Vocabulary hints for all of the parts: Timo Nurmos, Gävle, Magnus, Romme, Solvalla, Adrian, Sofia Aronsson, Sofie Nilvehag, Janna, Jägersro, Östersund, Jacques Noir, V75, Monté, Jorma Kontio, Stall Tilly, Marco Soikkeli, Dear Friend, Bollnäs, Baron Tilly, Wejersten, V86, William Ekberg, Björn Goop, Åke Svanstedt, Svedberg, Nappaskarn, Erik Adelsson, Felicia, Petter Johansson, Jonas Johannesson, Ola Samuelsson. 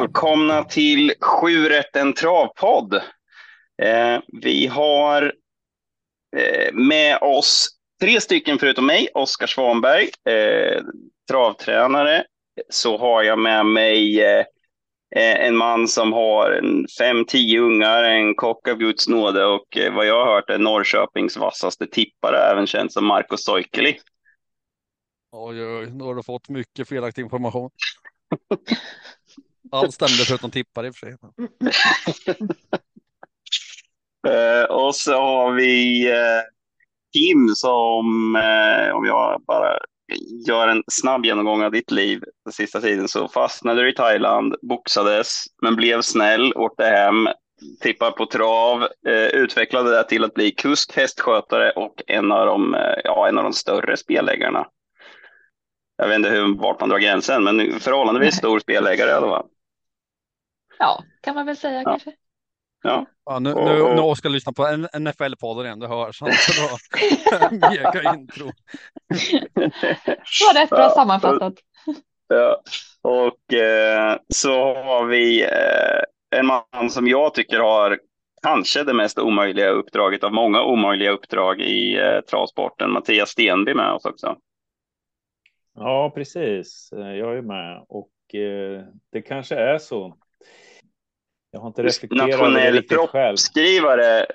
välkomna till 7-rätt en travpodd. Vi har med oss tre stycken förutom mig, Oskar Svanberg, travtränare. Så har jag med mig en man som har 5-10 ungar, en kock av Guds nåde och vad jag har hört är Norrköpings vassaste tippare, även känd som Marco Soikkeli. Oj, nu har du fått mycket felaktig information. Allt stämde förutom tippar i och för sig. Och så har vi Kim som, om jag bara gör en snabb genomgång av ditt liv den sista tiden, så fastnade du i Thailand, boxades men blev snäll, åkte hem, tippade på trav, utvecklade det till att bli kusk, hästskötare och en av de större spelläggarna. Jag vet inte vart man drar gränsen, men förhållandevis stor spelläggare i alla fall. Ja, kan man väl säga kanske. Ja. Ja, nu Oskar lyssna på en NFL-podden igen, det hörs han så bra. Mega intro. Det var rätt bra sammanfattat. Ja. Och så har vi en man som jag tycker har kanske det mest omöjliga uppdraget av många omöjliga uppdrag i travsporten, Mattias Stenby med oss också. Ja, precis. Jag är med och det kanske är så. Jag har inte reflekterat nationell propositionsskrivare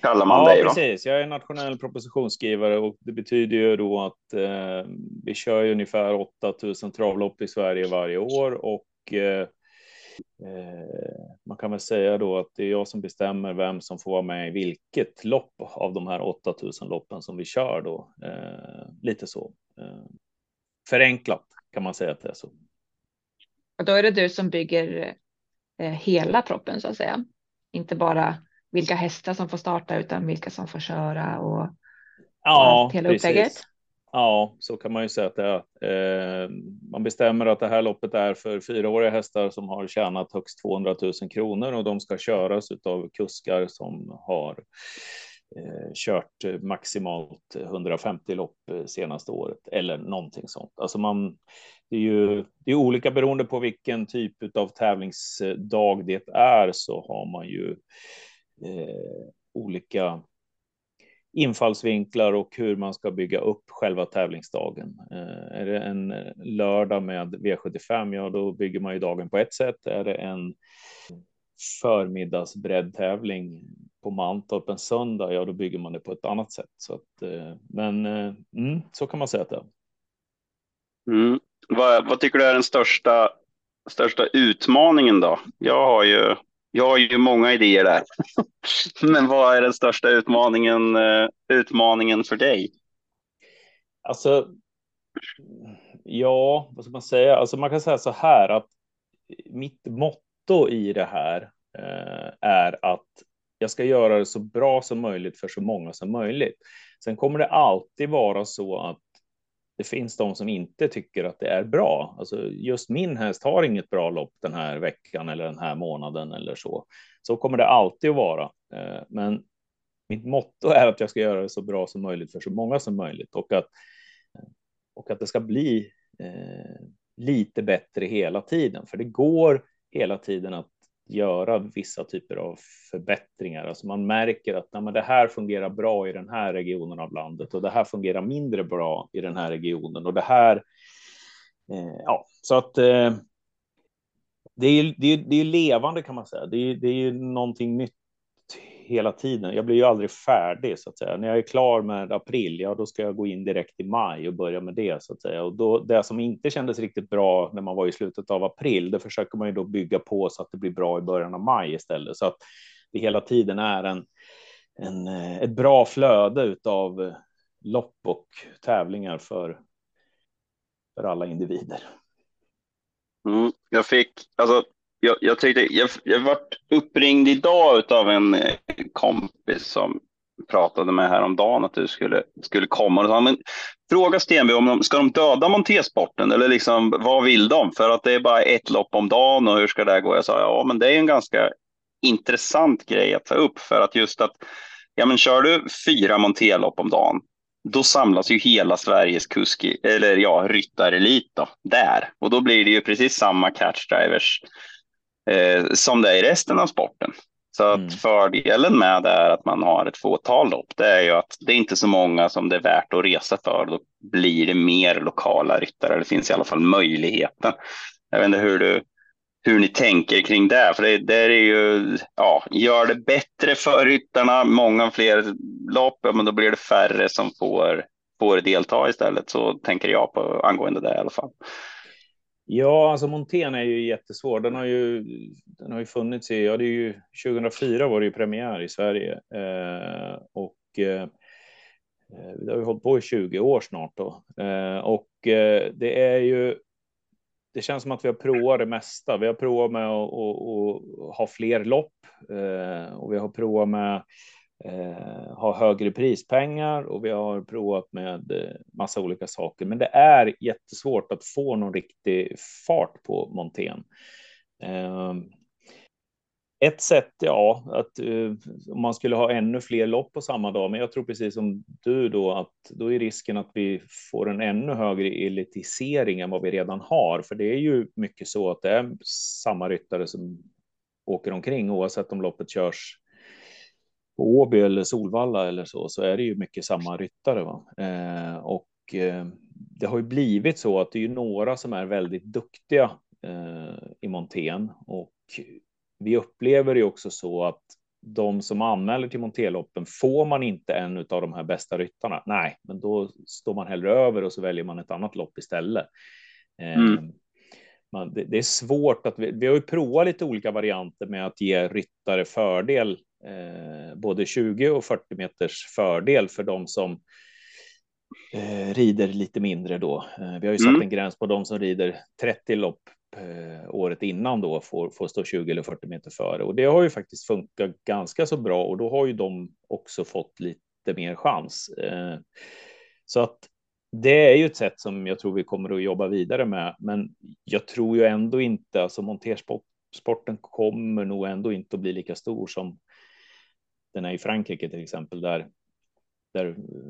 kallar man dig då. Ja, precis. Jag är nationell propositionsskrivare och det betyder ju då att vi kör ju ungefär 8000 travlopp i Sverige varje år och man kan väl säga då att det är jag som bestämmer vem som får vara med i vilket lopp av de här 8000 loppen som vi kör då. Lite så. Förenklat kan man säga att det är så. Och då är det du som bygger hela proppen så att säga. Inte bara vilka hästar som får starta utan vilka som får köra och ja, hela upplägget. Ja, så kan man ju säga att det är. Man bestämmer att det här loppet är för 4-åriga hästar som har tjänat högst 200 000 kronor och de ska köras av kuskar som har kört maximalt 150 lopp senaste året eller någonting sånt. Alltså det är olika beroende på vilken typ av tävlingsdag det är, så har man ju olika infallsvinklar och hur man ska bygga upp själva tävlingsdagen. Är det en lördag med V75, ja då bygger man ju dagen på ett sätt. Är det en förmiddagsbreddtävling på Mantorp en söndag, ja då bygger man det på ett annat sätt. Så att, så kan man säga att det. Mm. Vad tycker du är den största utmaningen då? Jag har ju många idéer där. Men vad är den största utmaningen för dig? Alltså, ja, vad ska man säga? Alltså man kan säga så här att mitt motto i det här är att jag ska göra det så bra som möjligt för så många som möjligt. Sen kommer det alltid vara så att det finns de som inte tycker att det är bra. Alltså just min häst har inget bra lopp den här veckan eller den här månaden eller så. Så kommer det alltid att vara. Men mitt motto är att jag ska göra det så bra som möjligt för så många som möjligt. Och att det ska bli lite bättre hela tiden. För det går hela tiden att göra vissa typer av förbättringar. Alltså man märker att nej, men det här fungerar bra i den här regionen av landet och det här fungerar mindre bra i den här regionen och det här så att det är levande kan man säga. Det är ju någonting nytt hela tiden. Jag blir ju aldrig färdig så att säga. När jag är klar med april, ja då ska jag gå in direkt i maj och börja med det så att säga. Och då, det som inte kändes riktigt bra när man var i slutet av april, det försöker man ju då bygga på så att det blir bra i början av maj istället. Så att det hela tiden är ett bra flöde utav lopp och tävlingar för alla individer. Mm, Jag var uppringd idag utav en kompis som pratade med häromdagen att du skulle komma och sa, men fråga Stenby om ska de döda montesporten eller liksom vad vill de, för att det är bara ett lopp om dagen och hur ska det gå? Jag sa ja, men det är en ganska intressant grej att ta upp, för att just att ja men kör du 4 montelopp om dagen då samlas ju hela Sveriges ryttarelit då, där. Och då blir det ju precis samma catchdrivers som det är i resten av sporten. Så att fördelen med det är att man har ett fåtal lopp. Det är ju att det är inte så många som det är värt att resa för. Då blir det mer lokala ryttare. Det finns i alla fall möjligheten. Jag vet inte hur ni tänker kring det. För det är ju, ja, gör det bättre för ryttarna. Många fler lopp, men då blir det färre som får delta istället. Så tänker jag på angående det i alla fall. Ja, alltså Montén är ju jättesvår. Den har ju funnits i, ja, det är ju 2004 var det ju premiär i Sverige. Det har ju hållit på i 20 år snart då. Det är ju, det känns som att vi har provat det mesta. Vi har provat med att ha fler lopp. Och vi har provat med ha högre prispengar, och vi har provat med massa olika saker, men det är jättesvårt att få någon riktig fart på Montén. Ett sätt, ja, att om man skulle ha ännu fler lopp på samma dag, men jag tror precis som du då att då är risken att vi får en ännu högre elitisering än vad vi redan har, för det är ju mycket så att det är samma ryttare som åker omkring oavsett om loppet körs på Åby eller Solvalla eller så är det ju mycket samma ryttare, va? Det har ju blivit så att det är ju några som är väldigt duktiga i Montén, och vi upplever ju också så att de som anmäler till Montéloppen, får man inte en av de här bästa ryttarna, nej, men då står man hellre över och så väljer man ett annat lopp istället. Det är svårt att vi har ju provat lite olika varianter med att ge ryttare fördel, både 20 och 40 meters fördel för de som rider lite mindre då. Vi har ju satt en gräns på de som rider 30 lopp året innan då får stå 20 eller 40 meter före, och det har ju faktiskt funkat ganska så bra, och då har ju de också fått lite mer chans. Så att det är ju ett sätt som jag tror vi kommer att jobba vidare med, men jag tror ju ändå inte, alltså montersporten kommer nog ändå inte att bli lika stor som den är i Frankrike till exempel, där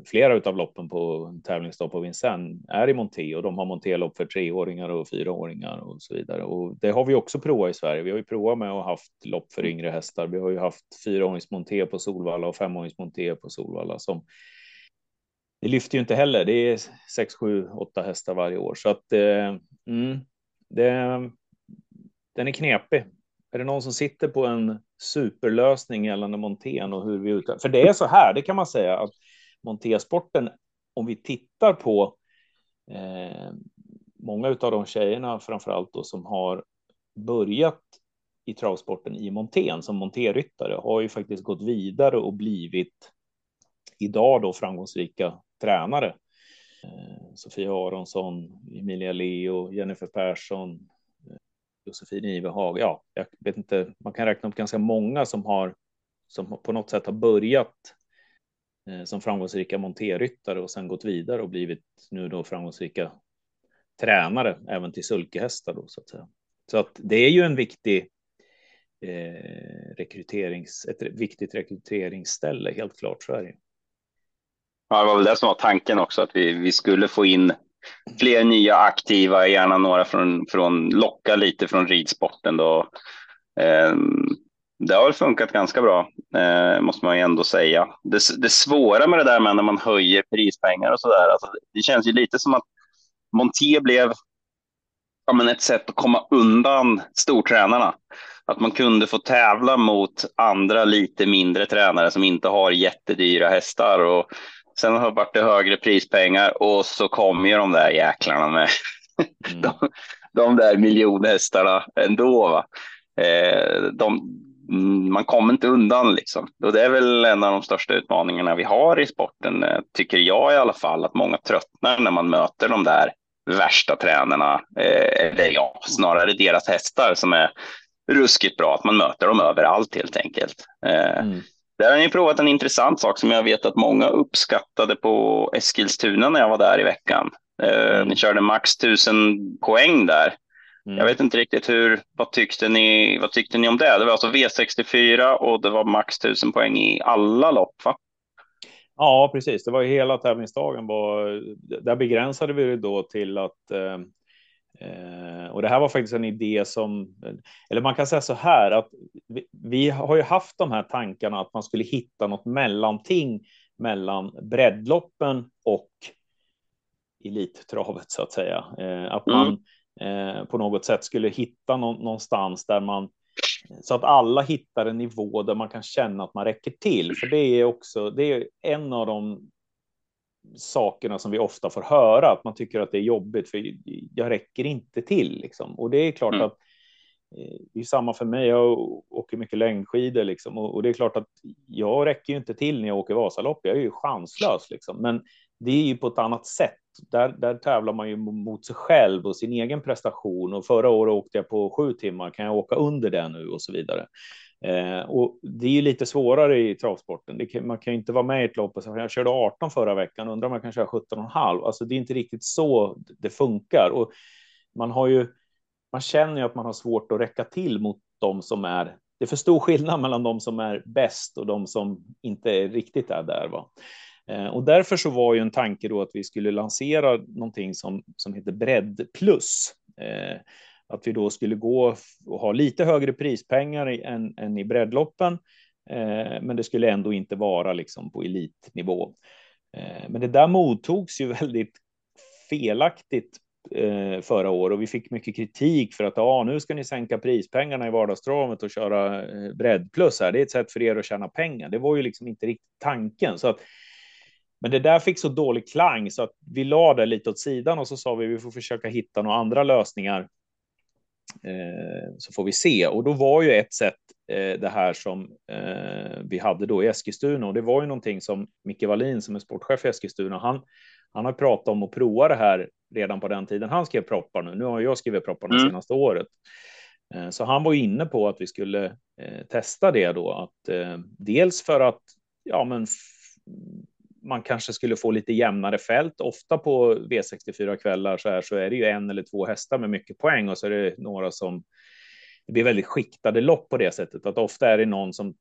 flera av loppen på en tävlingsdag på Vincennes är i Monté, och de har Monté-lopp för 3-åringar och 4-åringar och så vidare, och det har vi också provat i Sverige. Vi har ju provat med att ha haft lopp för yngre hästar, vi har ju haft 4-årings-Monté på Solvalla och 5-årings-Monté på Solvalla som det lyfter ju inte heller, det är 6, 7, 8 hästar varje år, så att den är knepig. Är det någon som sitter på en superlösning gällande Montén och hur vi utvecklar? För det är så här, det kan man säga att Monté-sporten, om vi tittar på många av de tjejerna framförallt då, som har börjat i travsporten i Montén som Monté-ryttare, har ju faktiskt gått vidare och blivit idag då framgångsrika tränare. Sofia Aronsson, Emilia Lee och Jennifer Persson, Sofie Nilvehag, ja, jag vet inte, man kan räkna upp ganska många som på något sätt har börjat som framgångsrika monterryttare och sen gått vidare och blivit nu då framgångsrika tränare även till sulkehästar då, så att säga. Så att det är ju en viktig ett viktigt rekryteringsställe, helt klart, Sverige. Ja, det var väl det som var tanken också, att vi skulle få in fler nya aktiva, gärna några från locka lite från ridsporten då. Det har väl funkat ganska bra, måste man ju ändå säga. Det svåra med det där med när man höjer prispengar och sådär, alltså, det känns ju lite som att Monté blev, ja, men ett sätt att komma undan stortränarna. Att man kunde få tävla mot andra lite mindre tränare som inte har jättedyra hästar, och sen har det varit högre prispengar, och så kommer ju de där jäklarna med de där miljonhästarna ändå, va? Man kommer inte undan liksom. Och det är väl en av de största utmaningarna vi har i sporten, tycker jag i alla fall, att många tröttnar när man möter de där värsta tränarna, eller ja, snarare deras hästar som är ruskigt bra, att man möter dem överallt helt enkelt. Där har ni provat en intressant sak som jag vet att många uppskattade på Eskilstuna när jag var där i veckan. Ni körde max 1000 poäng där. Jag vet inte riktigt vad tyckte ni om det? Det var alltså V64 och det var max 1000 poäng i alla lopp, va? Ja, precis. Det var ju hela tävlingsdagen. Där begränsade vi det då till att... och det här var faktiskt en idé som... Eller man kan säga så här, att vi har ju haft de här tankarna att man skulle hitta något mellanting mellan breddloppen och elittravet, så att säga. Att man på något sätt skulle hitta någonstans där man... Så att alla hittar en nivå där man kan känna att man räcker till. För det är en av de sakerna som vi ofta får höra. Att man tycker att det är jobbigt för jag räcker inte till. Liksom. Och det är klart att det är samma för mig. Jag åker mycket längdskidor. Liksom, och det är klart att jag räcker ju inte till när jag åker Vasalopp. Jag är ju chanslös. Liksom. Men det är ju på ett annat sätt. Där tävlar man ju mot sig själv och sin egen prestation. Och förra året åkte jag på 7 timmar. Kan jag åka under det nu? Och så vidare. Och det är ju lite svårare i travsporten. Man kan ju inte vara med i ett lopp. Jag körde 18 förra veckan. Undrar om jag kan köra 17,5. Alltså det är inte riktigt så det funkar. Och man känner ju att man har svårt att räcka till mot de som är... Det är för stor skillnad mellan de som är bäst och de som inte riktigt är där, va? Och därför så var ju en tanke då att vi skulle lansera någonting som heter Bredd Plus. Att vi då skulle gå och ha lite högre prispengar än i breddloppen. Men det skulle ändå inte vara liksom på elitnivå. Men det där mottogs ju väldigt felaktigt förra året. Och vi fick mycket kritik för att nu ska ni sänka prispengarna i vardagstravet och köra Bredd Plus här. Det är ett sätt för er att tjäna pengar. Det var ju liksom inte riktigt tanken, så att... Men det där fick så dålig klang så att vi la det lite åt sidan och så sa vi får försöka hitta några andra lösningar så får vi se. Och då var ju ett sätt det här som vi hade då i Eskilstuna, och det var ju någonting som Micke Wallin som är sportchef i Eskilstuna, han har pratat om att prova det här redan på den tiden. Han skrev proppar nu har jag skrivit propparna senaste året. Så han var inne på att vi skulle testa det då, att dels för att man kanske skulle få lite jämnare fält. Ofta på V64-kvällar så är det ju 1 eller 2 hästar med mycket poäng. Och så är det några som... Det blir väldigt skiktade lopp på det sättet. Att ofta är det någon som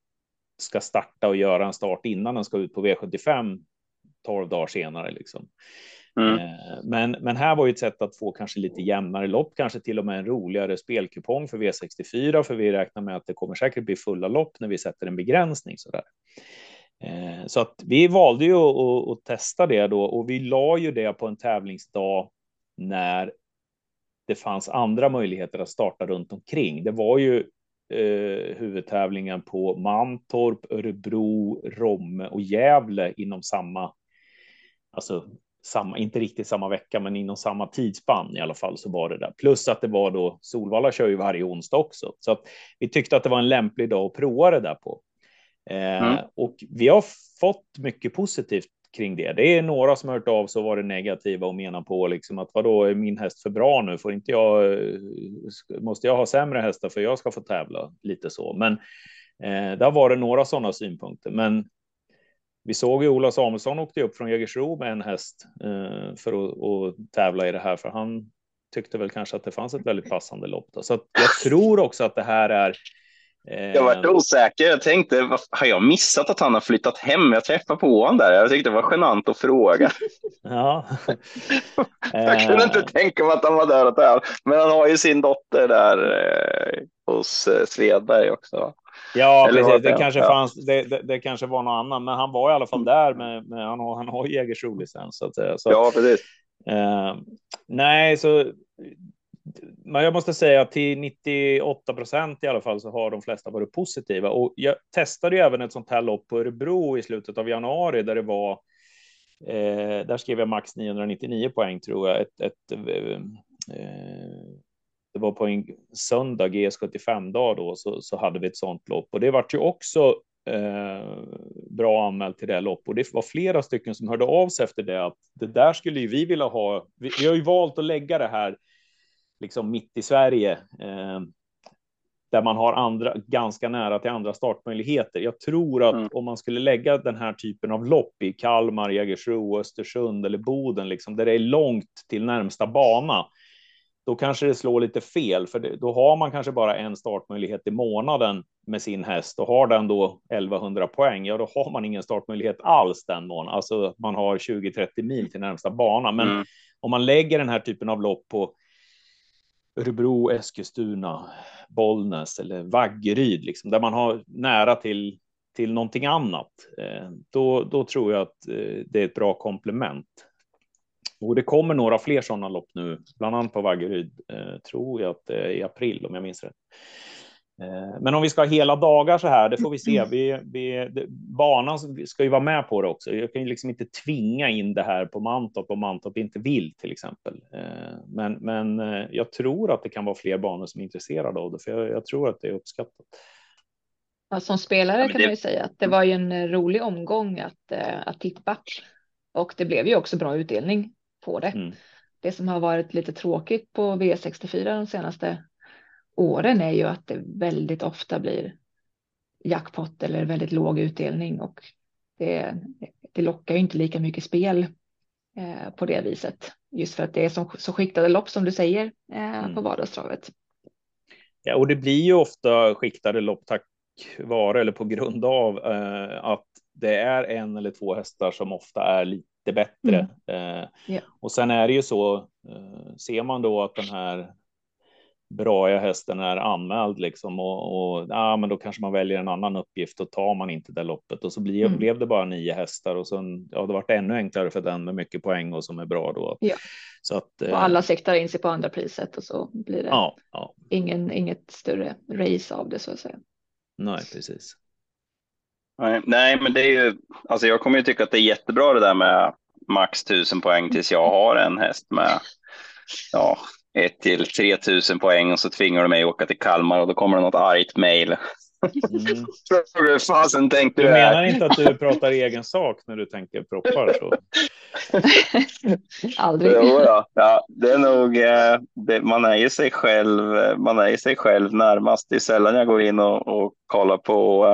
ska starta och göra en start innan den ska ut på V75 12 dagar senare. Liksom. Men här var ju ett sätt att få kanske lite jämnare lopp. Kanske till och med en roligare spelkupong för V64. För vi räknar med att det kommer säkert bli fulla lopp när vi sätter en begränsning sådär. Så att vi valde ju att testa det då, och vi la ju det på en tävlingsdag när det fanns andra möjligheter att starta runt omkring. Det var ju huvudtävlingen på Mantorp, Örebro, Romme och Gävle inom samma, inte riktigt samma vecka, men inom samma tidsspann i alla fall så var det där. Plus att det var då, Solvalla kör ju varje onsdag också. Så att vi tyckte att det var en lämplig dag att prova det där på. Och vi har fått mycket positivt kring det. Det är några som har hört av så var det negativa och menar på liksom att vadå, är min häst för bra nu? Får inte jag, måste jag ha sämre hästar för jag ska få tävla? Lite så. Men där var det några sådana synpunkter. Men vi såg ju Ola Samuelsson åkte upp från Jägersro med en häst för att tävla i det här. För han tyckte väl kanske att det fanns ett väldigt passande lopp då. Så att jag tror också att det här är... Jag var osäker, jag tänkte, har jag missat att han har flyttat hem? Jag träffade på honom där, jag tyckte det var genant att fråga. Ja. Jag kunde inte tänka mig att han var där och där. Men han har ju sin dotter där hos Svedberg också. Ja, eller precis, det kanske var någon annan. Men han var i alla fall där, men han har Jägersro-licens. Ja, precis. Nej, så... Men jag måste säga att till 98% i alla fall så har de flesta varit positiva. Och jag testade ju även ett sånt här lopp på Örebro i slutet av januari där det var, där skrev jag max 999 poäng tror jag. Det var på en söndag, GS75-dag då, så hade vi ett sånt lopp. Och det var ju också bra anmält till det lopp, och det var flera stycken som hörde av sig efter det. Att det där skulle ju vi vilja ha. Vi har ju valt att lägga det här liksom mitt i Sverige där man har andra, ganska nära till andra startmöjligheter. Jag tror att om man skulle lägga den här typen av lopp i Kalmar, Jägersro, Östersund eller Boden liksom, där det är långt till närmsta bana, då kanske det slår lite fel, för då har man kanske bara en startmöjlighet i månaden med sin häst, och har den då 1100 poäng, ja då har man ingen startmöjlighet alls den månaden, alltså man har 20-30 mil till närmsta bana, men om man lägger den här typen av lopp på Örebro, Eskilstuna, Bollnäs eller Vaggeryd liksom, där man har nära till någonting annat, då tror jag att det är ett bra komplement. Och det kommer några fler sådana lopp nu, bland annat på Vaggeryd, tror jag att i april om jag minns rätt. Men om vi ska ha hela dagar så här, det får vi se. Banan ska ju vara med på det också. Jag kan ju liksom inte tvinga in det här på Mantorp om Mantorp inte vill till exempel. Men jag tror att det kan vara fler banor som är intresserade av det, för jag tror att det är uppskattat. Ja, som spelare kan man ju säga att det var ju en rolig omgång att tippa. Och det blev ju också bra utdelning på det. Mm. Det som har varit lite tråkigt på V64 de senaste åren är ju att det väldigt ofta blir jackpot eller väldigt låg utdelning, och det lockar ju inte lika mycket spel på det viset, just för att det är så skiktade lopp som du säger på vardagstravet. Ja, och det blir ju ofta skiktade lopp tack vare eller på grund av att det är en eller två hästar som ofta är lite bättre. Yeah. Och sen är det ju så, ser man då att den här bra hästen är anmäld liksom, men då kanske man väljer en annan uppgift och tar man inte det loppet, och så blev det bara 9 hästar, och sen det varit ännu enklare för den med mycket poäng och som är bra då. Ja. Så att, och alla siktar in sig på andra priset, och så blir det inget större race av det så att säga. Nej, precis. Nej, men det är ju, alltså jag kommer ju tycka att det är jättebra det där med max 1000 poäng tills jag har en häst med 1 till 3000 poäng, och så tvingar du mig att åka till Kalmar, och då kommer det något argt mejl. Du menar inte att du pratar egen sak när du tänker proppar så? Aldrig. Ja, det är nog man är sig själv närmast. Det är sällan jag går in och kollar på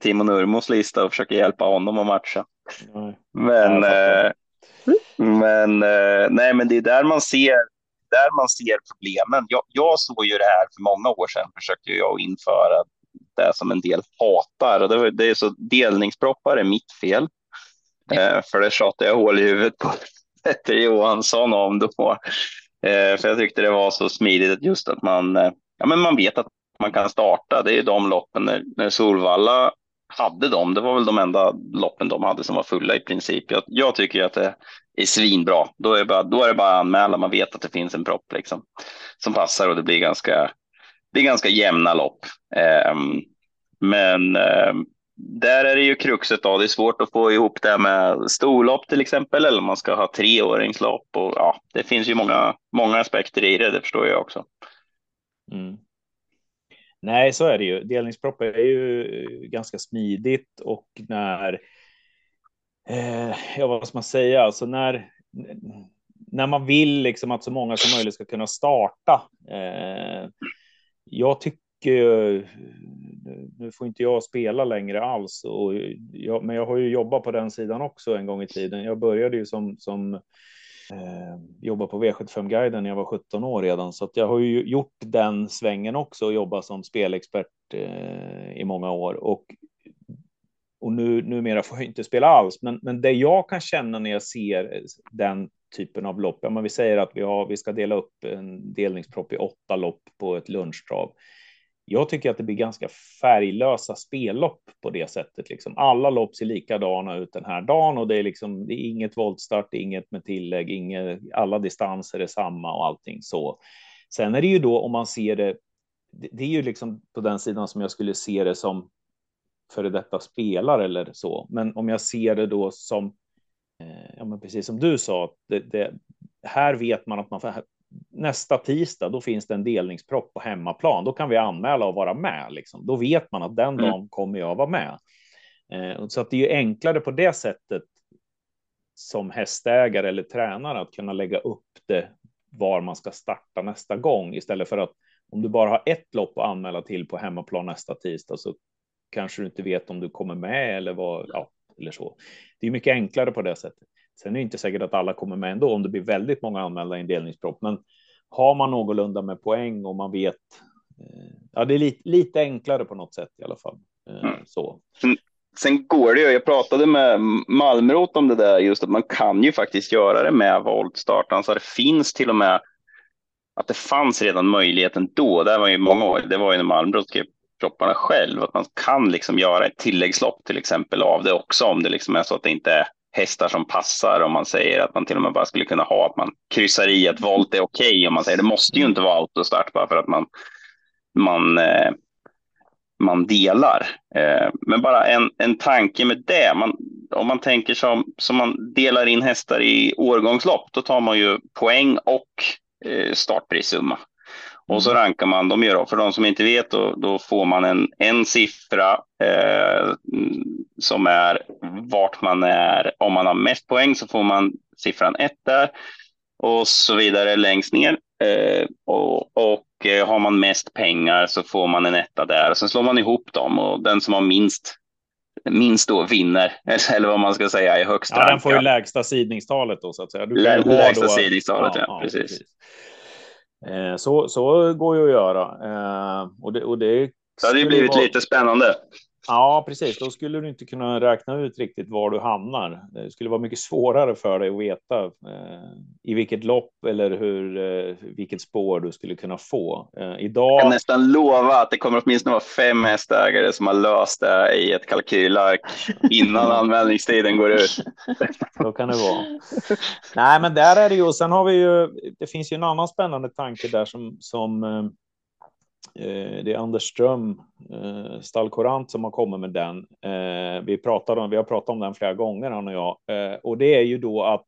Timo Nurmos lista och försöker hjälpa honom att matcha. Nej. Men det är där man ser problemen. Jag såg ju det här för många år sedan, försökte jag införa det som en del hatar. Det är så, delningsproppar är mitt fel. För det tjatade jag hål i huvudet på Petter Johansson om då. För jag tyckte det var så smidigt att just att man vet att man kan starta. Det är ju de loppen när Solvalla hade dem. Det var väl de enda loppen de hade som var fulla i princip. Jag tycker att det är svinbra. Då är det bara att anmäla. Man vet att det finns en propp liksom, som passar, och det blir ganska jämna lopp. Men där är det ju kruxet då. Det är svårt att få ihop det med storlopp till exempel, eller man ska ha treåringslopp. Och, det finns ju många aspekter i det. Det förstår jag också. Mm. Nej, så är det ju. Delningsproppar är ju ganska smidigt, och när vad ska man säga, alltså när man vill liksom att så många som möjligt ska kunna starta. Jag tycker, nu får inte jag spela längre alls, men jag har ju jobbat på den sidan också en gång i tiden. Jag började ju jobba på V75-guiden när jag var 17 år redan, så att jag har ju gjort den svängen också och jobbat som spelexpert i många år, och numera får jag inte spela alls, men det jag kan känna när jag ser den typen av lopp, men vi säger att vi ska dela upp en delningspropp i 8 lopp på ett lunchtrav. Jag tycker att det blir ganska färglösa spellopp på det sättet. Liksom. Alla lopp ser likadana ut den här dagen, och det är inget voltstart, inget med tillägg, alla distanser är samma och allting så. Sen är det ju då, om man ser det är ju liksom på den sidan som jag skulle se det som före detta spelare eller så. Men om jag ser det då som, men precis som du sa, här vet man att man får... Nästa tisdag, då finns det en delningspropp på hemmaplan. Då kan vi anmäla och vara med. Liksom. Då vet man att den dagen kommer jag vara med. Så att det är ju enklare på det sättet som hästägare eller tränare att kunna lägga upp det var man ska starta nästa gång. Istället för att om du bara har ett lopp att anmäla till på hemmaplan nästa tisdag, så kanske du inte vet om du kommer med eller eller så. Det är mycket enklare på det sättet. Sen är det inte säkert att alla kommer med ändå om det blir väldigt många anmälda i en delningspropp. Men har man någorlunda med poäng och man vet, ja, det är lite enklare på något sätt i alla fall. Så. Sen går det ju, jag pratade med Malmroth om det där, just att man kan ju faktiskt göra det med voltstartan, så det finns till och med att det fanns redan möjligheten då, det var ju många år, det var ju när Malmroth skrev propparna själv, att man kan liksom göra ett tilläggslopp till exempel av det också, om det liksom är så att det inte är hästar som passar, om man säger att man till och med bara skulle kunna ha att man kryssar i att volt är okej, om man säger det måste ju inte vara autostart bara för att man delar. Men bara en tanke med det. Om man tänker som man delar in hästar i årgångslopp, då tar man ju poäng och startprissumma. Och så rankar man dem ju då. För de som inte vet, då får man en siffra som är vart man är. Om man har mest poäng så får man siffran 1 där. Och så vidare längst ner. Och har man mest pengar så får man en 1 där. Och sen slår man ihop dem. Och den som har minst då vinner. Eller vad man ska säga i högsta rank. Ja, den får ju lägsta sidningstalet då, så att säga. Du kan ju lägsta då sidningstalet, ja precis. Så går ju att göra. Det hade blivit lite spännande. Ja, precis. Då skulle du inte kunna räkna ut riktigt var du hamnar. Det skulle vara mycket svårare för dig att veta i vilket lopp eller vilket spår du skulle kunna få. Idag... Jag kan nästan lova att det kommer åtminstone vara 5 hästägare som har löst det i ett kalkylark innan anmälningstiden går ut. Så kan det vara. Nej, men där är det ju. Sen har vi ju, det finns ju en annan spännande tanke där som det är Anders Ström, stallkurant, som har kommit med den. Vi har pratat om den flera gånger, han och jag. Och det är ju då att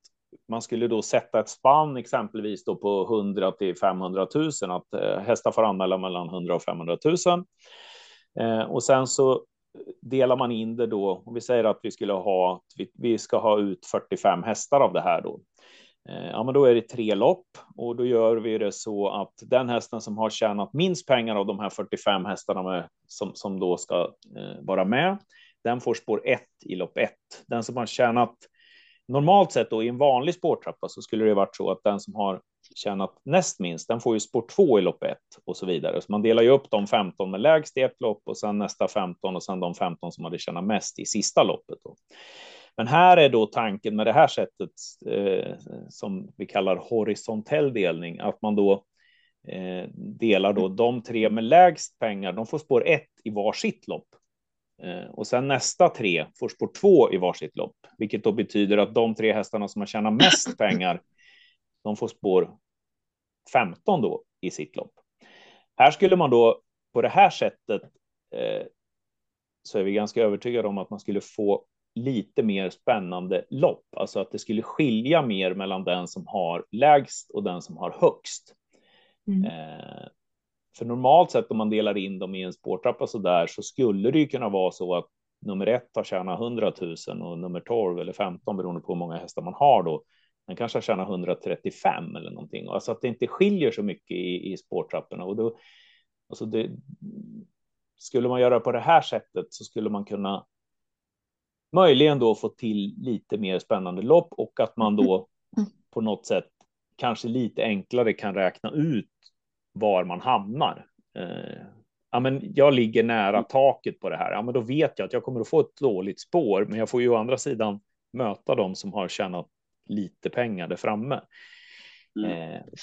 man skulle då sätta ett spann exempelvis då på 100 till 500 000. Att hästar får anmäla mellan 100 och 500 000. Och sen så delar man in det då. Om vi säger att vi ska ha ut 45 hästar av det här då. Ja, men då är det 3 lopp, och då gör vi det så att den hästen som har tjänat minst pengar av de här 45 hästarna som då ska vara med, den får spår 1 i lopp 1. Den som har tjänat, normalt sett då i en vanlig spårtrappa så skulle det varit så att den som har tjänat näst minst, den får ju spår 2 i lopp 1 och så vidare. Så man delar ju upp de 15 med lägst i ett lopp och sen nästa 15 och sen de 15 som hade tjänat mest i sista loppet då. Men här är då tanken med det här sättet som vi kallar horisontell delning, att man då delar då de 3 med lägst pengar, de får spår 1 i varsitt lopp. Och sen nästa 3 får spår 2 i varsitt lopp, vilket då betyder att de 3 hästarna som har tjänat mest pengar, de får spår 15 då i sitt lopp. Här skulle man då på det här sättet, så är vi ganska övertygade om att man skulle få lite mer spännande lopp, alltså att det skulle skilja mer mellan den som har lägst och den som har högst. För normalt sett om man delar in dem i en spårtrappa så där, så skulle det ju kunna vara så att nummer 1 har tjänat 100 000 och nummer 12 eller 15, beroende på hur många hästar man har då, den kanske har tjänat 135 eller någonting, alltså att det inte skiljer så mycket i spårtrapporna. Och då, alltså det, skulle man göra på det här sättet så skulle man kunna möjligen då få till lite mer spännande lopp, och att man då på något sätt kanske lite enklare kan räkna ut var man hamnar. Ja, men jag ligger nära taket på det här. Ja, men då vet jag att jag kommer att få ett dåligt spår, men jag får ju å andra sidan möta dem som har tjänat lite pengar där framme.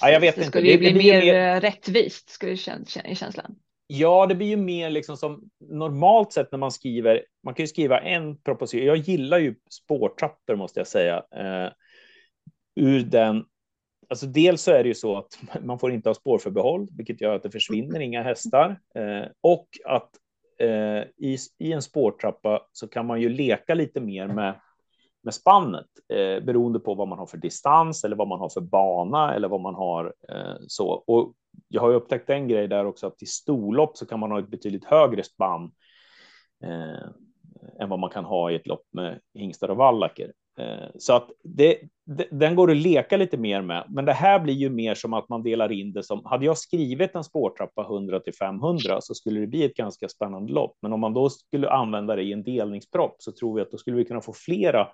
Ja, jag vet inte. Skulle det bli mer rättvist, skulle det känslan. Ja, det blir ju mer liksom som normalt sett när man skriver, man kan ju skriva en proposition. Jag gillar ju spårtrappor, måste jag säga. Ur den, alltså dels så är det ju så att man får inte ha spårförbehåll, vilket gör att det försvinner inga hästar. Och att i en spårtrappa så kan man ju leka lite mer med spannet, beroende på vad man har för distans eller vad man har för bana eller vad man har så. Och jag har ju upptäckt en grej där också, att i storlopp så kan man ha ett betydligt högre spann än vad man kan ha i ett lopp med hingstar och vallacker. Så att den går att leka lite mer med. Men det här blir ju mer som att man delar in det som, hade jag skrivit en spårtrappa 100-500 så skulle det bli ett ganska spännande lopp. Men om man då skulle använda det i en delningspropp så tror vi att då skulle vi kunna få flera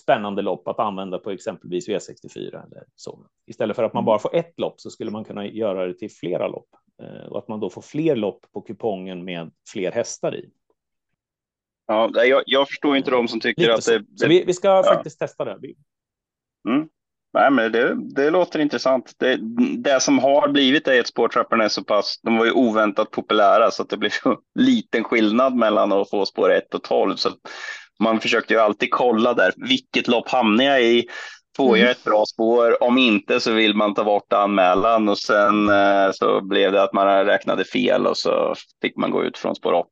spännande lopp att använda på exempelvis V64 eller så. Istället för att man bara får ett lopp så skulle man kunna göra det till flera lopp. Och att man då får fler lopp på kupongen med fler hästar i. Ja, jag förstår inte de som tycker att det... Så vi ska faktiskt testa det. Nej, men det låter intressant. Det som har blivit är att spårtrapporna är så pass... De var ju oväntat populära så att det blev en liten skillnad mellan att få spår 1 och 12. Så man försökte ju alltid kolla där. Vilket lopp hamnar jag i? Får jag ett bra spår? Om inte så vill man ta bort anmälan. Och sen så blev det att man räknade fel och så fick man gå ut från spår 8.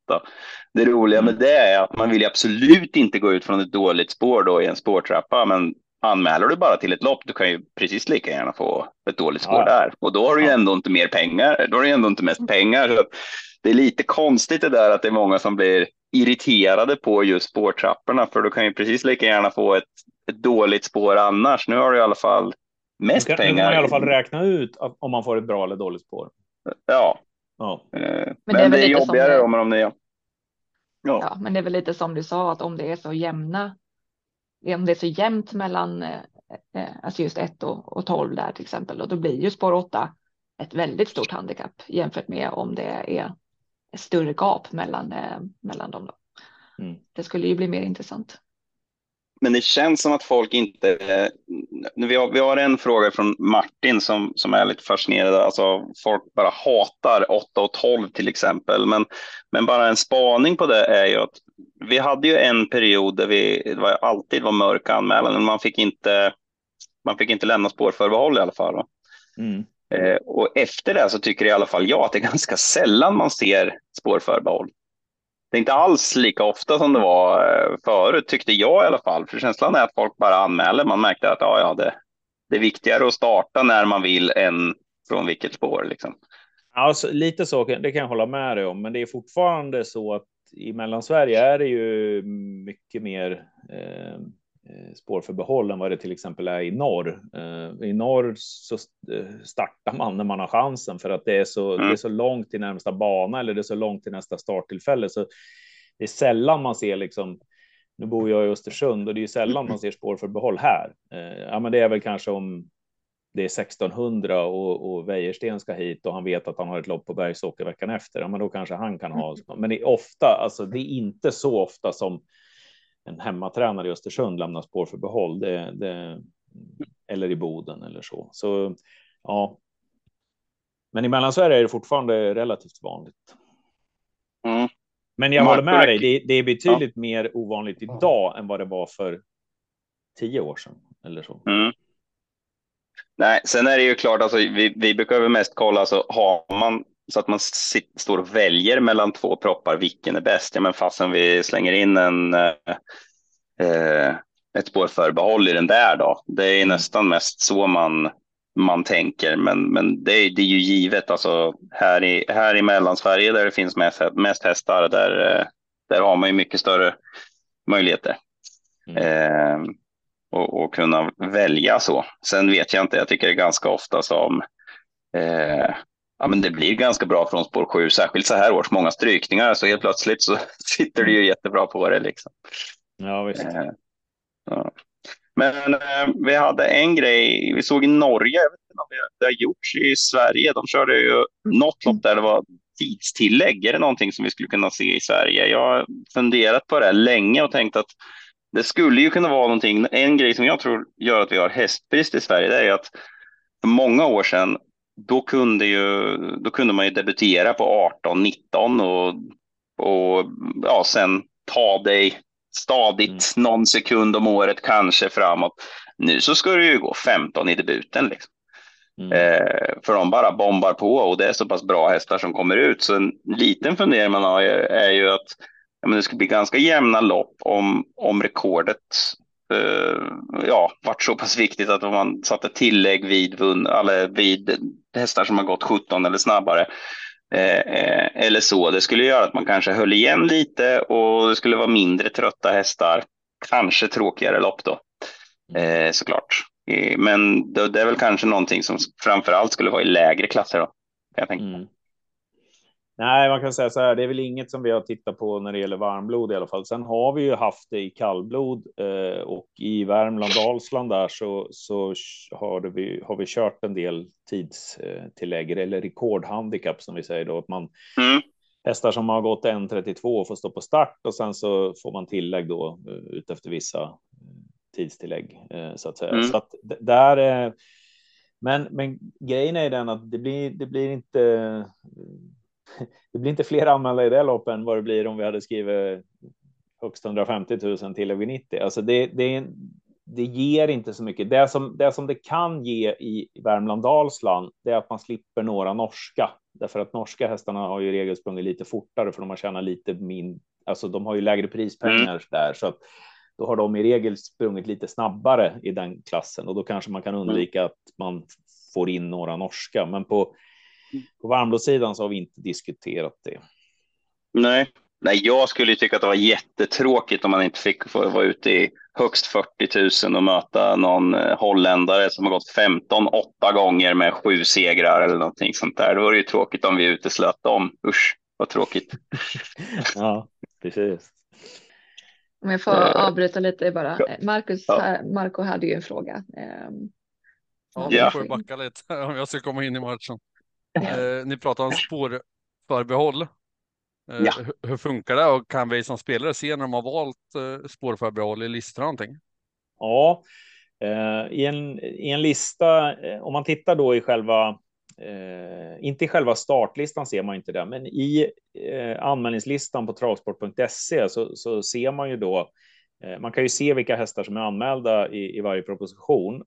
Det roliga med det är att man vill absolut inte gå ut från ett dåligt spår då i en spårtrappa. Men anmäler du bara till ett lopp, du kan ju precis lika gärna få ett dåligt spår där. Och då har du ju ändå inte mer pengar. Då har du ändå inte mest pengar. Så det är lite konstigt det där att det är många som blir irriterade på just spårtrapporna. För du kan ju precis lika gärna få ett dåligt spår annars. Nu har du i alla fall mest pengar. Nu kan man i alla fall räkna ut om man får ett bra eller dåligt spår. Ja. Men det är jobbigare som... om det är. Ja, men det är väl lite som du sa att om det är så jämna. Om det är så jämnt mellan alltså just 1 och 12 där till exempel. Och då blir ju spår 8 ett väldigt stort handikapp jämfört med om det är ett större gap mellan dem. Då. Det skulle ju bli mer intressant. Men det känns som att folk inte... Vi har en fråga från Martin som är lite fascinerad. Alltså folk bara hatar 8 och 12 till exempel. Men bara en spaning på det är ju att vi hade ju en period där det alltid var mörka anmälan. Men man fick inte lämna spårförbehåll i alla fall. Och efter det så tycker i alla fall jag att det är ganska sällan man ser spårförbehåll. Det är inte alls lika ofta som det var förut, tyckte jag i alla fall. För känslan är att folk bara anmäler. Man märkte att det är viktigare att starta när man vill än från vilket spår. Liksom. Alltså, lite så, det kan jag hålla med dig om. Men det är fortfarande så att i Mellansverige är det ju mycket mer spårförbehåll än vad det till exempel är i norr. I norr så startar man när man har chansen för att det är så långt till närmsta bana eller det är så långt till nästa starttillfälle så det är sällan man ser liksom, nu bor jag i Östersund och det är ju sällan man ser spårförbehåll här. Men det är väl kanske om det är 1600 och Wejersten ska hit och han vet att han har ett lopp på Bergsåker veckan efter, men då kanske han kan ha. Men det är ofta, alltså det är inte så ofta som en hemmatränare i Östersund lämnar spårförbehåll eller i Boden eller så. Så ja. Men i Mellansverige är det fortfarande relativt vanligt. Men jag håller med dig, det är betydligt mer ovanligt idag än vad det var för 10 år sedan eller så. Nej, sen är det ju klart, alltså, vi brukar väl mest kolla så har man så att man står och väljer mellan två proppar, vilken är bäst? Ja, men fastän vi slänger in ett spårförbehåll i den där då. Det är nästan mest så man tänker, men det är ju givet. Alltså, här i Mellansverige där det finns mest hästar, där har man ju mycket större möjligheter. Och kunna välja så. Sen vet jag inte, jag tycker det är ganska ofta som men det blir ganska bra från spår 7, särskilt så här års många strykningar, så helt plötsligt så sitter det ju jättebra på det liksom. Ja, visst. Men vi hade en grej, vi såg i Norge, jag vet inte om det har gjorts i Sverige, de körde ju något lopp där det var tidstillägg, är det någonting som vi skulle kunna se i Sverige? Jag har funderat på det här länge och tänkt att det skulle ju kunna vara någonting. En grej som jag tror gör att vi har hästbrist i Sverige, det är att för många år sedan då kunde man ju debutera på 18-19 och sen ta dig stadigt någon sekund om året kanske framåt. Nu så ska det ju gå 15 i debuten liksom. För de bara bombar på och det är så pass bra hästar som kommer ut. Så en liten fundering man har är ju att det ska bli ganska jämna lopp om rekordet vart så pass viktigt att om man satte tillägg vid hästar som har gått 17 eller snabbare eller så. Det skulle göra att man kanske höll igen lite och det skulle vara mindre trötta hästar. Kanske tråkigare lopp då, såklart. Men det är väl kanske någonting som framförallt skulle vara i lägre klasser då, kan jag tänka. Nej, man kan säga så här, det är väl inget som vi har tittat på när det gäller varmblod i alla fall. Sen har vi ju haft det i kallblod och i Värmland, Dalsland där så har vi kört en del tidstillägg eller rekordhandikapp som vi säger då. Att man hästar som har gått 1.32 får stå på start och sen så får man tillägg då ut efter vissa tidstillägg så att säga. Så att där är... Men grejen är den att det blir inte fler anmälda i det loppet än vad det blir om vi hade skrivit högst 150 000 till över 90. Alltså det ger inte så mycket. Det som det kan ge i Värmland-Dalsland det är att man slipper några norska. Därför att norska hästarna har ju regelsprungit lite fortare för de har tjänat lite mindre. Alltså de har ju lägre prispengar där så att då har de i regel sprungit lite snabbare i den klassen och då kanske man kan undvika att man får in några norska. Men på varmblodssidan så har vi inte diskuterat det. Nej, jag skulle ju tycka att det var jättetråkigt om man inte fick vara ute i högst 40 000 och möta någon holländare som har gått 15-8 gånger med 7 segrar eller någonting sånt där. Då var det ju tråkigt om vi uteslöt dem. Usch, vad tråkigt. Ja, precis. Om jag får avbryta lite bara. Marco hade ju en fråga. Ja, jag får backa lite om jag ska komma in i matchen. Ni pratar om spårförbehåll. Hur funkar det? Och kan vi som spelare se när de har valt spårförbehåll i listor någonting? Ja, i en lista, om man tittar då i själva... inte i själva startlistan ser man inte det, men i anmälningslistan på travsport.se så ser man ju då, man kan ju se vilka hästar som är anmälda i varje proposition,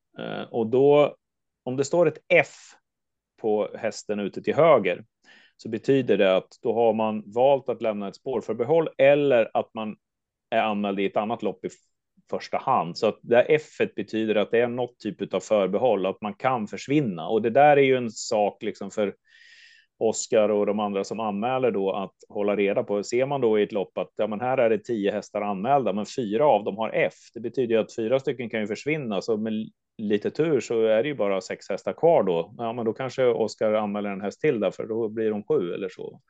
och då om det står ett F på hästen ute till höger så betyder det att då har man valt att lämna ett spårförbehåll eller att man är anmäld i ett annat lopp i första hand. Så att det här F-et betyder att det är något typ av förbehåll att man kan försvinna. Och det där är ju en sak liksom för Oskar och de andra som anmäler då att hålla reda på. Ser man då i ett lopp att ja, men här är det 10 hästar anmälda men 4 av dem har F. Det betyder ju att 4 stycken kan ju försvinna. Så med lite tur så är det ju bara 6 hästar kvar då. Ja, men då kanske Oskar anmäler en häst till där, för då blir de 7 eller så.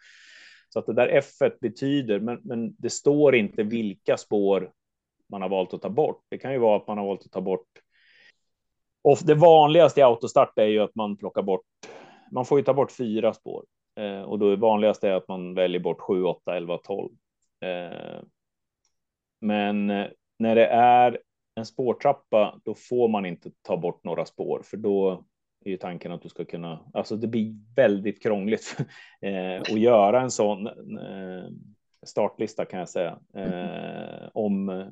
Så att det där F-et betyder, men det står inte vilka spår man har valt att ta bort. Det kan ju vara att man har valt att ta bort. Och det vanligaste i autostart är ju att man plockar bort. Man får ju ta bort 4 spår. Och då det vanligaste är att man väljer bort 7, 8, 11, 12. Men när det är en spårtrappa då får man inte ta bort några spår. För då är ju tanken att du ska kunna... Alltså det blir väldigt krångligt att göra en sån... startlista kan jag säga, om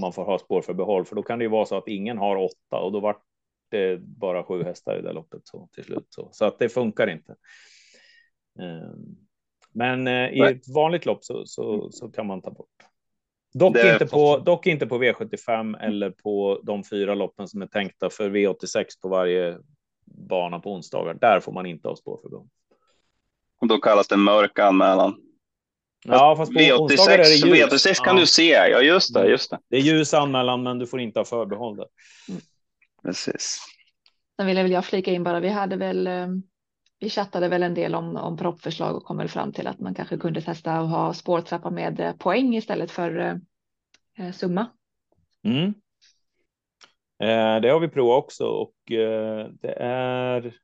man får ha spårförbehåll, för då kan det ju vara så att ingen har 8 och då var det bara 7 hästar i det loppet så, till slut så att det funkar inte, men i ett vanligt lopp så kan man ta bort, dock inte på V75 eller på de 4 loppen som är tänkta för V86 på varje bana på onsdagar. Där får man inte ha spårförbehåll och då kallas det mörk anmälan. Ja, fast på onsdagar är det ljus. V86 kan du se, ja just det. Det är ljus anmälan men du får inte ha förbehåll där. Precis. Sen ville jag flika in bara, vi chattade väl en del om proppförslag och kom väl fram till att man kanske kunde testa och ha spårtrappa med poäng istället för summa. Det har vi provat också och det är...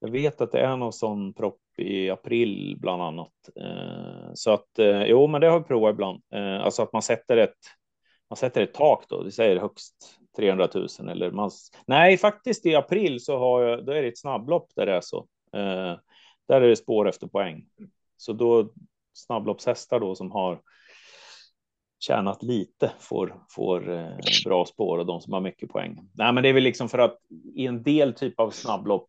Jag vet att det är någon sån propp i april bland annat. Så att, jo men det har vi provat ibland. Alltså att man sätter ett tak då. Det säger högst 300 000. Eller nej, faktiskt i april så då är det ett snabblopp där det är så. Där är det spår efter poäng. Så då snabbloppshästar då som har tjänat lite får bra spår och de som har mycket poäng. Nej men det är väl liksom för att i en del typ av snabblopp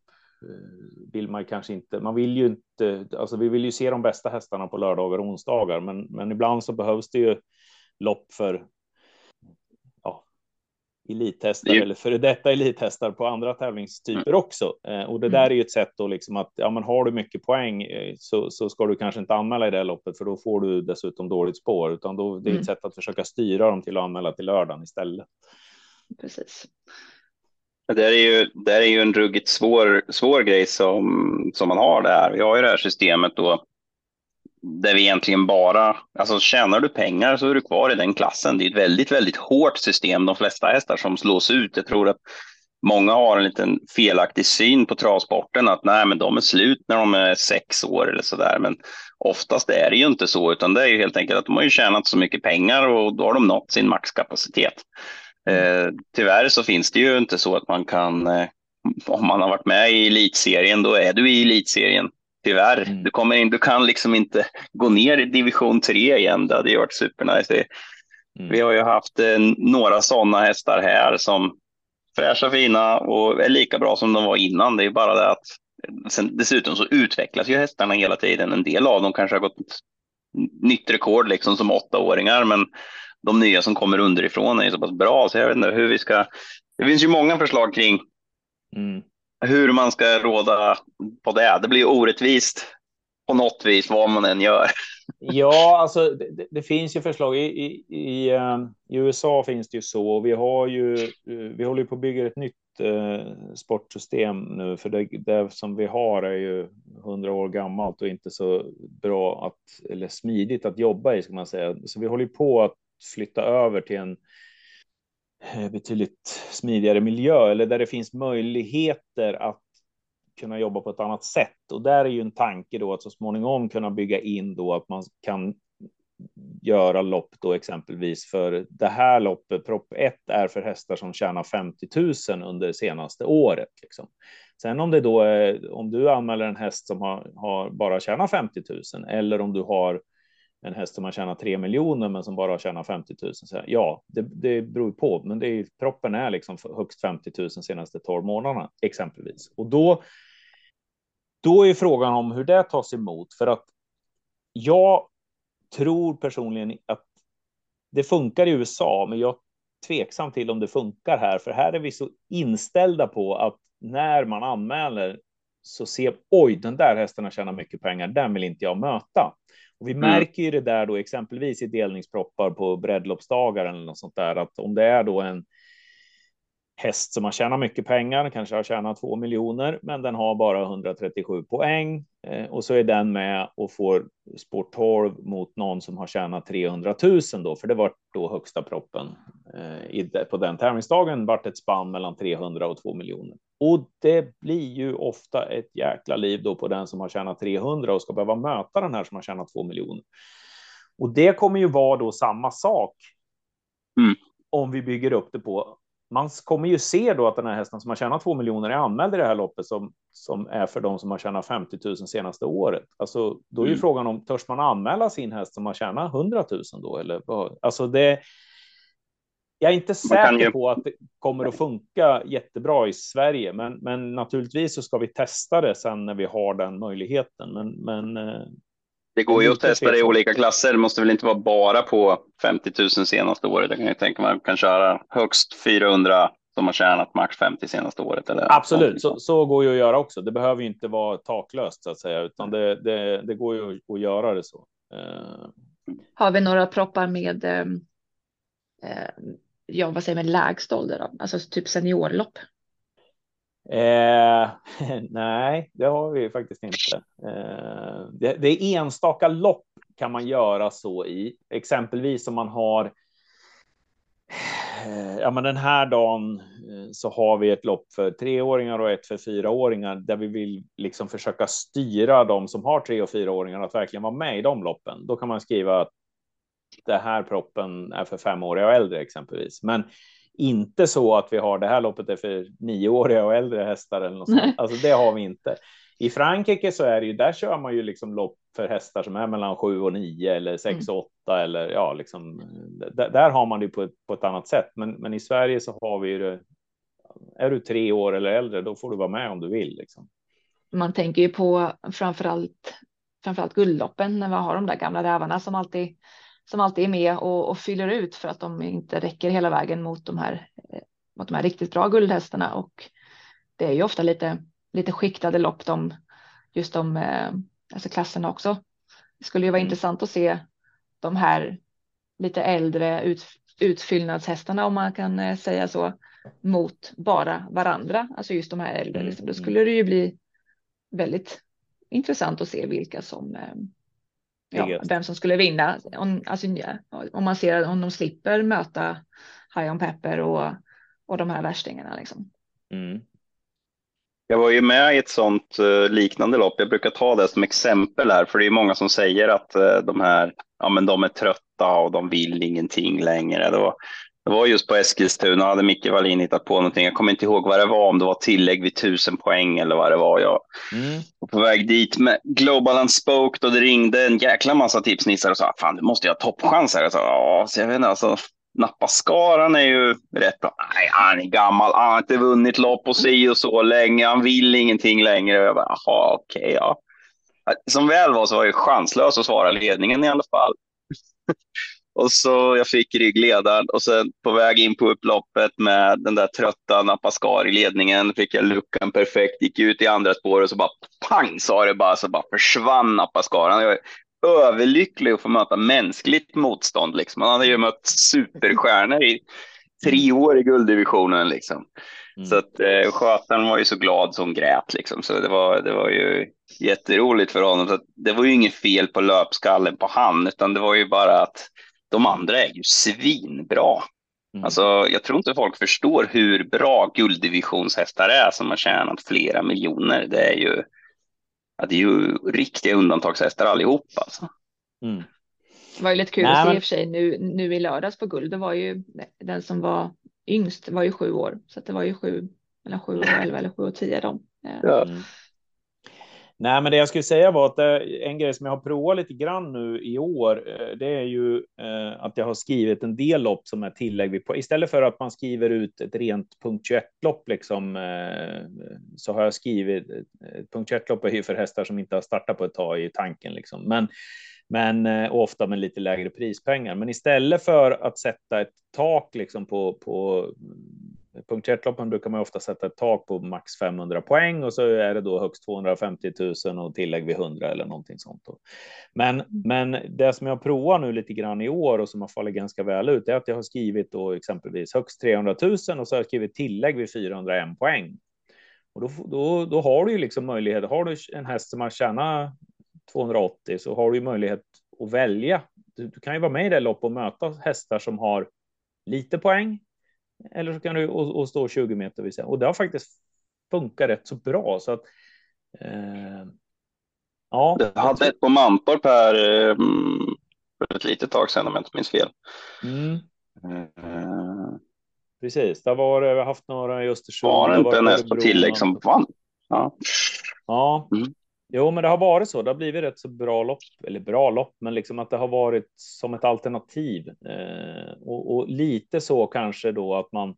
vill man kanske inte, man vill ju inte, alltså vi vill ju se de bästa hästarna på lördagar och onsdagar, men ibland så behövs det ju lopp för elithästar eller för detta elithästar på andra tävlingstyper också, och det där är ju ett sätt då liksom att, ja men har du mycket poäng så ska du kanske inte anmäla i det loppet för då får du dessutom dåligt spår, utan då det är ett sätt att försöka styra dem till att anmäla till lördagen istället. Precis. Det är ju en ruggigt svår grej som man har där. Vi har ju det här systemet då där vi egentligen bara, alltså tjänar du pengar så är du kvar i den klassen. Det är ett väldigt, väldigt hårt system, de flesta hästar som slås ut. Jag tror att många har en liten felaktig syn på travsporten att nej, men de är slut när de är 6 år eller sådär. Men oftast är det ju inte så, utan det är ju helt enkelt att de har ju tjänat så mycket pengar och då har de nått sin maxkapacitet. Tyvärr så finns det ju inte så att man kan, om man har varit med i elitserien, då är du i elitserien. Tyvärr, du kommer in, du kan liksom inte gå ner i division 3 igen. Det hade ju varit supernice. Vi har ju haft några sådana hästar här som fräscha, fina och är lika bra som de var innan. Det är ju bara det att sen, dessutom så utvecklas ju hästarna hela tiden. En del av dem kanske har gått nytt rekord liksom som 8-åringar, men de nya som kommer underifrån är ju så pass bra, så jag vet inte hur vi ska... Det finns ju många förslag kring hur man ska råda på det. Det blir orättvist på något vis vad man än gör. Ja, alltså det finns ju förslag. I USA finns det ju så. Vi håller ju på att bygga ett nytt sportsystem nu. För det som vi har är ju 100 år gammalt och inte så bra att, eller smidigt att jobba i, ska man säga. Så vi håller på att flytta över till en betydligt smidigare miljö, eller där det finns möjligheter att kunna jobba på ett annat sätt. Och där är ju en tanke då att så småningom kunna bygga in då att man kan göra lopp då exempelvis för det här loppet. Propp 1 är för hästar som tjänar 50 000 under det senaste året. Liksom. Sen om det då är, om du anmäler en häst som har bara tjänat 50 000 eller om du har en häst som har tjänat 3 miljoner men som bara tjänar 50 000. Så ja, det beror på. Men det är, proppen är liksom högst 50 000 senaste 12 månaderna exempelvis. Och då är frågan om hur det tas emot. För att jag tror personligen att det funkar i USA, men jag är tveksam till om det funkar här. För här är vi så inställda på att när man anmäler så ser oj, den där hästen tjänar mycket pengar, den vill inte jag möta. Och vi märker ju det där då exempelvis i delningsproppar på breddloppsdagar eller något sånt där, att om det är då en häst som har tjänat mycket pengar, kanske har tjänat 2 miljoner, men den har bara 137 poäng och så är den med och får spår 12 mot någon som har tjänat 300 000 då, för det var då högsta proppen på den tävlingsdagen, vart ett spann mellan 300 och 2 miljoner. Och det blir ju ofta ett jäkla liv då på den som har tjänat 300 och ska behöva möta den här som har tjänat 2 miljoner. Och det kommer ju vara då samma sak om vi bygger upp det på. Man kommer ju se då att den här hästen som har tjänat 2 miljoner är anmäld i det här loppet som är för de som har tjänat 50 000 senaste året. Alltså då är ju frågan om törs man anmäla sin häst som har tjänat 100 000 då? Eller, alltså det... Jag är inte säker på att det kommer att funka jättebra i Sverige, men naturligtvis så ska vi testa det sen när vi har den möjligheten. Men det går ju att testa det i olika klasser. Det måste väl inte vara bara på 50 000 senaste året. Jag kan ju tänka mig att man kan köra högst 400 som har tjänat max 50 senaste året. Eller absolut, så går ju att göra också. Det behöver ju inte vara taklöst så att säga, utan det går ju att göra det så. Har vi några proppar med... vad säger man, lägst ålder då? Alltså typ seniorlopp. Nej, det har vi faktiskt inte. Det är enstaka lopp kan man göra så i. Exempelvis om man har men den här dagen så har vi ett lopp för 3-åringar och ett för 4-åringar där vi vill liksom försöka styra de som har 3- och 4-åringar att verkligen vara med i de loppen. Då kan man skriva att det här proppen är för 5-åriga och äldre exempelvis, men inte så att vi har det här loppet är för 9-åriga och äldre hästar eller något sånt. Alltså det har vi inte. I Frankrike så är det ju, där kör man ju liksom lopp för hästar som är mellan 7 och 9 eller 6 och 8 eller ja liksom, där har man det på ett annat sätt, men i Sverige så har vi ju det, är du 3 år eller äldre då får du vara med om du vill liksom. Man tänker ju på framförallt guldloppen när man har de där gamla rävarna som alltid är med och fyller ut för att de inte räcker hela vägen mot de här riktigt bra guldhästarna. Och det är ju ofta lite skiktade lopp, alltså klasserna också. Det skulle ju vara intressant att se de här lite äldre utfyllnadshästarna, om man kan säga så, mot bara varandra. Alltså just de här äldre. Liksom. Då skulle det ju bli väldigt intressant att se vilka som Ja, vem som skulle vinna. Om man ser om de slipper möta High on Pepper och de här värstingarna liksom. Mm. Jag var ju med i ett sånt liknande lopp. Jag brukar ta det som exempel här, för det är många som säger att de här, ja men de är trötta och de vill ingenting längre. Det var just på Eskilstuna, hade Micke Wallin hittat på någonting. Jag kommer inte ihåg vad det var, om det var tillägg vid 1000 poäng eller vad det var. Jag var på väg dit med Global Unspoked och det ringde en jäkla massa tipsnissar och sa, fan du måste ju ha toppchans här. Jag sa, ja, så jag vet inte, alltså Nappaskarn är ju rätt bra. Nej, han är gammal, han har inte vunnit lopp och si och så länge, han vill ingenting längre. Jag bara, jaha, okej, ja. Som väl var så var jag chanslös att svara ledningen i alla fall. Och så jag fick ryggledaren och sen på väg in på upploppet med den där trötta Nappaskarn i ledningen fick jag luckan perfekt, gick ut i andra spår och så bara pang sa det bara, så bara försvann Nappaskarn. Jag är överlycklig att få möta mänskligt motstånd liksom. Han hade ju mött superstjärnor i 3 år i gulddivisionen liksom. Så att skötaren var ju så glad som grät liksom. Så det var ju jätteroligt för honom. Så att, det var ju inget fel på löpskallen på han, utan det var ju bara att de andra är ju svinbra. Alltså, jag tror inte folk förstår hur bra gulddivisionshästar är som har tjänat flera miljoner. Det är ju riktiga undantagshästar allihop. Alltså. Mm. Det var ju lite kul att se i och för sig nu i lördags på guld. Det var ju den som var yngst var ju 7 år. Så det var ju 7 och 11 eller 7 och 10 de. Ja. Mm. Nej, men det jag skulle säga var att en grej som jag har provat lite grann nu i år, det är ju att jag har skrivit en del lopp som är tillägg på. Istället för att man skriver ut ett rent punkt 21-lopp liksom, så har jag skrivit punkt 21-lopp är ju för hästar som inte har startat på ett tag i tanken liksom. Men ofta med lite lägre prispengar. Men istället för att sätta ett tak liksom på punkt 1-loppen brukar man ofta sätta ett tak på max 500 poäng och så är det då högst 250 000 och tillägg vid 100 eller någonting sånt. Men det som jag provar nu lite grann i år och som har fallit ganska väl ut är att jag har skrivit då exempelvis högst 300 000 och så har jag skrivit tillägg vid 401 poäng. Och då har du ju liksom möjlighet, har du en häst som har tjänat 280 så har du ju möjlighet att välja. Du kan ju vara med i det lopp och möta hästar som har lite poäng. Eller så kan du och stå 20 meter vid sig. Och det har faktiskt funkat rätt så bra. Så att, ja. Jag hade ett på Mantorp här för ett litet tag sedan om jag inte minns fel. Mm. Precis, där var det, vi har haft några i Östersund. Var det inte en häst på tillägg som vann? Ja. Mm. Jo, men det har varit så. Det har blivit rätt så bra lopp, men liksom att det har varit som ett alternativ. Och lite så kanske då att man,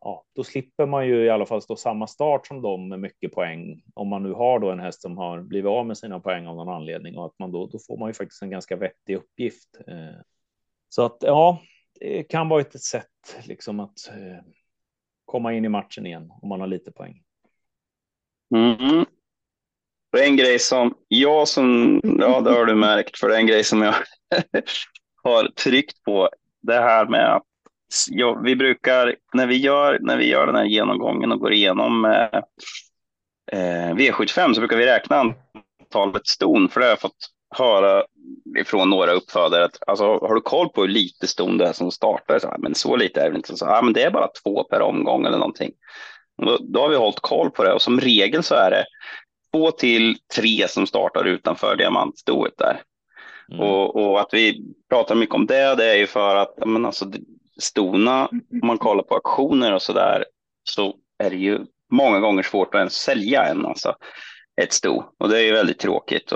ja, då slipper man ju i alla fall stå samma start som dem med mycket poäng. Om man nu har då en häst som har blivit av med sina poäng av någon anledning, och att man då får man ju faktiskt en ganska vettig uppgift. Så att, ja, det kan vara ett sätt liksom att komma in i matchen igen om man har lite poäng. Mm. Det är en grej som jag det har du märkt, för det är en grej som jag har tryckt på. Det här med att vi brukar, när vi gör den här genomgången och går igenom V75 så brukar vi räkna antalet ston. För det har jag fått höra ifrån några uppfödare att, alltså, har du koll på hur lite ston det är som startar? Så, men så lite är det inte. Så, men det är bara 2 per omgång eller någonting. Då har vi hållit koll på det, och som regel så är det 2 till 3 som startar utanför diamantstoet där. Och att vi pratar mycket om det är ju för att, men alltså, stona, om man kollar på auktioner och sådär, så är det ju många gånger svårt att ens sälja alltså, ett sto. Och det är ju väldigt tråkigt.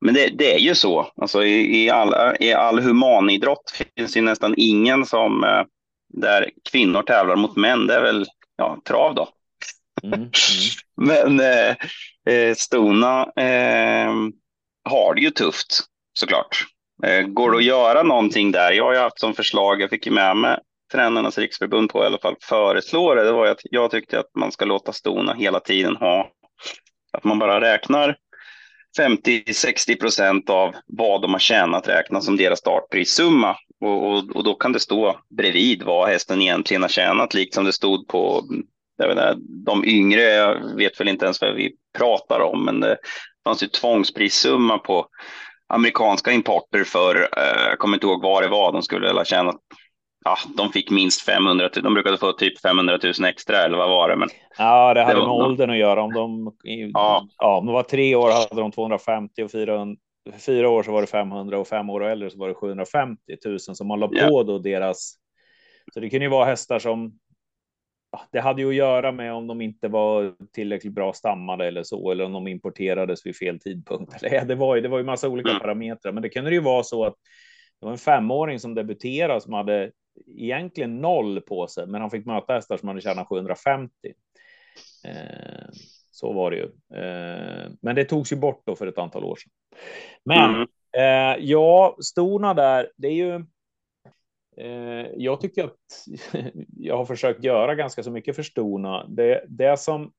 Men det är ju så. Alltså, i all humanidrott finns ju nästan ingen som där kvinnor tävlar mot män. Det är väl trav då. Mm. Men stona har det ju tufft såklart. Går det att göra någonting där? Jag har ju haft som förslag, jag fick ju med mig Tränarnas riksförbund på i alla fall föreslår det var att jag tyckte att man ska låta stona hela tiden ha, att man bara räknar 50-60% av vad de har tjänat räknas som deras startprissumma. Och då kan det stå bredvid vad hästen egentligen har tjänat, liksom det stod på, jag vet inte, de yngre, jag vet väl inte ens vad vi pratar om, men fanns ju tvångsprissumma på amerikanska importer för, jag kommer inte ihåg vad det var, de skulle eller känna att de fick minst 500 000, de brukade få typ 500 000 extra eller vad var det? Men ja, det hade det var, med åldern att göra. Om de, om de var 3 år hade de 250 och 400, 4 år så var det 500 och 5 år och äldre så var det 750 000 som man la på då deras. Så det kunde ju vara hästar som det hade ju att göra med om de inte var tillräckligt bra stammade eller så, eller om de importerades vid fel tidpunkt. Det var ju massa olika parametrar, men det kunde ju vara så att det var en 5-åring som debuterade som hade egentligen 0 på sig, men han fick möta hästar som hade tjänat 750. Så var det ju. Men det togs ju bort då för ett antal år sedan. Men Storna där, det är ju... Jag tycker att jag har försökt göra ganska så mycket för Storna. Det som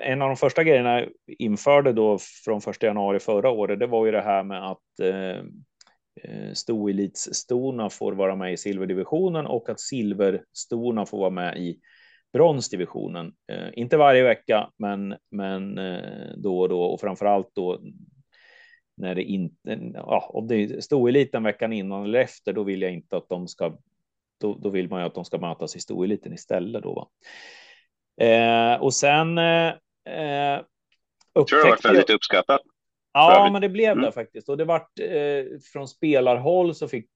en av de första grejerna jag införde då från 1 januari förra året, det var ju det här med att Storna får vara med i silverdivisionen och att silverstorna får vara med i bronsdivisionen. Inte varje vecka, men då och då, och framförallt då när det inte, om det är stoeliten veckan innan eller efter, då vill jag inte att de ska, då vill man ju att de ska mötas i stoeliten istället då, va? Och sen upptäckte... Tror det var väldigt uppskattat. Ja, men det blev det faktiskt. Och det vart från spelarhåll så fick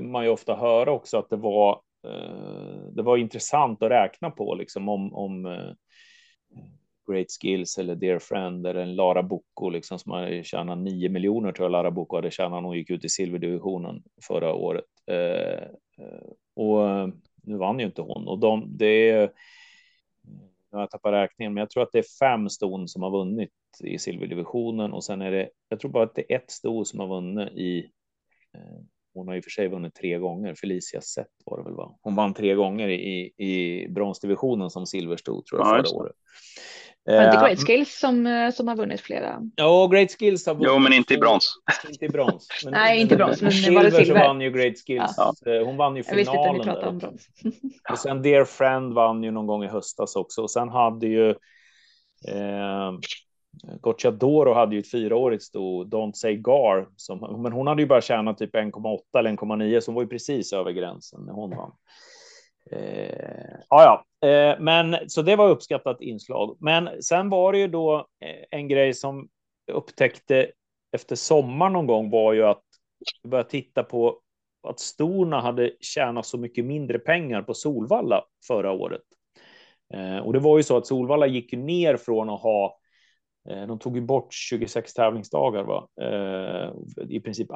man ju ofta höra också att det var intressant att räkna på liksom om Great Skills eller Dear Friend eller en Lara Bocco liksom, som hade tjänat 9 miljoner tror jag Lara Bocco hade tjänat. Hon gick ut i silverdivisionen förra året. Och nu vann ju inte hon. Och jag tappar räkningen, men jag tror att det är 5 ston som har vunnit i silverdivisionen. Och sen är det, jag tror bara att det är 1 ston som har vunnit i... Hon har ju för sig vunnit 3 gånger. Felicia Sett var det väl, va? Hon vann 3 gånger i bronsdivisionen som silverstod tror jag förra året. Men det är Great Skills som har vunnit flera. Ja, Great Skills har vunnit. Jo, men inte i brons. Inte i brons. Men, nej, inte i brons. Men silver, var det silver så vann ju Great Skills. Ja. Hon vann ju finalen. Jag visste inte ni pratade om brons. Och sen Dear Friend vann ju någon gång i höstas också. Och sen hade ju... Gocciadoro hade ju ett 4-årigt stod Don't Say Gar som, men hon hade ju bara tjänat typ 1,8 eller 1,9, som var ju precis över gränsen när hon vann. Men så det var uppskattat inslag. Men sen var det ju då en grej som jag upptäckte efter sommar någon gång, var ju att jag började titta på att Storna hade tjänat så mycket mindre pengar på Solvalla förra året. Och det var ju så att Solvalla gick ner från att ha... De tog ju bort 26 tävlingsdagar, va? I princip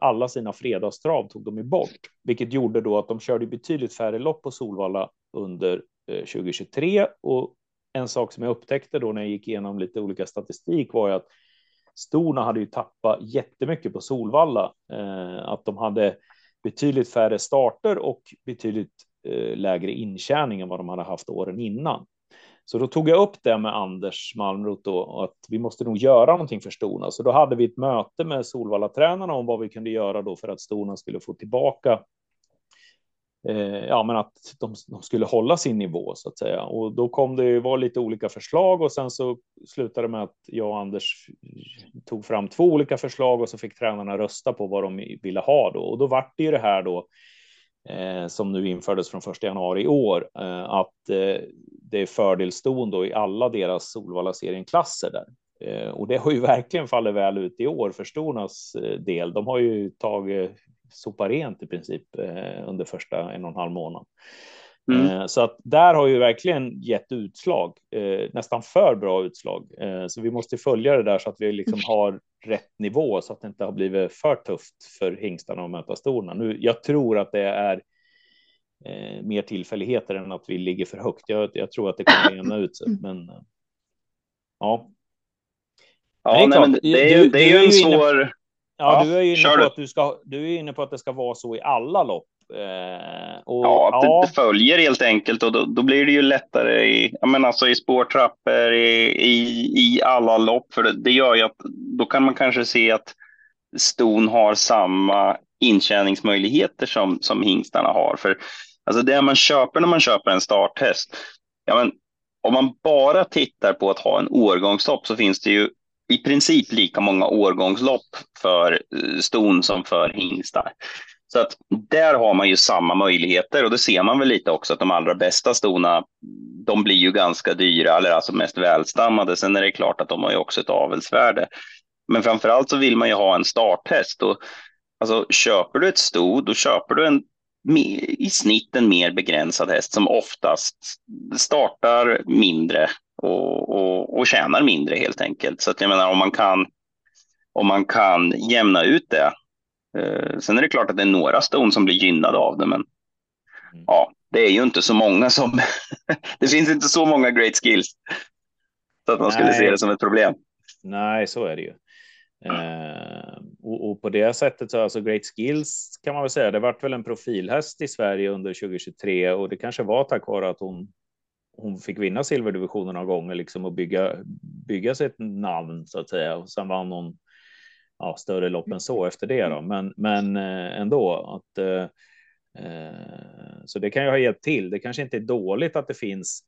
alla sina fredagstrav tog de ju bort. Vilket gjorde då att de körde betydligt färre lopp på Solvalla under 2023. Och en sak som jag upptäckte då när jag gick igenom lite olika statistik var ju att Storna hade ju tappat jättemycket på Solvalla. Att de hade betydligt färre starter och betydligt lägre intjäning än vad de hade haft åren innan. Så då tog jag upp det med Anders Malmroth då, att vi måste nog göra någonting för Storna. Så då hade vi ett möte med Solvalla-tränarna om vad vi kunde göra då för att Storna skulle få tillbaka, men att de skulle hålla sin nivå så att säga. Och då kom det ju vara lite olika förslag, och sen så slutade det med att jag och Anders tog fram 2 olika förslag, och så fick tränarna rösta på vad de ville ha då. Och då vart det ju det här då, som nu infördes från 1 januari i år, att det är fördelston då i alla deras Solvalla-serienklasser där. Och det har ju verkligen fallit väl ut i år för Stornas del. De har ju tagit soparent i princip under första 1,5 månad. Så att där har ju verkligen gett utslag, nästan för bra utslag. Så vi måste följa det där så att vi liksom har rätt nivå, så att det inte har blivit för tufft för hingstarna att möta Storna. Nu, jag tror att det är mer tillfälligheter än att vi ligger för högt. Jag tror att det kommer jämna ut sig, men det är ju en svår... Du är ju inne på att det ska vara så i alla lopp. Det följer helt enkelt, och då blir det ju lättare i spårtrappor, i alla lopp, för det gör ju att då kan man kanske se att ston har samma intjäningsmöjligheter som hingstarna har. För alltså det man köper när man köper en starthäst, om man bara tittar på att ha en årgångslopp så finns det ju i princip lika många årgångslopp för ston som för hingstar. Så att där har man ju samma möjligheter, och det ser man väl lite också att de allra bästa stona, de blir ju ganska dyra, eller alltså mest välstammade. Sen är det klart att de har ju också ett avelsvärde. Men framförallt så vill man ju ha en starthäst. Och alltså, köper du ett sto, då köper du en i snitt en mer begränsad häst som oftast startar mindre och tjänar mindre helt enkelt. Så att jag menar, om man kan jämna ut det. Sen är det klart att det är några ston som blir gynnade av det, men ja, det är ju inte så många som det finns inte så många great skills så att man skulle se det som ett problem. Nej, så är det ju. Och på det sättet så alltså Great Skills kan man väl säga, det vart väl en profilhäst i Sverige under 2023, och det kanske var tack vare att hon fick vinna silverdivisionen några gånger liksom, och bygga sitt namn så att säga, och sen vann hon större lopp än så efter det då, men ändå att, så det kan ju ha hjälpt till. Det kanske inte är dåligt att det finns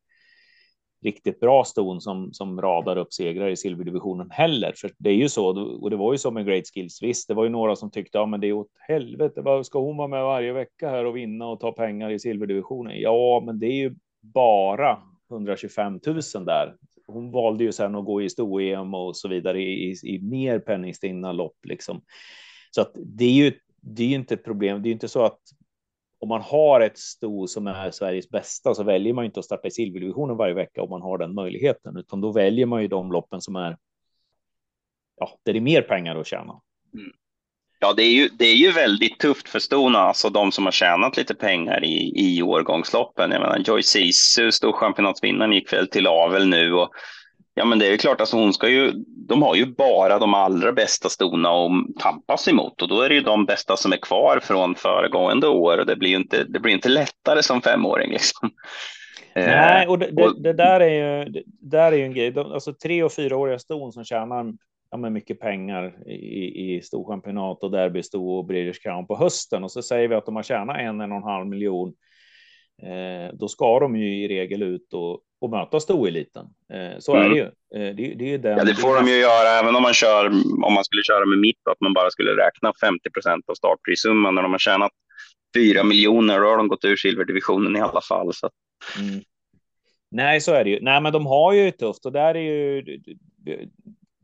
riktigt bra ston som radar upp segrar i silverdivisionen heller, för det är ju så, och det var ju som en Great Skills, visst, det var ju några som tyckte, ja men det är åt helvete, ska hon vara med varje vecka här och vinna och ta pengar i silverdivisionen? Ja, men det är ju bara 125 000 där. Hon valde ju sen att gå i stor-EM och så vidare i mer penningstinna lopp liksom. Så att det är ju inte ett problem, det är ju inte så att om man har ett sto som är Sveriges bästa så väljer man ju inte att starta i silverdivisionen varje vecka om man har den möjligheten, utan då väljer man ju de loppen som är där det är mer pengar att tjäna. Mm. Ja, det är ju väldigt tufft för stona, alltså de som har tjänat lite pengar i årgångsloppen. Jag menar, Joyce Isu, storchampionatsvinnaren, gick väl till avel nu, och ja, men det är ju klart att alltså de har ju bara de allra bästa stona att tampas emot, och då är det ju de bästa som är kvar från föregående år, och det blir inte lättare som femåring liksom. Nej, och det där är ju en grej. Alltså 3- och 4-åriga ston som tjänar med mycket pengar i storchampionat och derbysto och Breeders Crown på hösten, och så säger vi att de har tjänat 1,5 miljon, då ska de ju i regel ut och möta stoeliten. Så är det ju. Det är ju den. Ja, det får de ju göra, även om man skulle köra med mitt, att man bara skulle räkna 50% av startprissumman. När de har tjänat 4 miljoner, då har de gått ur silverdivisionen i alla fall. Så. Mm. Nej, så är det ju. Nej, men de har ju tufft, och där är ju...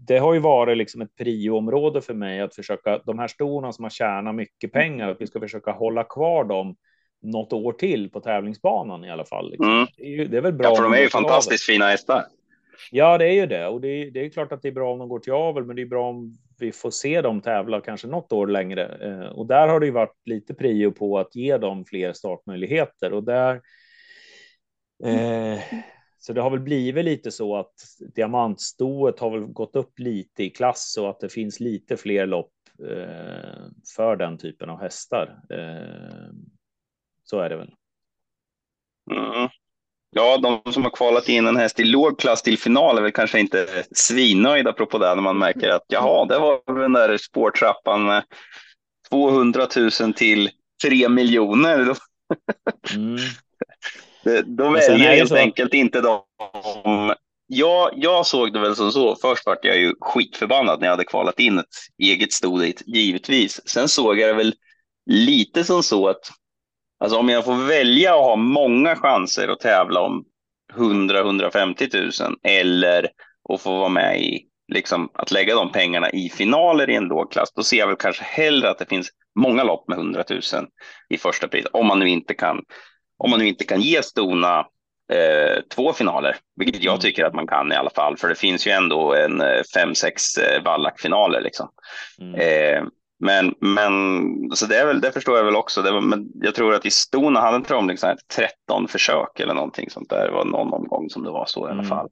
Det har ju varit liksom ett prioområde för mig att försöka, de här storna som har tjänat mycket pengar, att vi ska försöka hålla kvar dem något år till på tävlingsbanan i alla fall. Liksom. Mm. Det är väl bra. Ja, för de är ju fantastiskt fina hästar. Ja, det är ju det. Och det är klart att det är bra om de går till avel, men det är bra om vi får se dem tävla kanske något år längre. Och där har det ju varit lite prio på att ge dem fler startmöjligheter. Och där... Så det har väl blivit lite så att diamantstoet har väl gått upp lite i klass, så att det finns lite fler lopp för den typen av hästar. Så är det väl. Mm. Ja, de som har kvalat in en häst i låg klass till final är väl kanske inte svinnöjda apropå det, när man märker att jaha, det var den där spårtrappan med 200 000 till 3 miljoner. Mm. De väljer helt enkelt inte dem. Jag såg det väl som så. Först var jag ju skitförbannad när jag hade kvalat in ett eget sto dit, givetvis. Sen såg jag det väl lite som så att alltså, om jag får välja att ha många chanser att tävla om 100-150 000 eller att få vara med i liksom, att lägga de pengarna i finaler i en lågklass, då ser jag väl kanske hellre att det finns många lopp med 100 000 i första pris, om man nu inte kan ge stona 2 finaler, vilket jag tycker att man kan i alla fall, för det finns ju ändå en 5-6 vallackfinaler liksom. Men så det är väl, det förstår jag väl också. Men jag tror att i stona hade inte de liksom 13 försök eller någonting sånt där. Det var någon omgång som det var så i alla fall.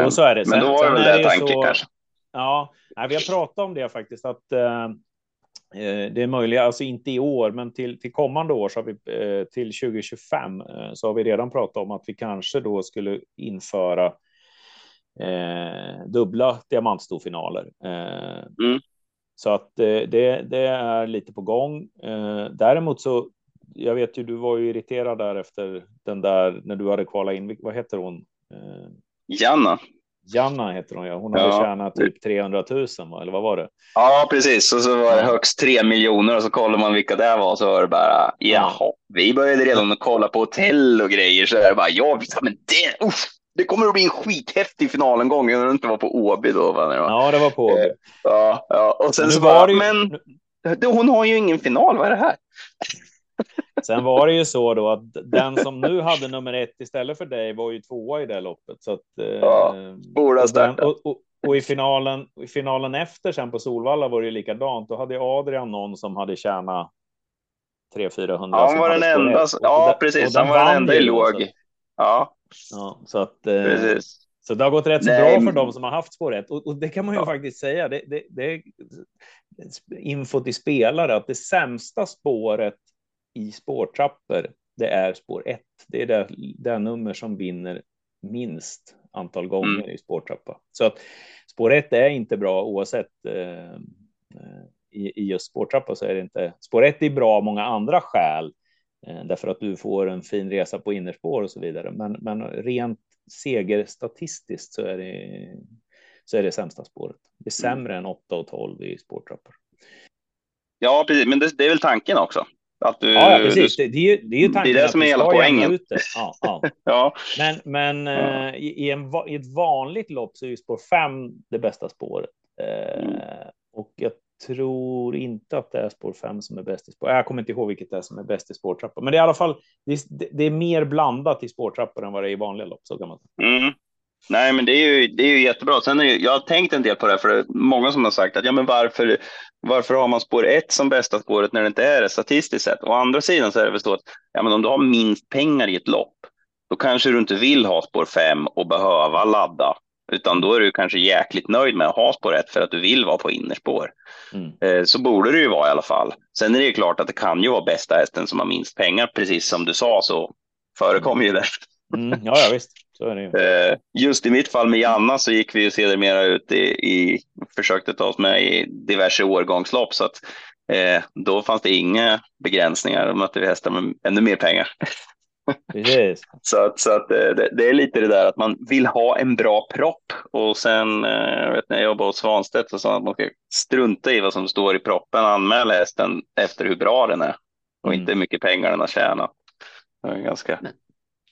Jo, så är det. Men då var det väl det tanken så... kanske. Ja, vi har pratat om det faktiskt, att det är möjligt, alltså inte i år, men till kommande år, så har vi, till 2025, så har vi redan pratat om att vi kanske då skulle införa dubbla diamantstorfinaler. Så att det är lite på gång. Däremot så jag vet ju, du var ju irriterad där efter den där, när du hade kvalat in, vad heter hon? Janna. Janna heter hon, ja. Hon hade tjänat typ 300 000, eller vad var det? Ja, precis. Och så var det högst 3 miljoner och så kollar man vilka det var, så var det bara, jaha, vi började redan kolla på hotell och grejer, så är det bara, ja, men det, uff. Det kommer att bli en skithäftig final en gång. Jag vet inte, var på Åby då. Ja, det var på Åby. Ja. Och sen så var det ju... Men hon har ju ingen final, vad är det här? Sen var det ju så då att den som nu hade nummer 1 istället för dig var ju 2 i det loppet. Så att, borde ha startat. Och i finalen efter sen på Solvalla var det ju likadant. Då hade Adrian någon som hade tjänat 300-400. Ja, han var den enda. Ja, precis. Han var den enda i låg. Ja, så att så det har gått rätt så bra för dem som har haft spår rätt, och det kan man ju faktiskt säga, det infot i spelare, att det sämsta spåret i spårtrappor, det är spår 1. Det är det nummer som vinner minst antal gånger i spårtrappa. Så att spår 1 är inte bra oavsett i just spårtrappa, så är det inte. Spår 1 är bra av många andra skäl, därför att du får en fin resa på innerspår och så vidare, men rent segerstatistiskt så är det sämsta spåret. Det är sämre än 8 och 12 i spårtrappor. Ja, precis, men det är väl tanken också. Att du, ja, precis. Det är ju tanken, det är det som är hela poängen. Ja. Men i ett vanligt lopp så är ju spår 5 det bästa spåret. Och jag tror inte att det är spår 5 som är bäst i spår. Jag kommer inte ihåg vilket det är som är bäst i spårtrappor. Men det är i alla fall, det är mer blandat i spårtrappor än vad det är i vanliga lopp, så kan man säga. Nej, men det är ju jättebra. Sen jag har tänkt en del på det här, för det är många som har sagt att ja, men varför har man spår 1 som bästa spåret när det inte är det statistiskt sett? Å andra sidan så är det väl så att ja, men om du har minst pengar i ett lopp, då kanske du inte vill ha spår 5 och behöva ladda. Utan då är du kanske jäkligt nöjd med att ha spåret för att du vill vara på innerspår. Så borde det ju vara i alla fall. Sen är det ju klart att det kan ju vara bästa hästen som har minst pengar. Precis som du sa, så förekommer ju det. Ja, visst. Så är det ju. Just i mitt fall med Janna så gick vi ju sedermera ut försökte ta oss med i diverse årgångslopp. Så att, då fanns det inga begränsningar. Då mötte vi hästar med ännu mer pengar. Precis. Så att det är lite det där att man vill ha en bra propp, och sen när jag jobbade åt Svanstedt så sa han att man ska strunta i vad som står i proppen, anmäla hästen efter hur bra den är och inte hur mycket pengar den har tjänat. Det är ganska...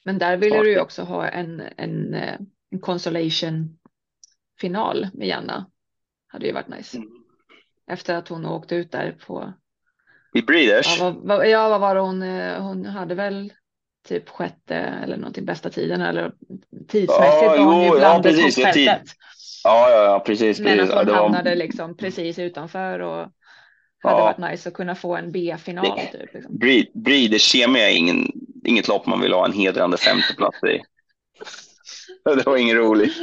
Men där ville du ju också ha en consolation final med Janna. Hade ju varit nice. Efter att hon åkte ut där på i Breeders. Vad var det hon hade väl typ 7:e eller någonting, bästa tiden eller tidsmässigt precis. Men att hon hamnade liksom precis utanför och hade varit nice att kunna få en B-final typ liksom. Breeders-kemi är inget lopp man vill ha en hedrande 5:e plats i. Det var inget roligt.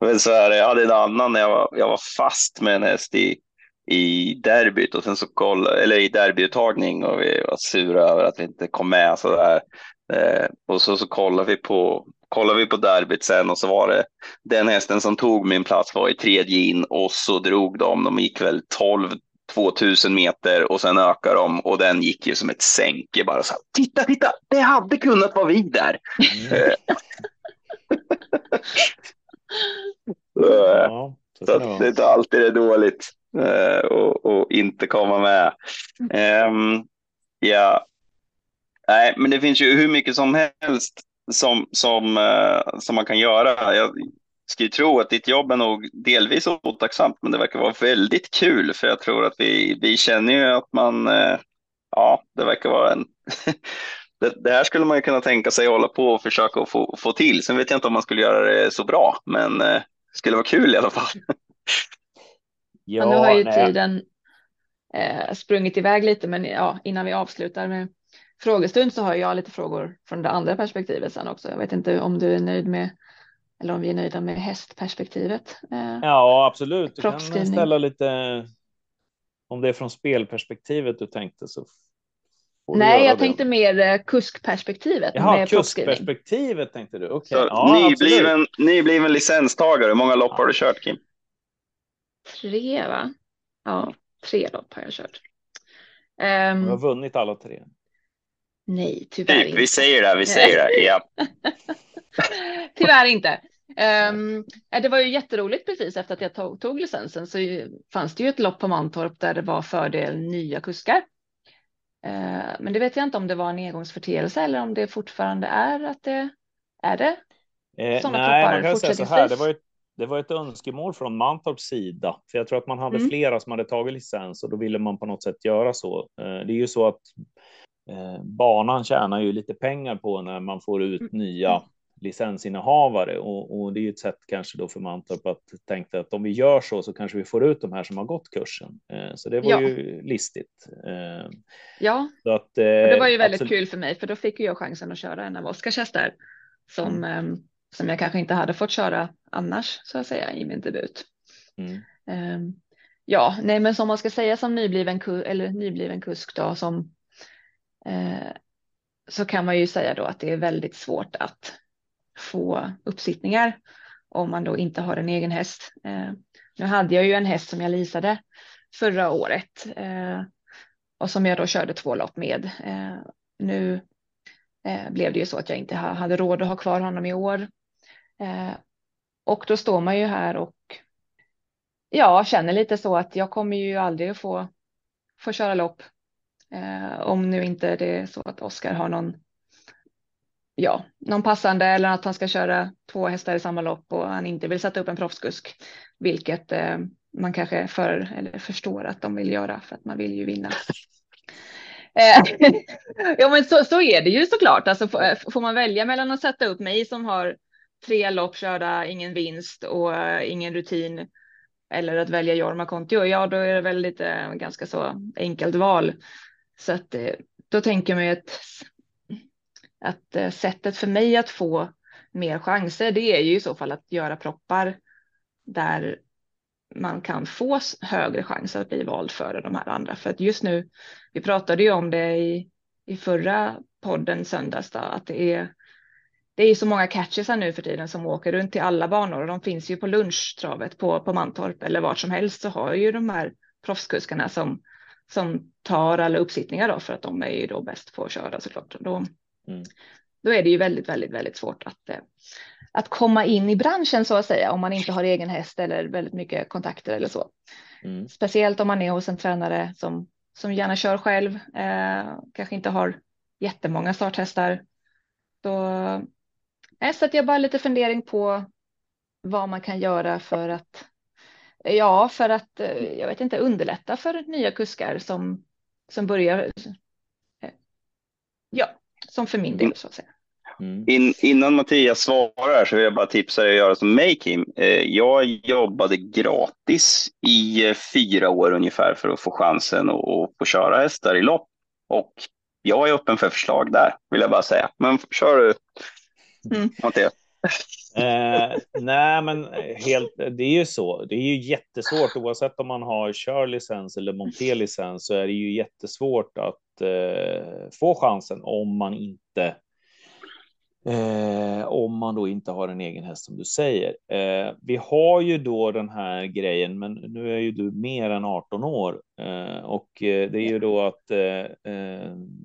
men så här, jag hade en annan när jag var fast med en häst i derbyt, och sen så eller i derbyuttagning, och vi var sura över att vi inte kom med så där. Och så kollade vi på derbyt sen, och så var det den hästen som tog min plats var i tredje in, och så drog de gick väl 2000 meter och sen ökar de, och den gick ju som ett sänke, bara så här, titta, det hade kunnat vara vi där. Så det är inte alltid det är dåligt. Och inte komma med. Nej, men det finns ju hur mycket som helst som man kan göra. Jag skulle tro att ditt jobb är nog delvis otacksamt, men det verkar vara väldigt kul, för jag tror att vi känner ju att man det verkar vara en det här skulle man ju kunna tänka sig hålla på och försöka att få till. Sen vet jag inte om man skulle göra det så bra, men det skulle vara kul i alla fall. Ja, nu har ju tiden sprungit iväg lite, men innan vi avslutar med frågestund så har jag lite frågor från det andra perspektivet sen också. Jag vet inte om du är nöjd med, eller om vi är nöjda med hästperspektivet. Ja, absolut. Du kan ställa lite, om det är från spelperspektivet du tänkte så. Nej, jag tänkte mer kuskperspektivet. Jaha, kuskperspektivet tänkte du. Okay. Så, ja, nybliven licenstagare, hur många lopp har du kört, Kim? 3 lopp har jag kört. Du har vunnit alla tre. Nej, tyvärr inte. Vi säger det. Ja. Tyvärr inte. Det var ju jätteroligt precis efter att jag tog licensen, så fanns det ju ett lopp på Mantorp där det var fördel nya kuskar. Men det vet jag inte om det var en engångsförteelse eller om det fortfarande är att det är det. Nej, man kan säga så här, det var ett önskemål från Mantorps sida, för jag tror att man hade flera som hade tagit licens och då ville man på något sätt göra så. Det är ju så att banan tjänar ju lite pengar på när man får ut nya licensinnehavare, och det är ju ett sätt kanske då för Mantorp att tänka att om vi gör så kanske vi får ut de här som har gått kursen, så det var ju listigt. Ja, så att, det var ju väldigt kul för mig, för då fick jag chansen att köra en av Oscarshästar som jag kanske inte hade fått köra annars, så att säga, i min debut. Men som man ska säga som nybliven kusk då, som så kan man ju säga då att det är väldigt svårt att få uppsittningar om man då inte har en egen häst. Nu hade jag ju en häst som jag leasade förra året och som jag då körde 2 lopp med. Nu blev det ju så att jag inte hade råd att ha kvar honom i år. Och då står man ju här och känner lite så att jag kommer ju aldrig att få köra lopp. Om nu inte det är så att Oskar har någon passande, eller att han ska köra 2 hästar i samma lopp och han inte vill sätta upp en proffskusk, vilket man kanske förstår att de vill göra, för att man vill ju vinna. Ja, men så är det ju såklart. Alltså, får man välja mellan att sätta upp mig som har 3 lopp körda, ingen vinst och ingen rutin, eller att välja Jorma Kontio, då är det väl lite ganska så enkelt val. Så att, då tänker man ju att sättet för mig att få mer chanser, det är ju i så fall att göra proppar där man kan få högre chanser att bli vald före de här andra. För att just nu, vi pratade ju om det i förra podden söndags då, att det är så många catches här nu för tiden som åker runt till alla banor, och de finns ju på lunchtravet på Mantorp eller vart som helst, så har ju de här proffskuskarna som tar alla uppsittningar då, för att de är ju då bäst på att köra såklart. Då är det ju väldigt, väldigt, väldigt svårt att komma in i branschen, så att säga, om man inte har egen häst eller väldigt mycket kontakter eller så. Speciellt om man är hos en tränare som gärna kör själv, kanske inte har jättemånga starthästar. Så att jag bara lite fundering på vad man kan göra för att jag vet inte, underlätta för nya kuskar som börjar, som för min del, så att säga. Innan Mattias svarar så vill jag bara tipsa dig att göra som mig, Kim. Jag jobbade gratis i 4 år ungefär för att få chansen att få köra hästar i lopp, och jag är öppen för förslag där, vill jag bara säga. Men kör du Mattias? Nej, men det är ju så. Det är ju jättesvårt, oavsett om man har körlicens eller monterlicens, så är det ju jättesvårt att få chansen om man då inte har en egen häst, som du säger. Vi har ju då den här grejen, men nu är ju du mer än 18 år. Och det är ju då att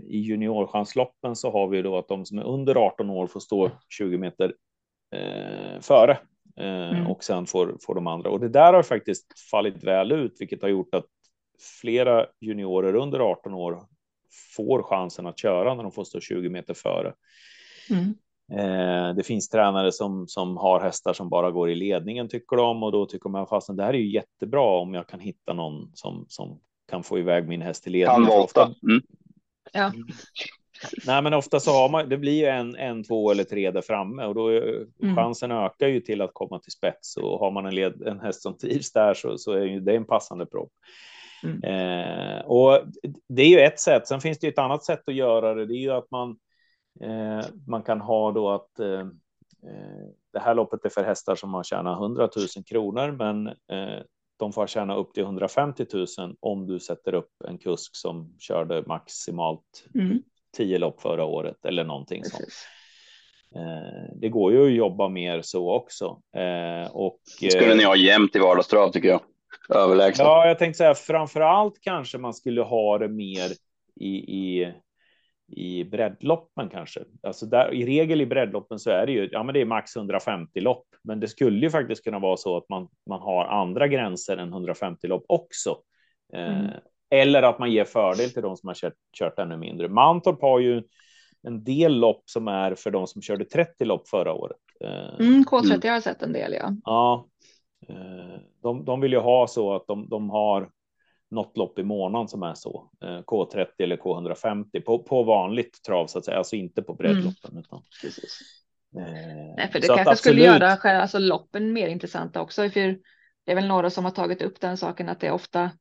i juniorchansloppen så har vi då att de som är under 18 år får stå 20 meter före. Och sen får de andra. Och det där har faktiskt fallit väl ut, vilket har gjort att flera juniorer under 18 år får chansen att köra när de får stå 20 meter före. Det finns tränare som har hästar som bara går i ledningen, tycker de, och då tycker man fastän det här är ju jättebra om jag kan hitta någon som kan få iväg min häst i ledningen. Ja. Nej, men ofta så har man, det blir ju 1, 2 eller 3 där framme, och då chansen ökar ju till att komma till spets, och har man en häst som trivs där så är det en passande propp. Och det är ju ett sätt. Sen finns det ju ett annat sätt att göra det är ju att man kan ha då att det här loppet är för hästar som har tjänat 100 000 kronor, men de får tjäna upp till 150 000 om du sätter upp en kusk som körde maximalt 10 lopp förra året eller någonting sånt. Det går ju att jobba mer så också. Skulle ni ha jämnt i vardagstrav, tycker jag. överlägset. Ja, jag tänkte säga framförallt kanske man skulle ha det mer i breddloppen kanske. Alltså där, i regel i breddloppen så är det ju, ja men det är max 150 lopp, men det skulle ju faktiskt kunna vara så att man har andra gränser än 150 lopp också. Eller att man ger fördel till de som har kört ännu mindre. Mantorp har ju en del lopp som är för de som körde 30 lopp förra året. K30 har jag sett en del, ja. Ja, de vill ju ha så att de har något lopp i månaden som är så. K30 eller K150 på vanligt trav så att säga, alltså inte på breddloppen. Utan. Precis. Nej, för det kanske skulle göra alltså, loppen mer intressanta också. För det är väl några som har tagit upp den saken att det är ofta,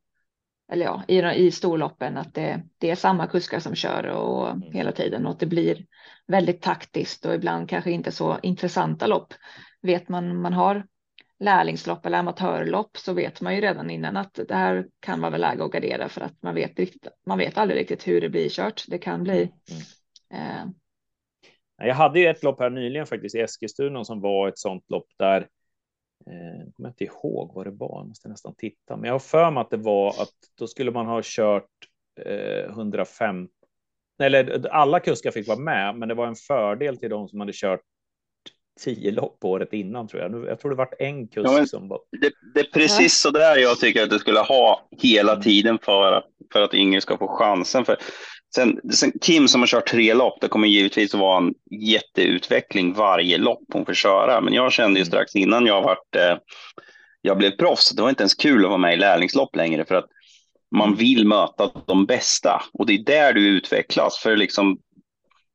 eller ja, i storloppen att det är samma kuskar som kör och hela tiden och att det blir väldigt taktiskt och ibland kanske inte så intressanta lopp. Vet man har lärlingslopp eller amatörlopp så vet man ju redan innan att det här kan vara väl läge att gardera för att man vet aldrig riktigt hur det blir kört. Det kan bli... Jag hade ju ett lopp här nyligen faktiskt i Eskilstuna som var ett sånt lopp där jag kommer inte ihåg vad det var, jag måste nästan titta, men jag har för mig att det var att då skulle man ha kört 105, eller alla kuskar fick vara med, men det var en fördel till de som hade kört 10 lopp året innan tror jag. Jag tror det var en kusk som var... Det är precis så där jag tycker att du skulle ha hela tiden för att ingen ska få chansen. För sen Kim som har kört 3 lopp, det kommer givetvis att vara en jätteutveckling varje lopp hon får köra. Men jag kände ju strax innan jag blev proffs, det var inte ens kul att vara med i lärlingslopp längre för att man vill möta de bästa. Och det är där du utvecklas för liksom...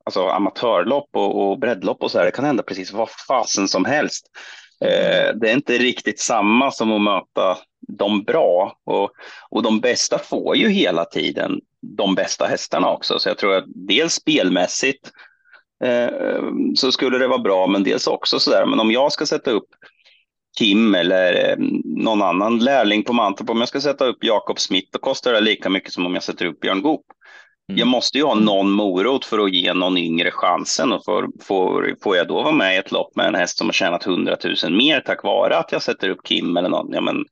Alltså amatörlopp och breddlopp och så här, det kan hända precis vad fasen som helst. Det är inte riktigt samma som att möta de bra. Och de bästa får ju hela tiden de bästa hästarna också. Så jag tror att dels spelmässigt så skulle det vara bra, men dels också så där. Men om jag ska sätta upp Kim eller någon annan lärling på Mantorp, om jag ska sätta upp Jakob Smith, då kostar det lika mycket som om jag sätter upp Björn Goop. Jag måste ju ha någon morot för att ge någon yngre chansen och får jag då vara med i ett lopp med en häst som har tjänat 100 000 mer tack vare att jag sätter upp Kim eller någon. Ja, men...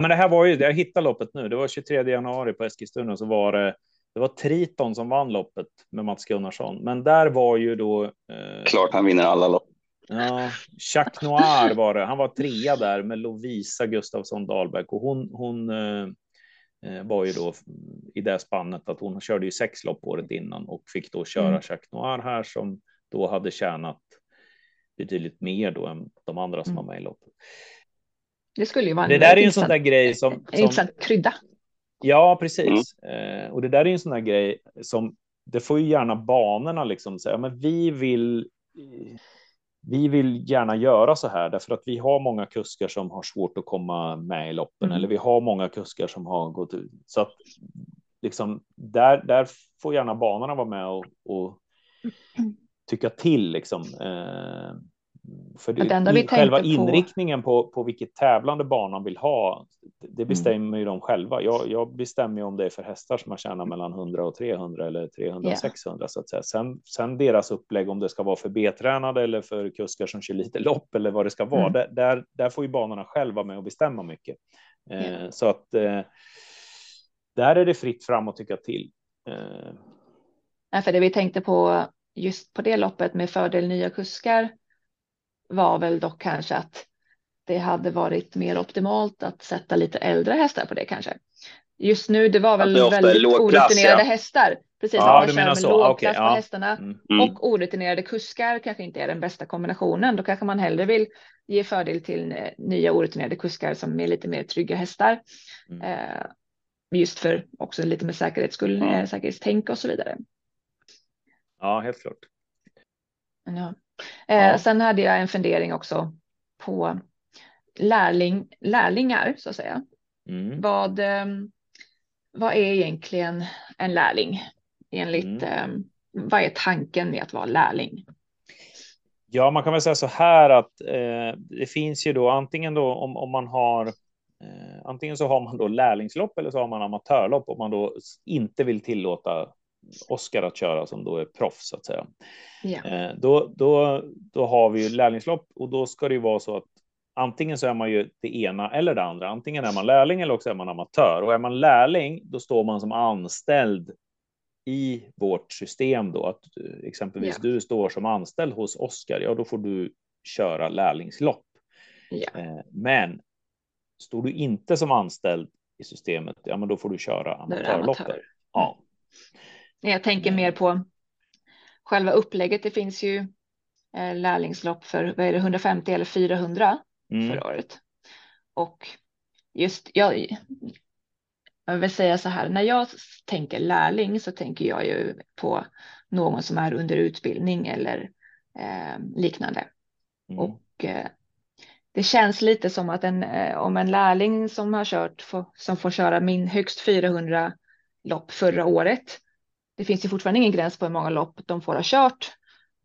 Men det här var ju, jag hittade loppet nu, det var 23 januari på Eskilstuna så var det var Triton som vann loppet med Mats Gunnarsson, men där var ju då... Klart han vinner alla lopp. Ja, Jacques Noir var det, han var 3 där med Lovisa Gustafsson Dahlberg och hon var ju då i det spannet att hon körde ju 6 lopp året innan och fick då köra Jacques Noir här som då hade tjänat betydligt mer då än de andra som var med i loppet. Det skulle ju vara det där är ju en sån där grej som krydda. Ja, precis. Och det där är ju en sån där grej som det får ju gärna banorna liksom säga, men vi vill gärna göra så här därför att vi har många kuskar som har svårt att komma med i loppen eller vi har många kuskar som har gått ut. Så att liksom, där får gärna banorna vara med och tycka till liksom. För det, själva inriktningen på vilket tävlande banan vill ha, det bestämmer ju de själva. Jag bestämmer ju om det är för hästar som har tjänat mellan 100 och 300 eller 300 och 600 så att säga. Sen deras upplägg, om det ska vara för B-tränade eller för kuskar som kör lite lopp eller vad det ska vara, där får ju banorna själva med och bestämma mycket. Så att där är det fritt fram att tycka till. Ja, för det vi tänkte på just på det loppet med fördel nya kuskar var väl dock kanske att det hade varit mer optimalt att sätta lite äldre hästar på det kanske. Just nu, det var väl väldigt orutinerade hästar. Precis, ja, man kör med lågklass på hästarna. Och orutinerade kuskar kanske inte är den bästa kombinationen. Då kanske man hellre vill ge fördel till nya orutinerade kuskar som är lite mer trygga hästar. Just för också lite med säkerhetsskull, säkerhetstänk och så vidare. Ja, helt klart. Ja. Sen hade jag en fundering också på lärlingar så att säga. Vad är egentligen en lärling? Enligt vad är tanken med att vara lärling? Ja, man kan väl säga så här att det finns ju då antingen då om man har antingen så har man då lärlingslopp eller så har man amatörlopp om man då inte vill tillåta Oskar att köra som då är proffs så att säga. Då har vi ju lärlingslopp och då ska det ju vara så att antingen så är man ju det ena eller det andra. Antingen är man lärling eller också är man amatör. Och är man lärling, då står man som anställd i vårt system då. Att exempelvis du står som anställd hos Oskar, ja då får du köra lärlingslopp. Men står du inte som anställd i systemet, ja men då får du köra amatörloppet. Amatör. Ja. Jag tänker mer på själva upplägget. Det finns ju lärlingslopp för 150 eller 400 för året. Och just jag vill säga så här, när jag tänker lärling så tänker jag ju på någon som är under utbildning eller liknande. Och det känns lite som att om en lärling som har kört, som får köra min högst 400 lopp förra året. Det finns ju fortfarande ingen gräns på hur många lopp de får ha kört.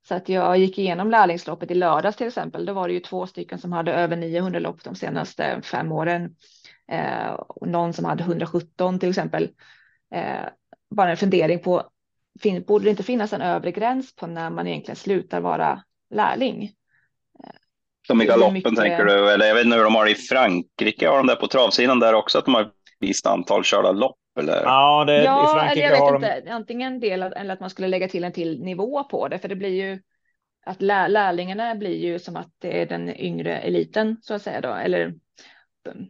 Så att jag gick igenom lärlingsloppet i lördags till exempel. Då var det ju 2 stycken som hade över 900 lopp de senaste 5 åren. Och någon som hade 117 till exempel. Bara en fundering på, borde det inte finnas en övre gräns på när man egentligen slutar vara lärling? De i galoppen mycket... tänker du? Eller jag vet inte hur de har i Frankrike. Har de där på travsidan där också att de har ett visst antal körda lopp? Eller? Ja, det, ja, i Frankrike eller jag vet inte. Antingen delad eller att man skulle lägga till en till nivå på det. För det blir ju att lärlingarna blir ju som att det är den yngre eliten så att säga då. Eller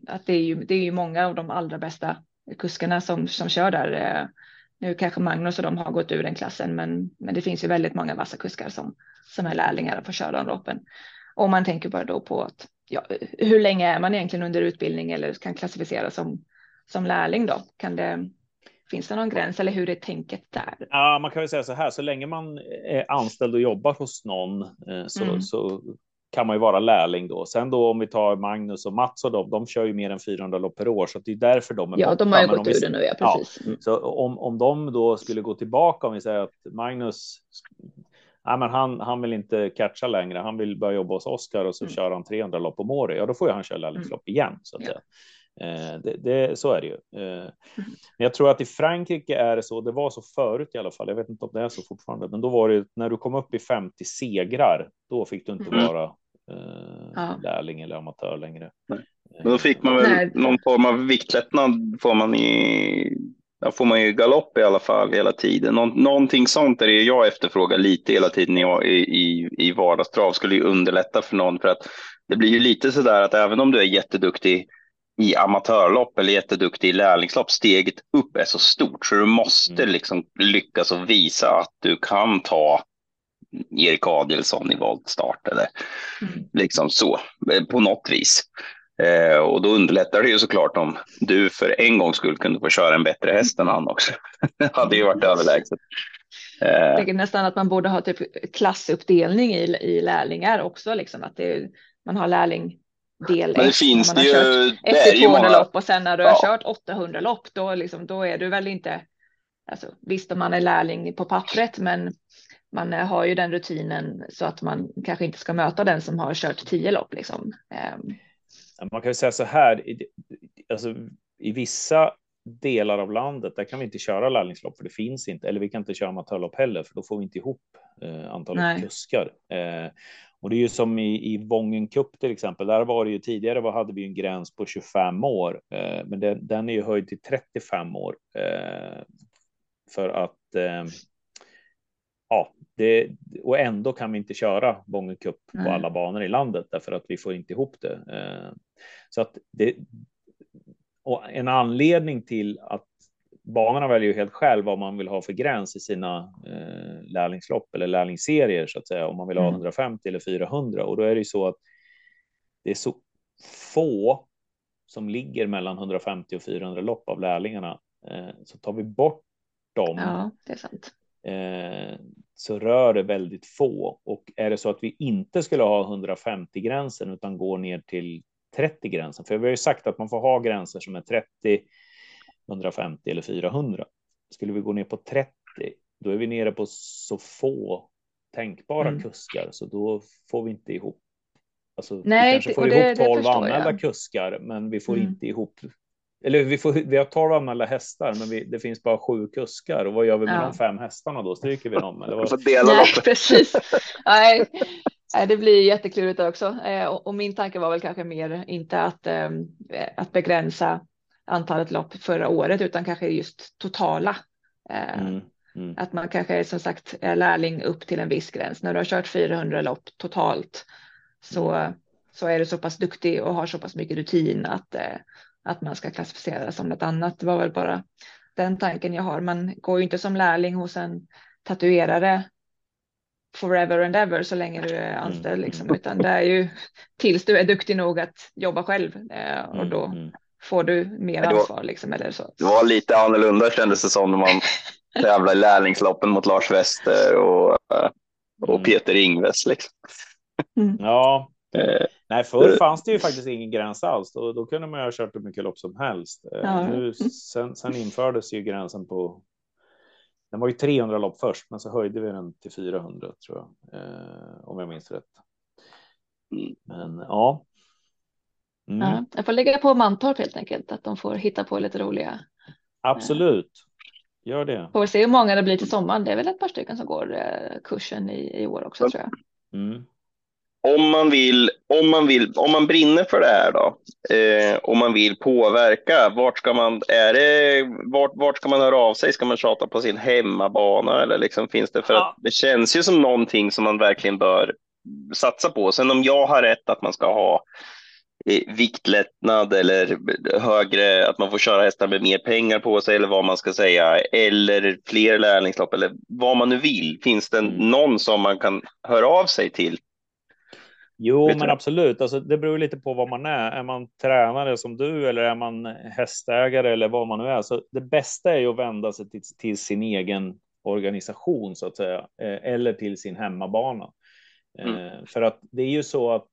att det är ju många av de allra bästa kuskarna som kör där. Nu kanske Magnus och de har gått ur den klassen. Men det finns ju väldigt många vassa kuskar som är lärlingar och får köra de loppen. Och man tänker bara då på att, hur länge är man egentligen under utbildning eller kan klassificeras som lärling då? Finns det någon gräns eller hur är tänket där? Ja, man kan väl säga så här, så länge man är anställd och jobbar hos någon så kan man ju vara lärling då. Sen då om vi tar Magnus och Mats och de kör ju mer än 400 lopp per år så det är därför de är borta. Ja, de har ju gått ur det nu, ja precis. Ja, så om de då skulle gå tillbaka, om vi säger att Magnus... Nej, men han vill inte catcha längre. Han vill börja jobba hos Oskar och så kör han 300 lopp om året. Ja, då får ju han köra lärlingslopp igen. Så att säga. Så är det ju. Men jag tror att i Frankrike är det så. Det var så förut i alla fall. Jag vet inte om det är så fortfarande. Men då var det när du kom upp i 50 segrar. Då fick du inte vara lärling eller amatör längre. Men då fick man väl någon form av viktlättnad får man ju galopp i alla fall hela tiden. Någonting sånt är det jag efterfrågar lite hela tiden i vardagstrav skulle ju underlätta för någon för att det blir ju lite sådär att även om du är jätteduktig i amatörlopp eller jätteduktig i lärlingslopp, steget upp är så stort så du måste liksom lyckas och visa att du kan ta Erik Adelsson i voltstart eller liksom så på något vis. Och då underlättar det ju såklart om du för en gång skulle kunde få köra en bättre häst än han också. Det hade ju varit överlägset. Jag tänker nästan att man borde ha typ klassuppdelning i lärlingar också. Liksom, att man har lärlingdel 1. Men det finns det ju... Efter 200 lopp och sen när du har kört 800 lopp då är du väl inte... Alltså, visst om man är lärling på pappret men man har ju den rutinen så att man kanske inte ska möta den som har kört 10 lopp liksom. Man kan ju säga så här, alltså, i vissa delar av landet där kan vi inte köra lärlingslopp för det finns inte, eller vi kan inte köra amatörlopp heller för då får vi inte ihop antalet kuskar. Och det är ju som i Vången Cup till exempel, där var det ju tidigare hade vi en gräns på 25 år men den är ju höjd till 35 år för att och ändå kan vi inte köra Vången Cup på alla banor i landet därför att vi får inte ihop det. Så att och en anledning till att banorna väljer ju helt själv vad man vill ha för gräns i sina lärlingslopp eller lärlingsserier så att säga, om man vill ha 150 eller 400 och då är det ju så att det är så få som ligger mellan 150 och 400 lopp av lärlingarna så tar vi bort dem. Ja, det är sant. Så rör det väldigt få och är det så att vi inte skulle ha 150-gränsen utan går ner till 30-gränsen, för vi har ju sagt att man får ha gränser som är 30, 150 eller 400, skulle vi gå ner på 30 då är vi nere på så få tänkbara kuskar så då får vi inte ihop vi kanske får ihop 12 anmälda kuskar men vi får inte ihop. Eller vi har 12 anmälda hästar, men det finns bara 7 kuskar. Och vad gör vi med de 5 hästarna då? Stryker vi dem? Eller vad? Nej, precis. Nej. Det blir jätteklurigt också. Och min tanke var väl kanske mer inte att begränsa antalet lopp förra året, utan kanske just totala. Att man kanske som sagt är lärling upp till en viss gräns. När du har kört 400 lopp totalt så är du så pass duktig och har så pass mycket rutin att man ska klassificeras som något annat. Det var väl bara den tanken jag har. Man går ju inte som lärling hos en tatuerare forever and ever så länge du är anställd. Liksom, utan det är ju tills du är duktig nog att jobba själv. Och då får du mer ansvar. Liksom, eller så. Det var lite annorlunda kändes det som när man tävlade i lärlingsloppen mot Lars Wester och Peter Ingves. Liksom. Ja. Nej, förr fanns det ju faktiskt ingen gräns alls. Då kunde man ju ha kört hur mycket lopp som helst. Nu, sen infördes ju gränsen på... Den var ju 300 lopp först, men så höjde vi den till 400 tror jag. Om jag minns rätt. Men ja. Ja, jag får lägga på Mantorp helt enkelt. Att de får hitta på lite roliga. Absolut. Gör det. Får vi se hur många det blir till sommaren. Det är väl ett par stycken som går kursen i år också tror jag. Mm. Om man brinner för det här då, och man vill påverka, vart ska man höra av sig? Ska man tjata på sin hemmabana eller liksom finns det för att det känns ju som någonting som man verkligen bör satsa på. Sen om jag har rätt att man ska ha viktlättnad eller högre, att man får köra hästar med mer pengar på sig eller vad man ska säga, eller fler lärlingslopp eller vad man nu vill. Finns det någon som man kan höra av sig till? Jo, men absolut. Alltså, det beror lite på vad man är. Är man tränare som du eller är man hästägare eller vad man nu är. Så det bästa är ju att vända sig till sin egen organisation så att säga. Eller till sin hemmabana. För att det är ju så att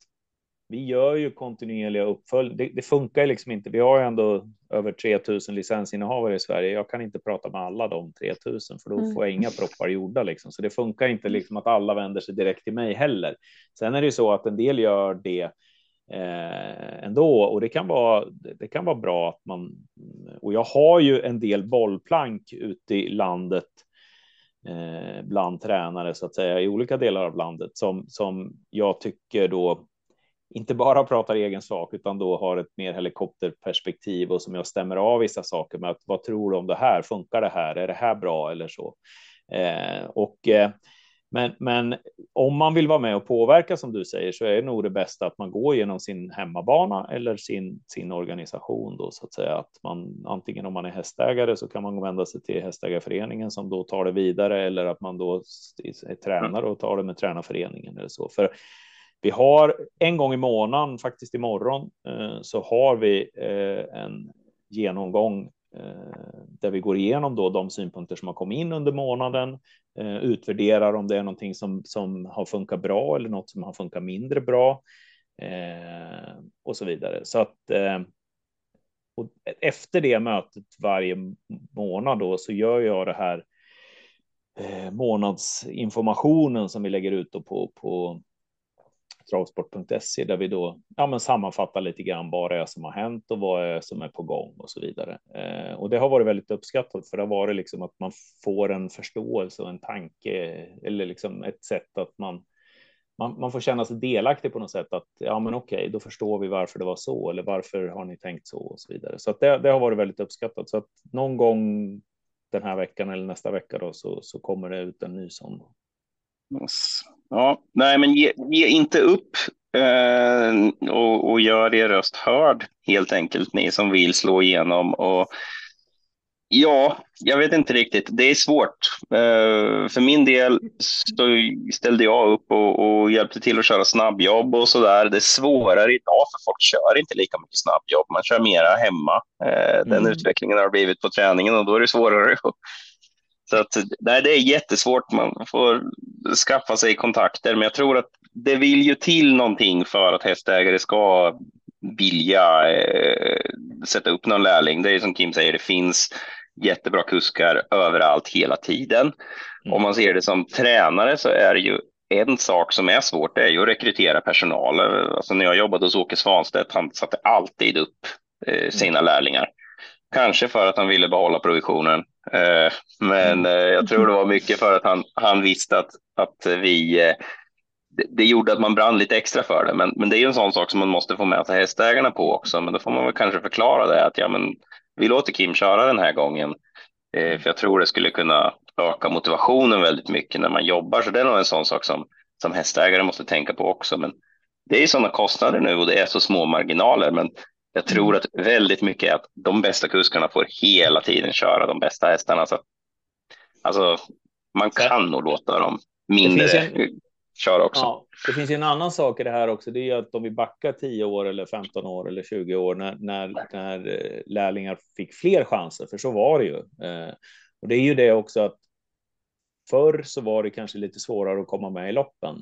vi gör ju kontinuerliga uppfölj. Det funkar ju liksom inte. Vi har ju ändå över 3000 licensinnehavare i Sverige. Jag kan inte prata med alla de 3000 för då får jag inga proppar gjorda liksom. Så det funkar inte liksom att alla vänder sig direkt till mig heller. Sen är det ju så att en del gör det ändå. Och det kan vara bra att man... Och jag har ju en del bollplank ute i landet bland tränare så att säga i olika delar av landet som jag tycker då inte bara pratar egen sak utan då har ett mer helikopterperspektiv och som jag stämmer av vissa saker med att vad tror du om det här, funkar det här, är det här bra eller så. Men om man vill vara med och påverka som du säger så är det nog det bästa att man går genom sin hemmabana eller sin organisation då så att säga, att man antingen om man är hästägare så kan man vända sig till hästägarföreningen som då tar det vidare eller att man då är tränare och tar det med tränarföreningen eller så. För vi har en gång i månaden, faktiskt imorgon, så har vi en genomgång där vi går igenom då de synpunkter som har kommit in under månaden, utvärderar om det är någonting som har funkat bra eller något som har funkat mindre bra och så vidare. Så att, och efter det mötet varje månad då, så gör jag det här månadsinformationen som vi lägger ut då på travsport.se där vi då sammanfattar lite grann vad det är som har hänt och vad det är som är på gång och så vidare. Och det har varit väldigt uppskattat för det har varit liksom att man får en förståelse och en tanke eller liksom ett sätt att man får känna sig delaktig på något sätt att okej, då förstår vi varför det var så eller varför har ni tänkt så och så vidare. Så att det har varit väldigt uppskattat så att någon gång den här veckan eller nästa vecka då så kommer det ut en ny sån. Ja, nej men ge inte upp och gör er röst hörd helt enkelt, ni som vill slå igenom och jag vet inte riktigt, det är svårt för min del så ställde jag upp och hjälpte till att köra snabbjobb och sådär, det är svårare idag för folk kör inte lika mycket snabbjobb, man kör mera hemma, den utvecklingen har blivit på träningen och då är det svårare så att, nej, det är jättesvårt, man får skaffa sig kontakter men jag tror att det vill ju till någonting för att hästägare ska vilja sätta upp någon lärling. Det är som Kim säger, det finns jättebra kuskar överallt hela tiden. Om man ser det som tränare så är det ju en sak som är svårt, det är ju att rekrytera personal. Alltså, när jag jobbade hos Åke Svanstedt, han satte alltid upp sina lärlingar. Kanske för att han ville behålla provisionen. Men jag tror det var mycket för att han visste att vi det gjorde att man brann lite extra för det. Men det är ju en sån sak som man måste få med sig hästägarna på också. Men då får man väl kanske förklara det att ja, men vi låter Kim köra den här gången. För jag tror det skulle kunna öka motivationen väldigt mycket när man jobbar. Så det är nog en sån sak som hästägare måste tänka på också. Men det är ju sådana kostnader nu och det är så små marginaler. Men jag tror att väldigt mycket är att de bästa kuskarna får hela tiden köra de bästa hästarna. Så, alltså man kan nog låta dem mindre köra också. Ja, det finns ju en annan sak i det här också. Det är att om vi backar 10 år eller 15 år eller 20 år när lärlingar fick fler chanser. För så var det ju. Och det är ju det också att förr så var det kanske lite svårare att komma med i loppen.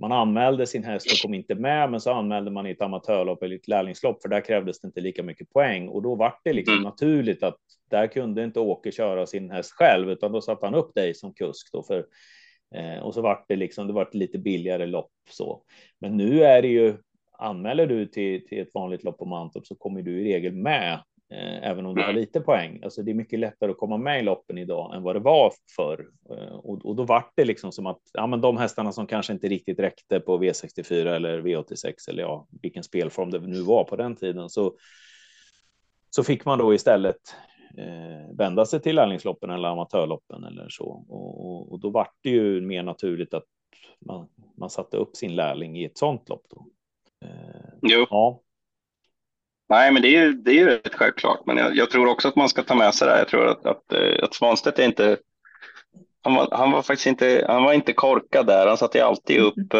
Man anmälde sin häst och kom inte med, men så anmälde man i ett amatörlopp eller ett lärlingslopp, för där krävdes det inte lika mycket poäng. Och då var det liksom naturligt att där kunde inte Åke köra sin häst själv, utan då satt han upp dig som kusk då för... och så var det liksom, det var ett lite billigare lopp så. Men nu är det ju, anmäler du till ett vanligt lopp på Mantorp så kommer du i regel med, även om du har lite poäng. Alltså det är mycket lättare att komma med i loppen idag än vad det var förr. Och då var det liksom som att ja, men de hästarna som kanske inte riktigt räckte på V64 eller V86 eller ja, vilken spelform det nu var på den tiden, så fick man då istället vända sig till lärlingsloppen eller amatörloppen eller så. Och då var det ju mer naturligt att man satte upp sin lärling i ett sånt lopp då. Jo. Ja. Nej, men det är ju rätt självklart. Men jag tror också att man ska ta med sig det. Jag tror att Svanstedt är inte... Han var faktiskt inte... Han var inte korkad där. Han satte alltid upp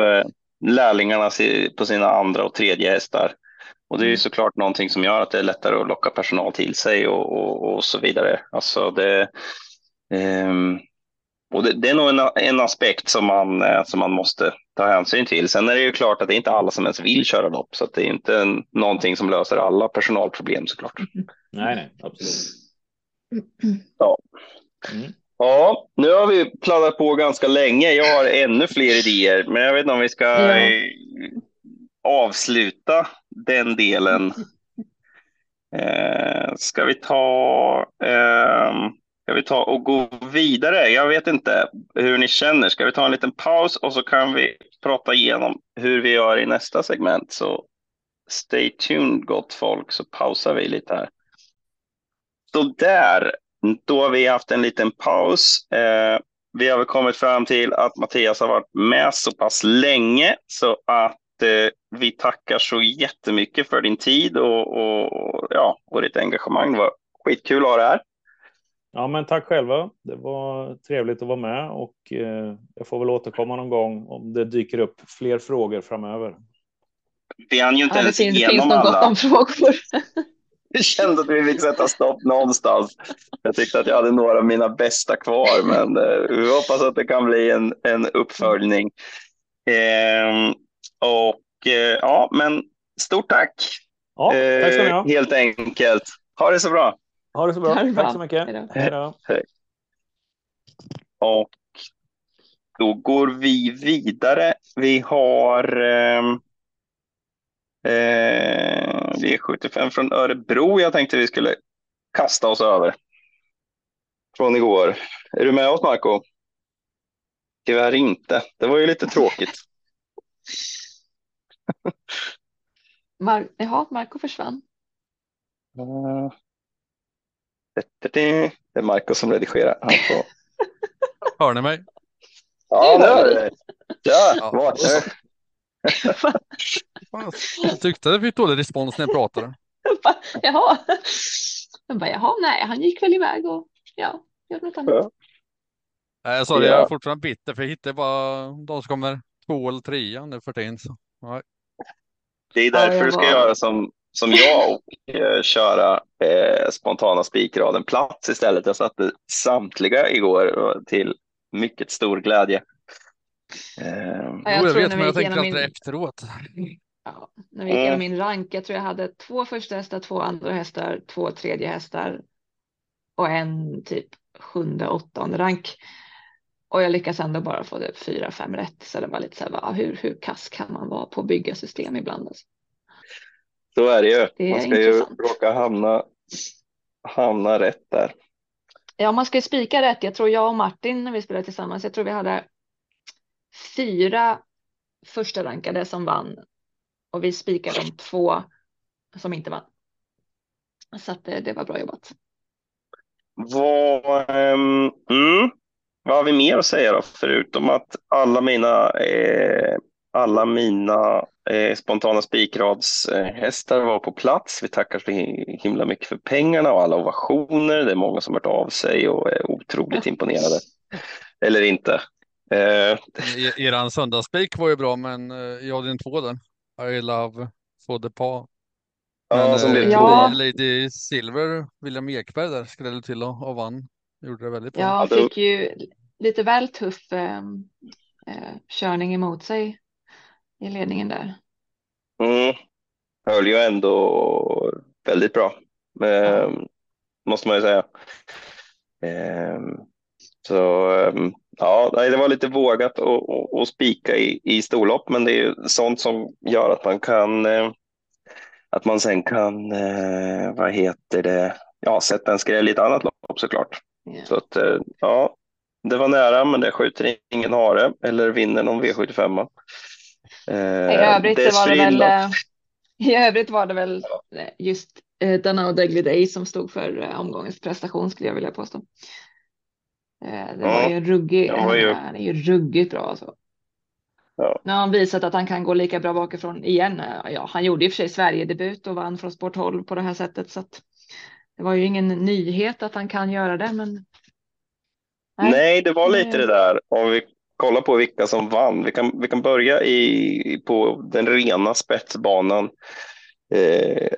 lärlingarna på sina andra och tredje hästar. Och det är ju såklart någonting som gör att det är lättare att locka personal till sig och så vidare. Alltså det... Och det är nog en aspekt som man måste ta hänsyn till. Sen är det ju klart att det är inte alla som ens vill köra lopp. Så att det är inte någonting som löser alla personalproblem såklart. Nej, absolut. Ja. Ja, nu har vi pladdrat på ganska länge. Jag har ännu fler idéer. Men jag vet inte om vi ska avsluta den delen. Ska vi ta... Ska vi ta och gå vidare? Jag vet inte hur ni känner. Ska vi ta en liten paus och så kan vi prata igenom hur vi gör i nästa segment. Så stay tuned gott folk, så pausar vi lite här. Då har vi haft en liten paus. Vi har väl kommit fram till att Mattias har varit med så pass länge så att vi tackar så jättemycket för din tid och ditt engagemang. Det var skitkul att ha det här. Ja, men tack själva. Det var trevligt att vara med och jag får väl återkomma någon gång om det dyker upp fler frågor framöver. Vi hann ju inte ens igenom alla. Jag kände att vi fick sätta stopp någonstans. Jag tyckte att jag hade några av mina bästa kvar, men vi hoppas att det kan bli en uppföljning. Men stort tack. Ja, tack så mycket. Helt enkelt. Ha det så bra. Ha det så bra. Tack så mycket. Hejdå. Och då går vi vidare. Vi har V75 från Örebro. Jag tänkte vi skulle kasta oss över. Från igår. Är du med oss, Marco? Tyvärr inte. Det var ju lite tråkigt. Marco försvann. Det är Marco som redigerar. Han får... Hör ni mig? Ja, det hör det. Ja, vaknar. Jag tyckte det fick dålig respons när jag pratade. Jaha. Jaha, nej, han gick väl iväg och gjorde något annat. Nej, jag sa det, jag är fortfarande bitter för jag hittade bara de som kommer 2 eller 3 nu för tiden. Så. Nej. Det är därför du ska göra som jag och köra spontana spikraden plats istället. Jag satte samtliga igår till mycket stor glädje. Jag vet, men jag tänkte att det efteråt. Ja, när vi gick igenom min rank, jag tror jag hade 2 första hästar, 2 andra hästar, 2 tredje hästar och en typ 7-8 rank. Och jag lyckas ändå bara få det 4-5 rätt. Så det var lite så här, hur kass kan man vara på att bygga system ibland alltså. Så är det ju. Man ska ju råka hamna rätt där. Ja, man ska ju spika rätt. Jag tror jag och Martin när vi spelade tillsammans, jag tror vi hade 4 första rankade som vann och vi spikade de 2 som inte vann. Så att det var bra jobbat. Vad har vi mer att säga då? Förutom att alla mina spontana spikradshästar var på plats. Vi tackar så himla mycket för pengarna och alla ovationer. Det är många som har hört av sig och är otroligt imponerade. Eller inte. Eran söndagsspik var ju bra, men jag hade inte 2 den. I love for the paw. Ja. Lady Silver, William Ekberg där skrällde till och vann. Gjorde det väldigt bra. Ja, fick ju lite väl tuff körning emot sig i ledningen där. Höll ju ändå väldigt bra. Måste man ju säga. Det var lite vågat att spika i storlopp, men det är ju sånt som gör att man kan sätta en skräll i ett annat lopp såklart. Yeah. Så att det var nära, men det skjuter ingen hare eller vinner någon V75. I övrigt var det väl just denna och Degly Day som stod för omgångens prestation, skulle jag vilja påstå. Han är ju ruggigt bra alltså. Ja. Nu har han visat att han kan gå lika bra bakifrån igen. Ja, han gjorde i och för sig Sverigedebut och vann från Sport 12 på det här sättet, så att det var ju ingen nyhet att han kan göra det, men... Nej, det var lite det där. Om vi kollar på vilka som vann, vi kan börja på den rena spetsbanan.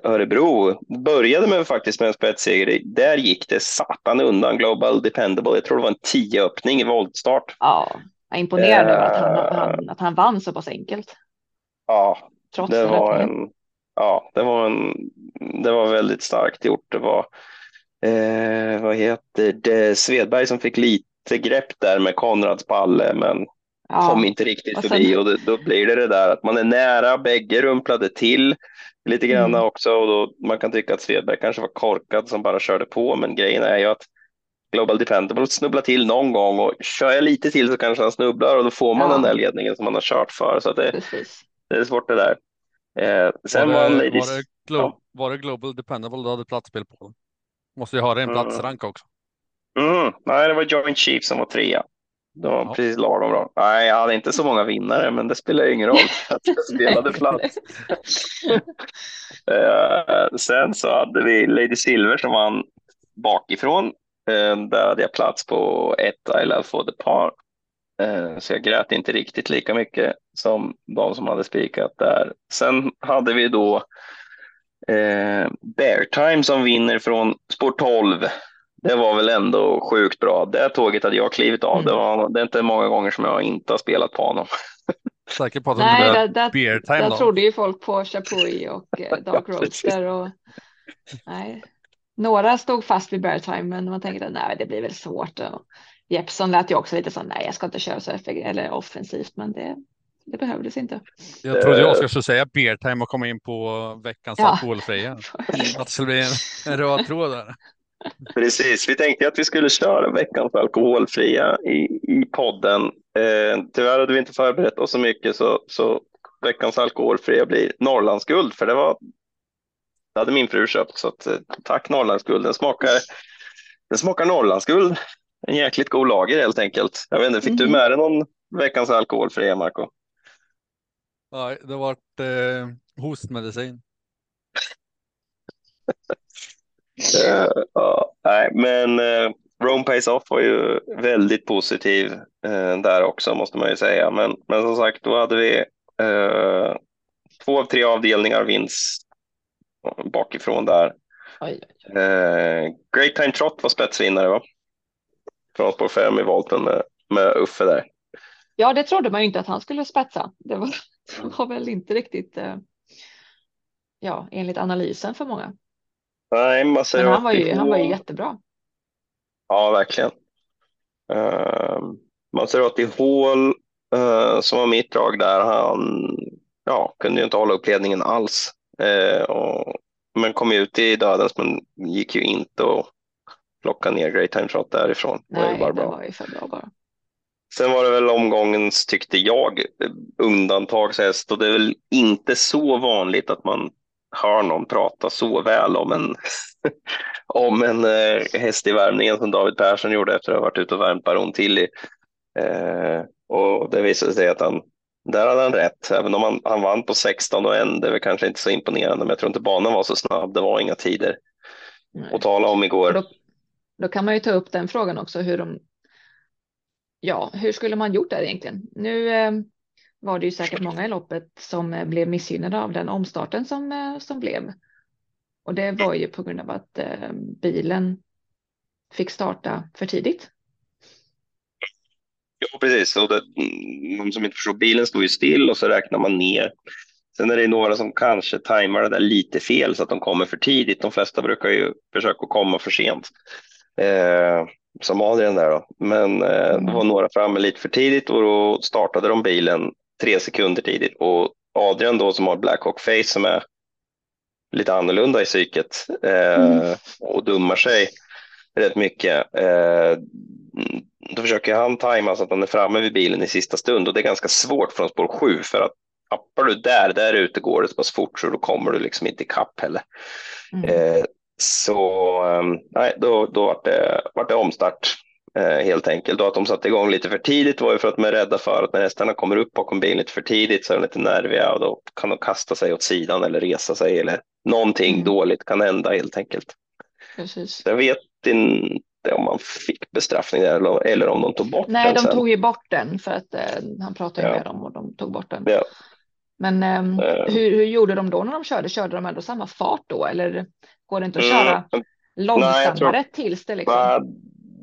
Örebro började faktiskt med en spetsseger. Där gick det satan undan Global Dependable. Jag tror det var en 10 öppning i voltstart. Ja, jag är imponerad över att han vann så pass enkelt. Ja, trots det var väldigt starkt gjort. Det var Svedberg som fick lite grepp där med Konrads palle, men kom inte riktigt förbi, och då blir det där att man är nära, bägge rumplade till lite grann också, och då man kan tycka att Svedberg kanske var korkad som bara körde på, men grejen är ju att Global Dependable snubblar till någon gång, och kör jag lite till så kanske han snubblar, och då får man den där ledningen som man har kört för, så att det är svårt det där. Var det Global Dependable du hade platsspel på? Måste ju ha en platsrank också. Nej, det var Joint Chief som var 3. De var precis lagom bra. Nej, jag hade inte så många vinnare, men det spelar ju ingen roll att jag spelade plats. Sen så hade vi Lady Silver som vann bakifrån. Där hade jag plats på 1 I Love for the Par. Så jag grät inte riktigt lika mycket som de som hade spikat där. Sen hade vi då Bear Time som vinner från Sport 12. Det var väl ändå sjukt bra. Det tåget hade jag klivit av. Det är inte många gånger som jag inte har spelat på honom. Säker på att där trodde ju folk på Chapuis och Dark Roadster. Och, nej. Några stod fast vid Bear Time, men man tänkte att det blir väl svårt. Och Jeppson lät ju också lite så, jag ska inte köra så offensivt, men det behövdes inte. Jag trodde jag skulle säga Bear Time och komma in på veckans alkoholfria. Att det skulle bli en röd tråd där. Precis, vi tänkte att vi skulle köra veckans alkoholfria i podden. Tyvärr hade vi inte förberett oss så mycket, så veckans alkoholfria blir Norrlandsguld, för det hade min fru köpt, så att, tack Norrlandsguld. Den smakar Norrlandsguld. En jäkligt god lager helt enkelt. Jag vet inte, fick du med dig någon veckans alkoholfria, Marco? Nej, det har varit hostmedicin. Rome Pays Off var ju väldigt positiv där också, måste man ju säga, men som sagt, då hade vi 2 av 3 avdelningar vinst bakifrån där. Oj. Great Time Trot var spetsvinnare, va? Från spår 5 i volten med Uffe där. Ja, det trodde man ju inte att han skulle spetsa. Det var väl inte riktigt enligt analysen för många. Nej, men han var ju jättebra. Ja, verkligen. Maserati Hall som var mitt drag där, han kunde ju inte hålla upp ledningen alls. Men kom ut i dödens, men gick ju inte att plocka ner Great Time Trot därifrån. Nej, det var ju för bra bara. Sen var det väl omgångens, tyckte jag, undantagshäst, och det är väl inte så vanligt att man hör någon prata så väl om en, om en häst i värmningen som David Persson gjorde efter att ha varit ute och värmt Baron Tilly. Och det visade sig att han, där hade han rätt, även om han vann på 16:1, det var kanske inte så imponerande, men jag tror inte banan var så snabb, det var inga tider att tala om igår. Då kan man ju ta upp den frågan också, hur skulle man gjort det egentligen? Nu var det ju säkert många i loppet som blev missgynnade av den omstarten som blev. Och det var ju på grund av att bilen fick starta för tidigt. Ja, precis. Och de som inte förstår, bilen stod ju still och så räknar man ner. Sen är det några som kanske tajmar det där lite fel så att de kommer för tidigt. De flesta brukar ju försöka komma för sent. Som Adrian där då. Men det var några framme lite för tidigt och då startade de bilen 3 sekunder tidigt. Och Adrian då, som har Black Hawk Face, som är lite annorlunda i psyket och dummar sig rätt mycket. Då försöker han tajma så att han är framme vid bilen i sista stund, och det är ganska svårt från spår 7, för att tappar du där ute går det så pass fort så då kommer du liksom inte i kapp heller. Då var det omstart helt enkelt. Då att de satte igång lite för tidigt var ju för att de är rädda för att när hästarna kommer upp bakom bilen lite för tidigt så är de lite nerviga, och då kan de kasta sig åt sidan eller resa sig eller någonting dåligt kan hända helt enkelt. Precis. Jag vet inte om man fick bestraffning där eller om de tog bort den. Nej, de tog ju bort den för att han pratade med dem och de tog bort den. Ja. Men hur gjorde de då när de körde? Körde de ändå samma fart då? Eller går det inte att köra långsammare tills det liksom? Nej,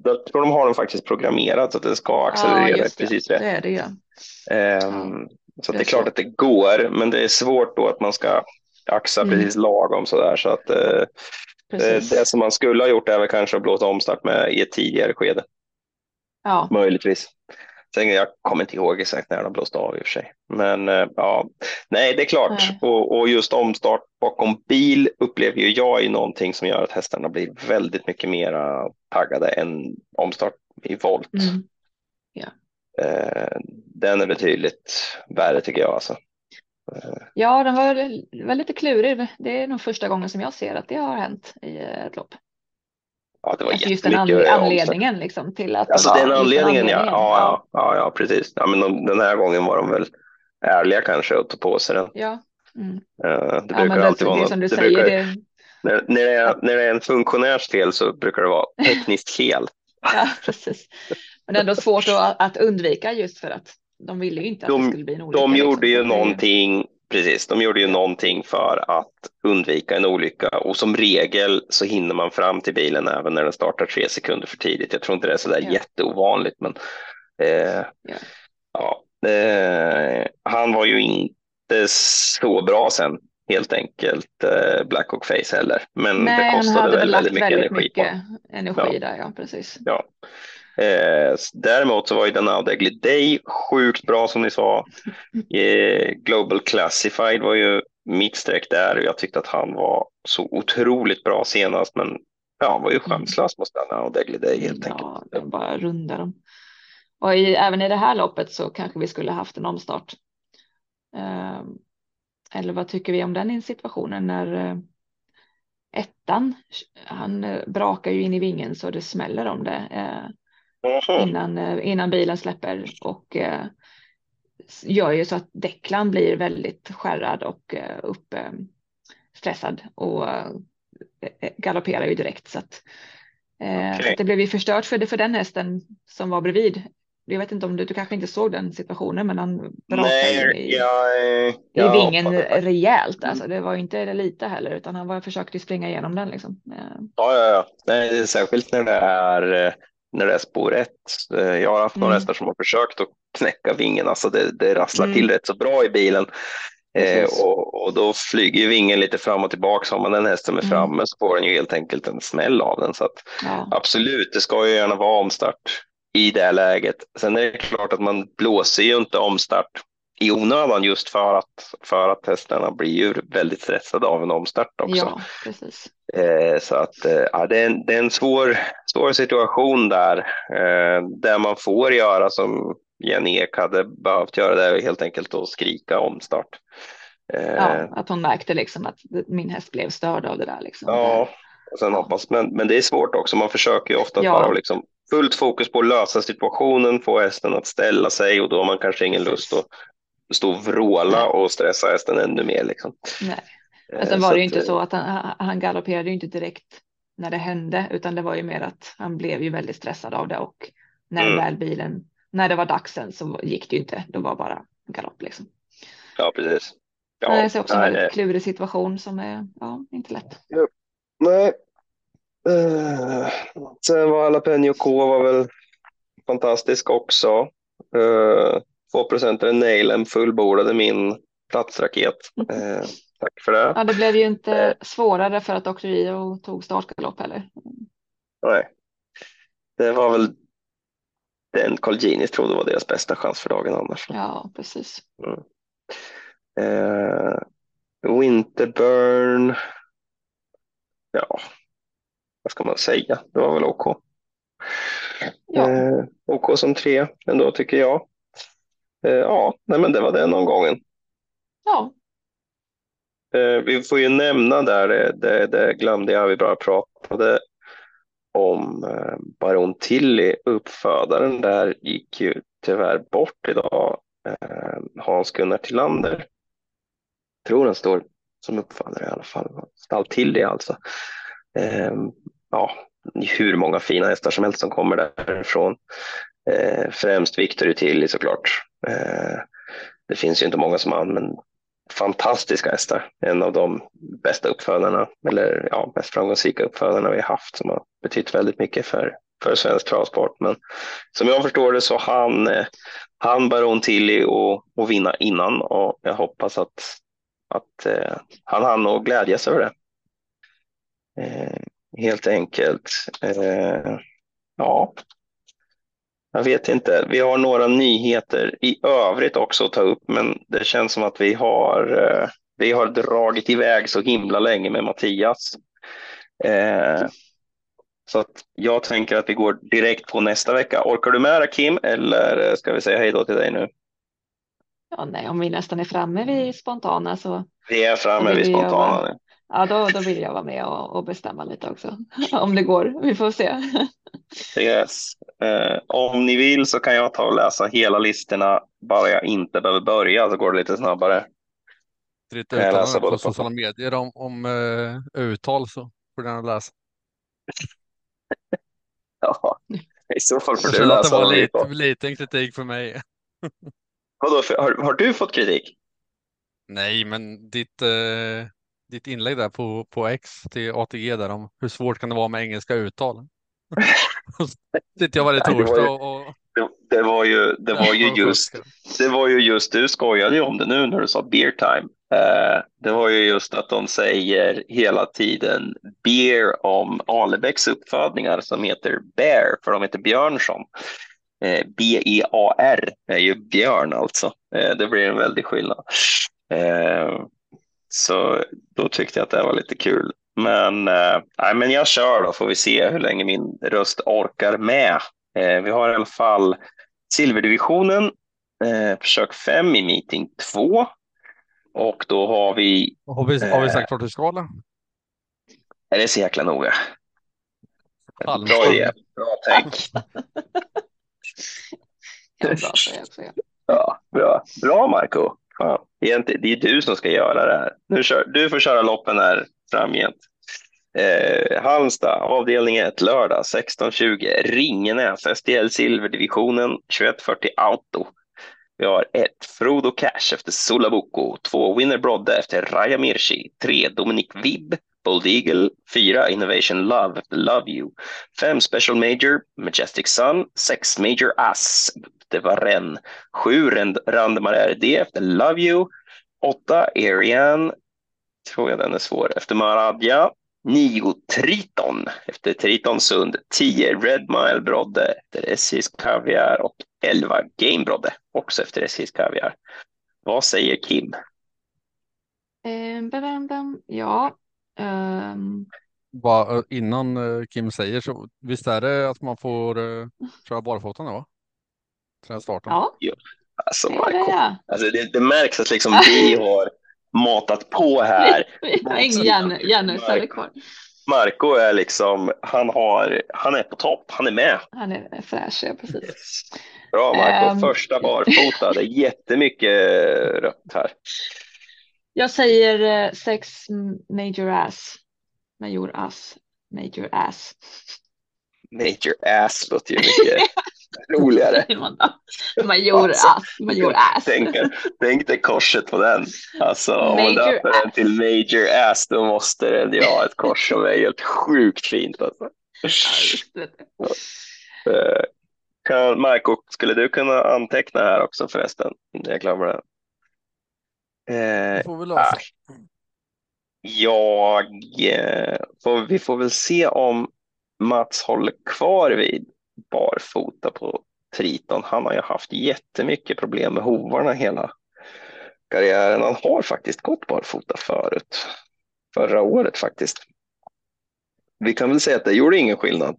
jag tror de har den faktiskt programmerat så att den ska accelerera. Ja, precis det. Det är det ju. Så det är klart att det går, men det är svårt då att man ska axa precis lagom sådär. Så att det som man skulle ha gjort är väl kanske att blåta omstart med i ett tidigare skede. Ja. Möjligtvis. Jag kommer inte ihåg exakt när de blåste av i och för sig. Men ja, nej, det är klart. Och just omstart bakom bil upplever ju jag är någonting som gör att hästarna blir väldigt mycket mer taggade än omstart i volt. Den är betydligt värre tycker jag alltså. Ja, den var väldigt klurig. Det är nog första gången som jag ser att det har hänt i ett lopp. Ja, det var alltså just den anledningen liksom, till att alltså den anledningen, ja, precis. Ja, men den här gången var de väl ärliga kanske att ta på sig den. Ja. Det brukar alltid vara något. När det är en funktionärs fel så brukar det vara tekniskt fel. Ja, precis. Men det är ändå svårt att undvika just för att de ville ju inte att det skulle bli en olycka. De gjorde ju någonting. Precis, de gjorde ju någonting för att undvika en olycka, och som regel så hinner man fram till bilen även när den startar 3 sekunder för tidigt. Jag tror inte det är sådär jätteovanligt, men han var ju inte så bra sen helt enkelt, Black Hawk Face heller, men nej, det kostade väldigt mycket energi där, ja precis. Ja. Däremot så var ju den Audegly Day sjukt bra som ni sa. Global Classified var ju mitt streck där, och jag tyckte att han var så otroligt bra senast, men han var ju chanslös mot den Audegly Day helt enkelt. Ja, de bara rundar dem. Och även i det här loppet så kanske vi skulle haft en omstart. Eller vad tycker vi om den situationen när ettan, han brakar ju in i vingen så det smäller om det. Innan bilen släpper, och gör ju så att däcklan blir väldigt skärrad och uppstressad och galopperar ju direkt, så att, att det blev ju förstört för den hästen som var bredvid. Jag vet inte om du kanske inte såg den situationen, men han brakade i vingen rejält. Alltså, det var ju inte det lite heller, utan han försökte springa igenom den liksom. Nej, särskilt när det är spår 1. Jag har haft några hästar som har försökt att knäcka vingen. Alltså det rasslar till rätt så bra i bilen. Och då flyger ju vingen lite fram och tillbaka. Så om man den hästen är framme så får den ju helt enkelt en smäll av den. Så att, absolut, det ska ju gärna vara omstart i det läget. Sen är det klart att man blåser ju inte omstart i onödan, just för att hästarna blir ju väldigt stressade av en omstart också. Ja, precis. Så att ja, det är en svår situation där. Där man får göra som Jenny Ek hade behövt göra, det är helt enkelt att skrika om start. Ja, att hon märkte liksom att min häst blev störd av det där. Liksom. Ja, och sen hoppas. Men det är svårt också. Man försöker ju ofta att bara liksom fullt fokus på att lösa situationen, få hästen att ställa sig, och då har man kanske ingen lust att stå och vråla och stressa hästen ännu mer. Liksom. Nej. Men sen var det ju inte så att han galopperade ju inte direkt när det hände, utan det var ju mer att han blev ju väldigt stressad av det, och när väl bilen, när det var dags sen, så gick det ju inte, det var bara galopp liksom. Ja, precis. Ja, det är också en klurig situation som är inte lätt. Ja. Nej. Sen var Jalapeno K var väl fantastisk också. 2% är Nailen fullbordade min platsraket. Tack för det. Ja, det blev ju inte svårare för att Dr. tog startgalopp heller. Nej. Det var väl den Colginis trodde var deras bästa chans för dagen annars. Ja, precis. Winterburn. Ja, vad ska man säga? Det var väl OK. Ja. OK som 3 ändå, tycker jag. Ja, nej, men det var det någon gången. Ja. Vi får ju nämna där, det glömde jag, vi bara pratade om Baron Tilly, uppfödaren där gick ju tyvärr bort idag. Hans-Gunnar Tillander, tror han står som uppfödare i alla fall, stall Tilly alltså. Ja, hur många fina hästar som helst som kommer därifrån, främst Victor Tilly såklart. Det finns ju inte många som han, men fantastiska hästar, en av de bästa uppfödarna, eller ja, mest framgångsrika uppfödarna vi har haft, som har betytt väldigt mycket för svensk travsport. Men som jag förstår det så han Baron Tilly och vinna innan, och jag hoppas att han hann och glädjas över det. Helt enkelt. Ja, jag vet inte. Vi har några nyheter i övrigt också att ta upp, men det känns som att vi har dragit iväg så himla länge med Mattias. Så att jag tänker att vi går direkt på nästa vecka. Orkar du med det, Kim, eller ska vi säga hej då till dig nu? Ja, nej, om vi nästan är framme vid spontana så... Vi är framme vid spontana nu. Ja, då vill jag vara med och bestämma lite också. Om det går, vi får se. Yes. Om ni vill så kan jag ta och läsa hela listorna, bara jag inte behöver börja, så går det lite snabbare. Lite uttalande på sociala medier om uttal, så får den läsa. Ja, i så fall får du läsa. Det var lite kritik för mig. Vadå, har du fått kritik? Nej, men ditt inlägg där på X till ATG där om hur svårt kan det vara med engelska uttal. Jag var det torsdag och... Det var ju just du skojade ju om det nu när du sa beer time. Det var ju just att de säger hela tiden beer om Alebäcks uppfödningar som heter bear, för de heter Björnsson. B-E-A-R är ju björn alltså. Det blir en väldig skillnad. Så då tyckte jag att det var lite kul. Men, nej, men jag kör då, får vi se hur länge min röst orkar med. Vi har i alla fall silverdivisionen, försök 5 i meeting 2. Och då har vi... Har vi sagt vart du ska hålla? Är det så jäkla noga? Bra tänk. Ja, bra Marco. Ja, det är du som ska göra det här. Du får köra loppen här framgent. Halmstad, avdelning 1, lördag 16:20. Ringenäs, STL Silverdivisionen, 21:40 auto. Vi har 1 Frodo Cash efter Solaboko, 2 Winner Brodde efter Raja Mirchi, 3 Dominic Vibb, Bold Eagle, 4 Innovation Love efter Love You, 5 Special Major, Majestic Sun, 6 Major Ass efter Varenne, 7 Randemar RD efter Love You, 8 Arian, tror jag den är svår, efter Maradja, 9 Triton efter Tritonsund, 10 Red Mile Brodde efter SJs Kaviar och 11 Game Brodde också efter SJs Kaviar. Vad säger Kim? Ja, innan Kim säger, så visst är det att man får köra barfotarna, va? Till den starten. Ja. Ja. Alltså, Marco, ja. Alltså, det märks att liksom vi har matat på här. Marco är liksom, han är på topp, han är med. Han är fräsch, ja, precis. Yes. Bra, Marco. Första barfota, det är jättemycket rött här. Jag säger 6 major ass. Major ass låter ju mycket roligare. major ass. Tänk dig korset på den. Alltså om man döper den till major ass, då måste den ju ha ett kors som är helt sjukt fint. Alltså. Marco, skulle du kunna anteckna här också förresten? Jag glömmer det. Vi får väl se om Mats håller kvar vid barfota på Triton. Han har ju haft jättemycket problem med hovarna hela karriären. Han har faktiskt gått barfota förut. Förra året faktiskt. Vi kan väl säga att det gjorde ingen skillnad.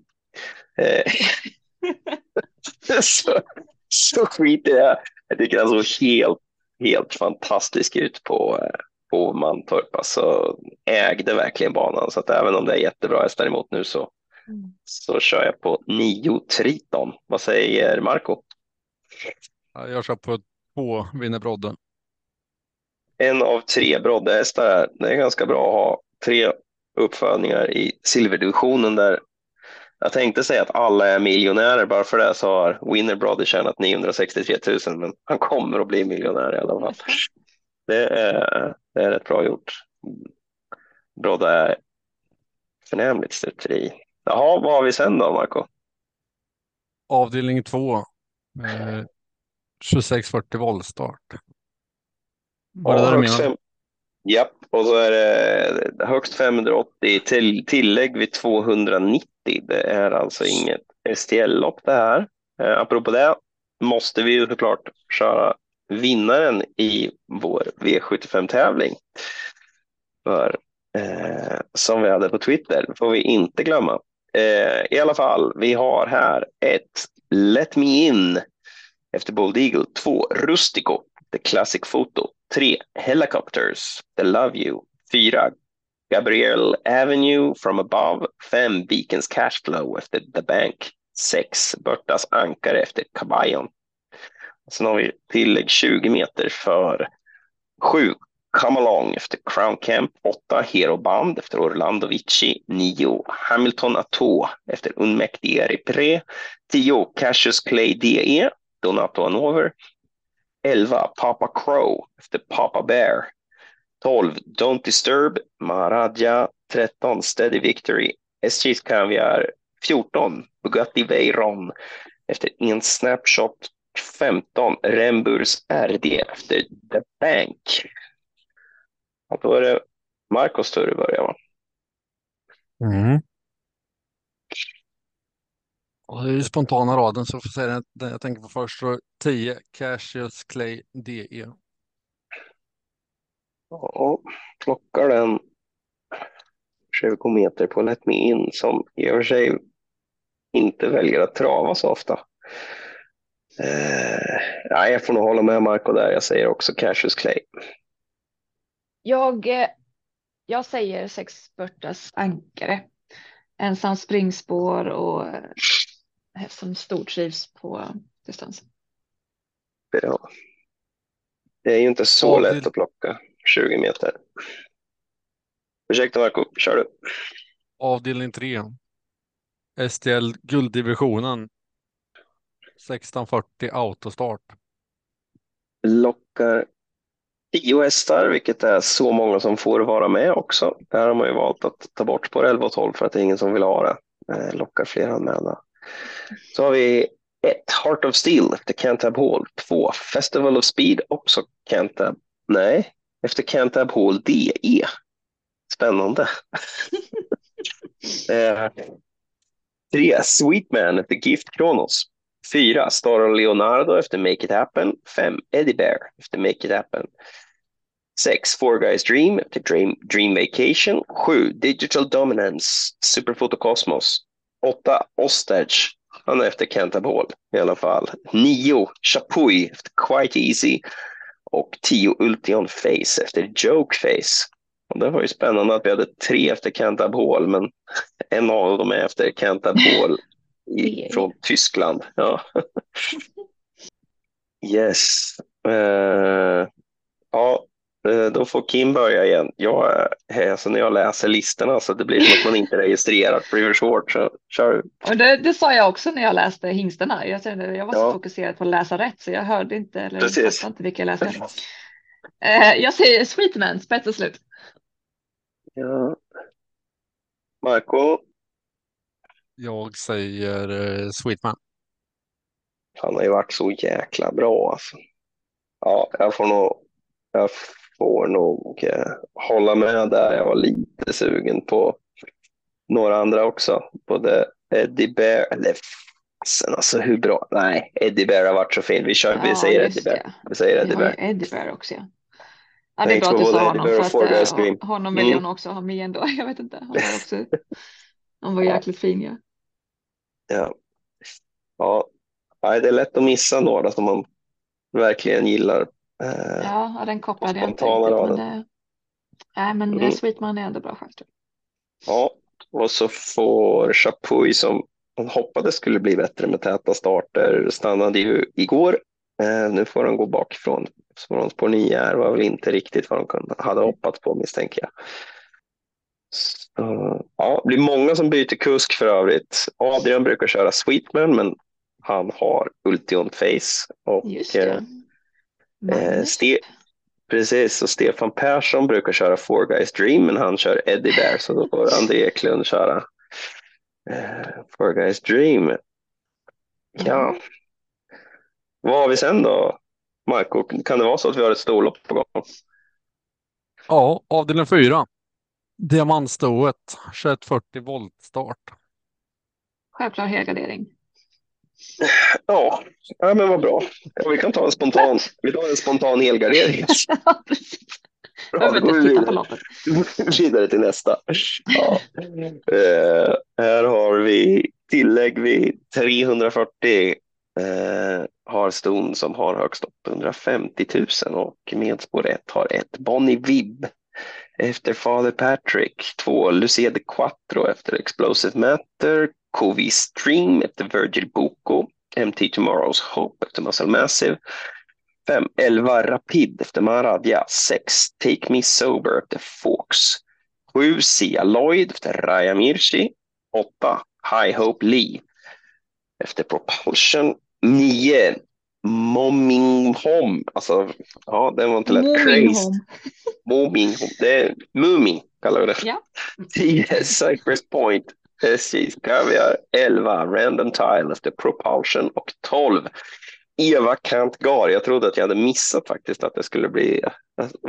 Så skit är det. Jag tycker han såg helt fantastisk ut på Mantorp. Alltså, ägde verkligen banan, så att även om det är jättebra hästar emot nu så kör jag på 9-13. Vad säger Marco? Jag kör på 2 vinner brodden. 1 av 3 broddhästar. Det är ganska bra att ha 3 uppfödningar i silverdivisionen där. Jag tänkte säga att alla är miljonärer, bara för det så har Winner Brother tjänat 963 000, men han kommer att bli miljonär i alla fall. Det är rätt bra gjort. Brother är förnämligt stötteri. Jaha, vad har vi sen då, Marco? Avdelning 2. 2640 voltstart. Var det där du menar? Japp, och så är det högst 580 tillägg vid 290. Det är alltså inget STL-lopp det här. Apropå det måste vi ju såklart köra vinnaren i vår V75-tävling. För, som vi hade på Twitter, får vi inte glömma. I alla fall, vi har här ett Let Me In efter Bold Eagle, 2 Rustico, The Classic Photo, 3 Helicopters, The Love You, 4 Gabriel Avenue from Above, 5 Beacons Cashflow efter The Bank, 6 Börtas Ankare efter Cabayon. Sen har vi tillägg 20 meter för 7 Come Along efter Crown Camp, 8 Hero Band efter Orlando Vici, 9 Hamilton Atto efter Unmäktige Repre, 10 Cassius Clay DE, Donato Hanover, 11 Papa Crow efter Papa Bear, 12 Don't Disturb, Maharaja, 13 Steady Victory, SG's Caviar, 14 Bugatti Veyron efter En Snapshot, 15 Remburs RD efter The Bank. Och då är det Marcos tur att börja, va? Mm. Och det är ju spontana raden, så jag får säga den jag tänker på först. 10 Cassius Clay DE. Ja, plockar den 20 meter på Let Me In, som i och för sig inte väljer att trava så ofta. Jag får nog hålla med Marco där. Jag säger också Cassius Clay. Jag säger 6 Börtas Ankare. Ensam springspår och häst som stortrivs på distansen. Bra. Det är ju inte så lätt att plocka 20 meter. Ursäkta Marco, kör du. Avdelning 3. STL gulddivisionen. 1640 autostart. Lockar 10 hästar, vilket är så många som får vara med också. Det här har man ju valt att ta bort på 11 och 12 för att det är ingen som vill ha det. Lockar fler anmälda. Så har vi 1 Heart of Steel efter Cantab Hall, 2 Festival of Speed också Cantab. Nej, efter Cantab Hall DE. Spännande. 3 Sweetman efter Gift Kronos, 4 Star Leonardo efter Make It Happen, 5 Eddie Bear efter Make It Happen, 6. Four Guys Dream, The Dream Vacation. 7. Digital Dominance, Superfotokosmos. 8. Ostage, han är efter Cantaball i alla fall. 9. Chapuis efter Quite Easy. Och 10. Ultion Face efter Joke Face. Och det var ju spännande att vi hade 3 efter Cantaball, men en av dem är efter Cantaball från Tyskland. Ja. Yes. Ja. Då får Kim börja igen. Alltså när jag läser listorna så det blir som att man inte registrerat. Det blir svårt, så kör. Och det sa jag också när jag läste hingstarna. Jag var så fokuserad på att läsa rätt så jag hörde inte eller fattade inte vilka jag läste. Jag säger Sweetman, spets och slut. Ja. Marco? Jag säger Sweetman. Han har ju varit så jäkla bra. Alltså. Ja, jag får nog hålla med där. Jag var lite sugen på några andra också. Både Eddie Bear eller fasen, alltså hur bra. Nej, Eddie Bear har varit så fel. Vi säger Eddie Bear. Vi säger Eddie Bear. Eddie Bear också. Ja, det är bra att du sa honom för att honom vill jag också ha med ändå. Jag vet inte. Han var jäkligt fin. Ja. Nej, det är lätt att missa några som man verkligen gillar. Ja, den kopplade jag inte riktigt. Men Sweetman är ändå bra faktor. Ja, och så får Chapuis som han hoppades skulle bli bättre med täta starter stannade ju igår. Nu får han gå bakifrån. Så de spår 9 här var väl inte riktigt vad de hade hoppats på, misstänker jag. Så, det blir många som byter kusk för övrigt. Adrian brukar köra Sweetman, men han har Ultion Face. Och just det. Precis, och Stefan Persson brukar köra Four Guys Dream, men han kör Eddie Bear, så då får André Eklund köra Four Guys Dream. Ja. Vad har vi sen då, Marco? Kan det vara så att vi har ett storlopp på gång? Ja, avdelning 4. Diamantstået, 2140 voltstart. Självklart helgardering. Ja, men vad bra. Vi kan ta en spontan. Vi tar en spontan helgardering. Ja, precis. Bra, då går vi vidare till nästa. Ja. Här har vi tillägg vid 340. Har Ston som har högst upp 150 000 och med spår 1 har 1 Bonnie Vibb efter Father Patrick, 2 Lucede Quattro efter Explosive Matter, Covi Stream efter Virgil Boko, MT Tomorrow's Hope efter Muscle Massive, 5 Elva Rapid efter Maradja, 6 Take Me Sober efter Fox, 7 Sia Lloyd efter Raya Mirchi, 8 High Hope Lee efter Propulsion, 9 Mominghom, alltså den var inte lätt. Crazy Mominghom, det är Moomin kallar vi det. 10 Cypress Point SJs Kaviar, 11 Random Tile efter Propulsion och 12 Eva Kantgar. Jag trodde att jag hade missat faktiskt att det skulle bli,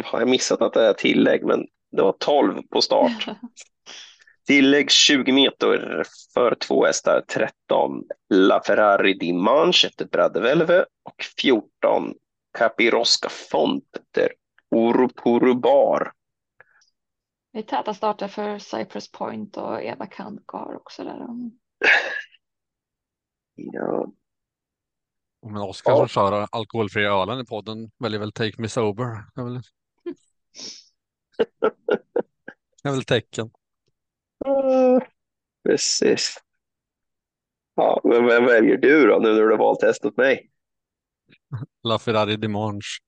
har jag missat att det är tillägg, men det var 12 på start. Tillägg 20 meter för 2 hästar, 13 La Ferrari Dimanche efter Bradevelve och 14 Capirosca Font efter Orupurubar. Vi täta startar för Cypress Point och Eva Kantgar också där. Ja. Men Oskar som kör alkoholfria ölen i podden väljer väl Take Me Sober. Det är väl tecken. Precis. Ja, men vem väljer du då nu när du har valt häst åt mig? La Ferrari Dimanche.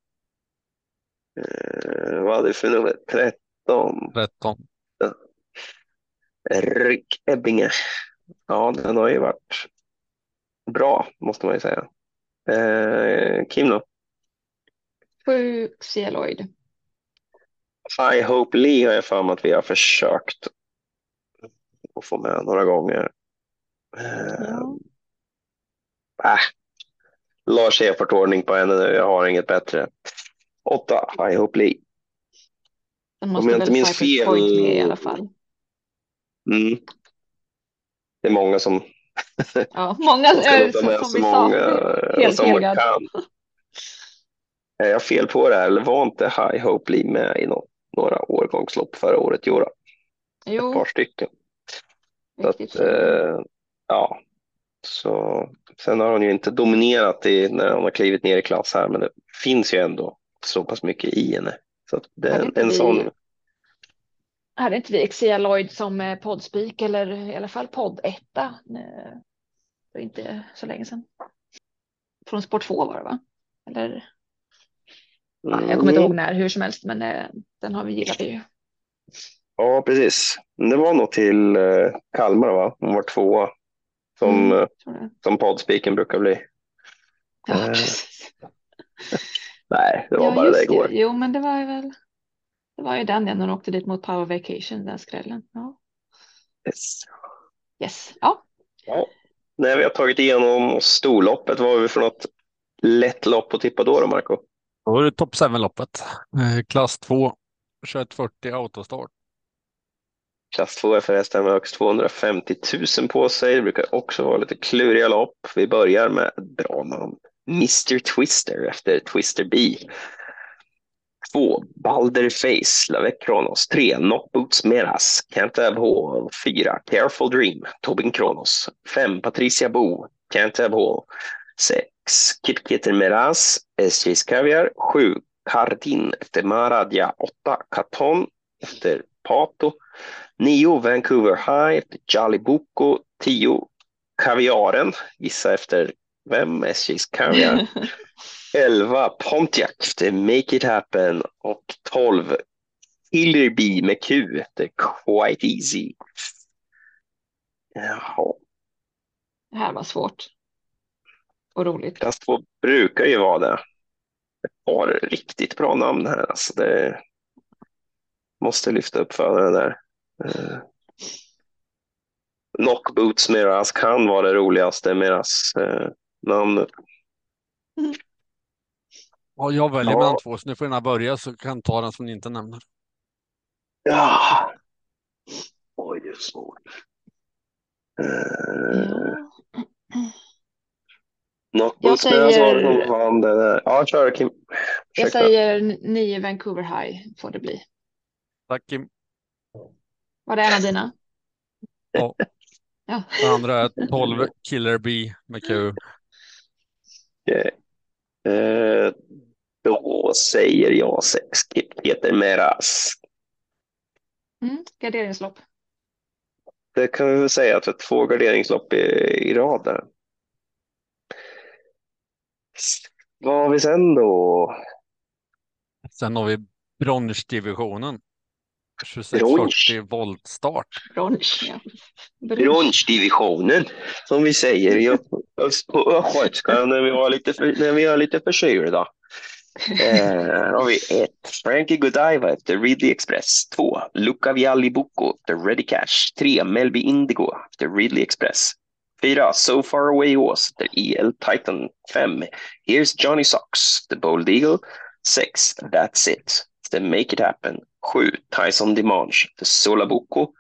Vad är det för nummer? 13. Rick Ebbinge. Ja, den har ju varit bra, måste man ju säga. Kim då? 7 Celoid. High Hope Lee har jag för mig att vi har försökt och få med några gånger. Lars Efert ordning på henne nu. Jag har inget bättre. 8 High Hope Lee. Den måste väl minst fel med i alla fall. Det är många som många som vi sa. Helt helgad. Är jag fel på det här? Eller var inte High Hope Lee med i några årgångslopp förra året? Jo. Ett par stycken. Så att, ja. Så, sen har hon ju inte dominerat när hon har klivit ner i klass här, men det finns ju ändå så pass mycket i henne. Så att det är en sån... Hade inte vi Exia Lloyd som poddspik, eller i alla fall poddetta? Det var inte så länge sedan. Från Sport 2 var det, va? Eller... Jag kommer inte ihåg när, hur som helst, men den har vi gillat ju. Ja, precis. Det var nog till Kalmar, va? Hon var tvåa. Som poddspiken brukar bli. Ja, precis. Nej, det var bara det igår. Jo, men det var ju väl... Det var ju den hon åkte dit mot Power Vacation, den skrällen. Ja. Yes. Ja. När vi har tagit igenom storloppet, var vi för något lätt lopp att tippa då, Marco? Då var det topp 7-loppet. Klass 2, 2140 autostart. Klass 2 är förresten med högst 250 000 på sig. Det brukar också vara lite kluriga lopp. Vi börjar med ett bra namn. Mr. Twister efter Twister B. 2. Balder Face, Lavec Kronos. 3. Not Boots Meras, Can't Have Hall. 4. Careful Dream, Tobin Kronos. 5. Patricia Bo, Can't Have Hall. 6. Kipketer Meras, SJs Caviar. 7. Cardin efter Maradja. 8. Katon efter Pato. 9. Vancouver High efter Jolly Boko. 10. Kaviaren, gissa efter vem? SJs Caviar. 11. Pontiac efter Make It Happen. Och 12. Killerby med Q efter Quite Easy. Jaha. Det här var svårt. Och roligt. Klass 2 brukar ju vara det. Det har riktigt bra namn här. Alltså det måste lyfta upp för den där. Knock Boots Meras kan vara det roligaste Meras namn. Ja, jag väljer mellan två, så nu får den här börja, så kan ta den som ni inte nämner. Ja. Oj, det är svårt. Jag säger... Ja, kör Kim. Jag säger 9 Vancouver High får det bli. Tack Kim. Var det en av dina? Ja. Den andra är 12 Killer B med Q. Okay. Då säger jag 6 Peter Meras. Garderingslopp. Det kan vi väl säga att det är 2 garderingslopp i rad där. Vad har vi sen då? Sen har vi bronsdivisionen. 2640 voltstart. Bronsdivisionen, som vi säger på östgötska när vi var lite förkylda. Har vi 1. Frankie Godiva efter Ridley Express. 2. Luca Vialli Bocco efter Ready Cash. 3. Melby Indigo efter Ridley Express. 4. So Far Away Oz efter EL Titan. 5. Here's Johnny Socks, The Bold Eagle. 6. That's It, The Make It Happen. 7. Tyson Dimanche för Sola Bocco.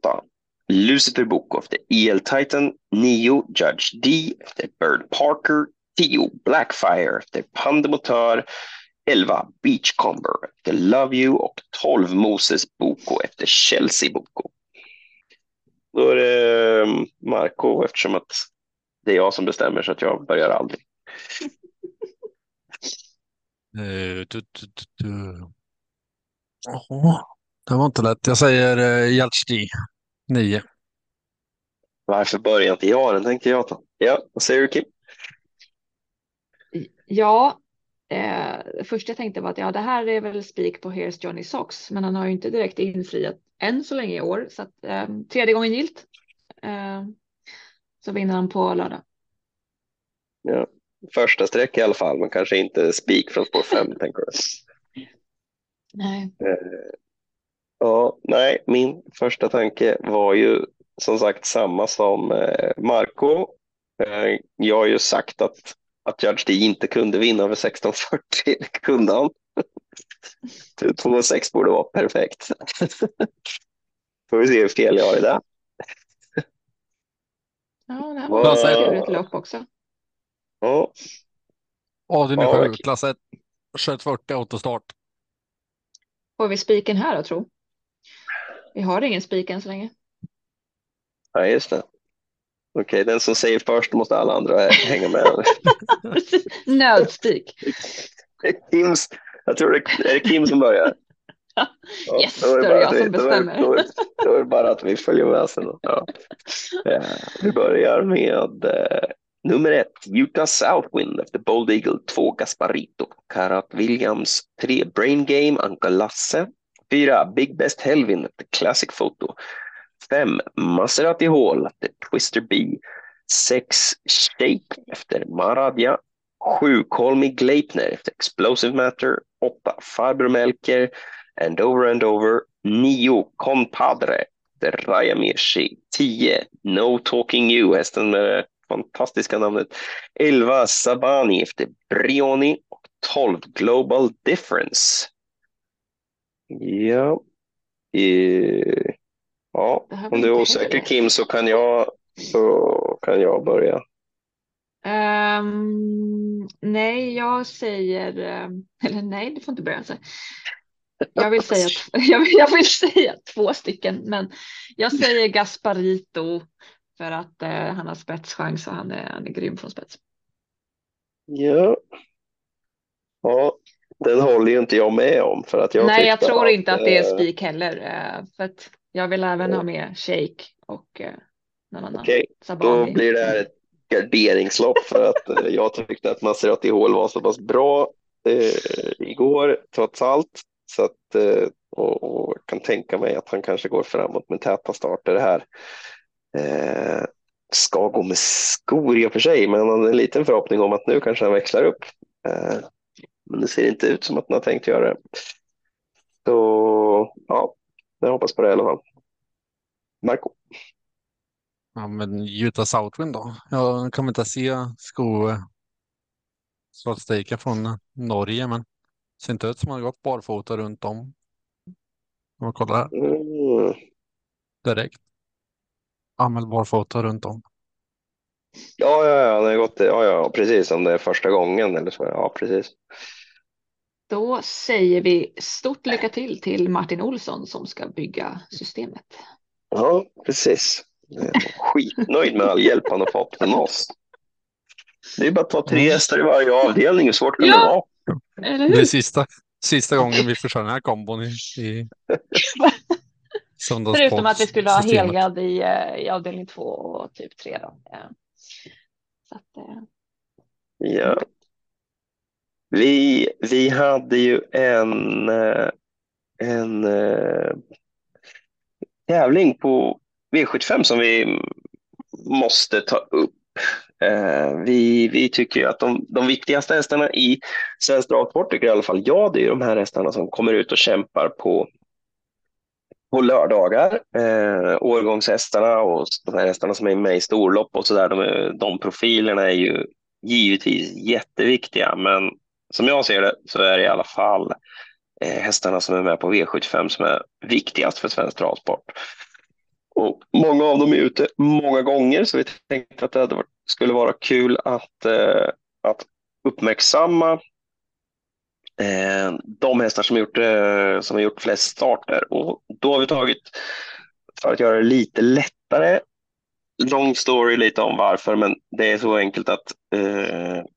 8. Lucifer Bocco efter EL Titan. 9. Judge D efter Bird Parker. 10. Blackfire efter Pandemotör. 11. Beachcomber efter Love You. Och 12. Moses Bocco efter Chelsea Bocco. Då är det Marco, eftersom att det är jag som bestämmer, så att jag börjar aldrig. Det var inte lätt. Jag säger Jalchdi 9. Varför börjar inte jag den, tänkte jag då. Ja, vad säger du Kim? Ja, först jag tänkte var att det här är väl spik på Here's Johnny Socks, men han har ju inte direkt infriat än så länge i år, så att, 3rde gången gilt. Så vinner han på lördag. Ja, första sträck i alla fall, men kanske inte spik från spår 5 tänker jag. Nej. Nej, min första tanke var ju som sagt samma som Marco. Jag har ju sagt att Judge D inte kunde vinna över 1640. Kunde han? 2,6 borde vara perfekt. Får vi se hur fel jag har i det. Ja, det här var ett roligt lopp också. Ja. Adrian är sjuk, klass 1, 2140, autostart. Får vi spiken här då, tro? Vi har ingen spik än så länge. Ja, just det. Okej, den som säger först måste alla andra hänga med. Nödspik. Kims, jag tror det är Kim som börjar. Yes, då är det jag som bestämmer. Då är det bara att vi följer med sen. Ja. Vi börjar med nummer 1, Utah Southwind efter Bold Eagle, 2 Gasparito, Karat Williams, 3 Brain Game, Anka Lasse, 4 Big Best Helvin efter Classic Photo, 5 Maserati Hall efter Twister B, 6 Shake efter Maradja, 7 Call Me Gleipner efter Explosive Matter, 8 Fibermelker and Over, 9 Compadre efter Raya Mirchi, 10 No Talking You, hästen med det fantastiska namnet, 11 Sabani efter Brioni och 12 Global Difference. Ja, ja, om du är osäker Kim så kan jag börja. Nej, jag säger, eller nej, du får inte börja. Jag vill säga 2 stycken, men jag säger Gasparito för att han har spetschans och han är grym från spets. Ja. Ja. Den håller ju inte jag med om för att jag... Nej, jag tror inte att det är spik heller. För att jag vill även ha med Shake och någon annan. Okej, då blir det här ett garderingslopp för att jag tyckte att Maserati Hall var så pass bra igår trots allt. Så att, och kan tänka mig att han kanske går framåt med täta starter här. Ska gå med skor i och för sig, men han har en liten förhoppning om att nu kanske han växlar upp. Men det ser inte ut som att han har tänkt göra det. Så ja, jag hoppas på det i alla fall. Marco? Ja, men Utah Southwind då. Jag kommer inte se skoslottsstejka från Norge, men det ser inte ut som att han har gått barfota runt om man kollar här. Direkt. Anmäld barfota runt om. Ja, det är gott. Ja, precis, om det är första gången eller så. Ja, precis. Då säger vi stort lycka till Martin Olsson som ska bygga systemet. Ja, precis. Skitnöjd med all hjälp han har fått från oss. Det är bara att ta 3 hästar i varje avdelning, hur svårt kan det vara? Eller hur? Det är sista gången vi försöker den här kombon i förutom att vi skulle ha helgad i avdelning 2 och typ 3 då. Så att, ja. Vi hade ju en tävling på V75 som vi måste ta upp. Vi tycker ju att de viktigaste hästarna i svensk travsport, tycker i alla fall jag, det är ju de här hästarna som kommer ut och kämpar på lördagar. Årgångshästarna och de här hästarna som är med i storlopp och sådär, de profilerna är ju givetvis jätteviktiga, men som jag ser det så är det i alla fall hästarna som är med på V75 som är viktigast för svensk travsport. Och många av dem är ute många gånger, så vi tänkte att det skulle vara kul att uppmärksamma de hästar som har gjort flest starter. Och då har vi tagit, för att göra det lite lättare, long story lite om varför, men det är så enkelt att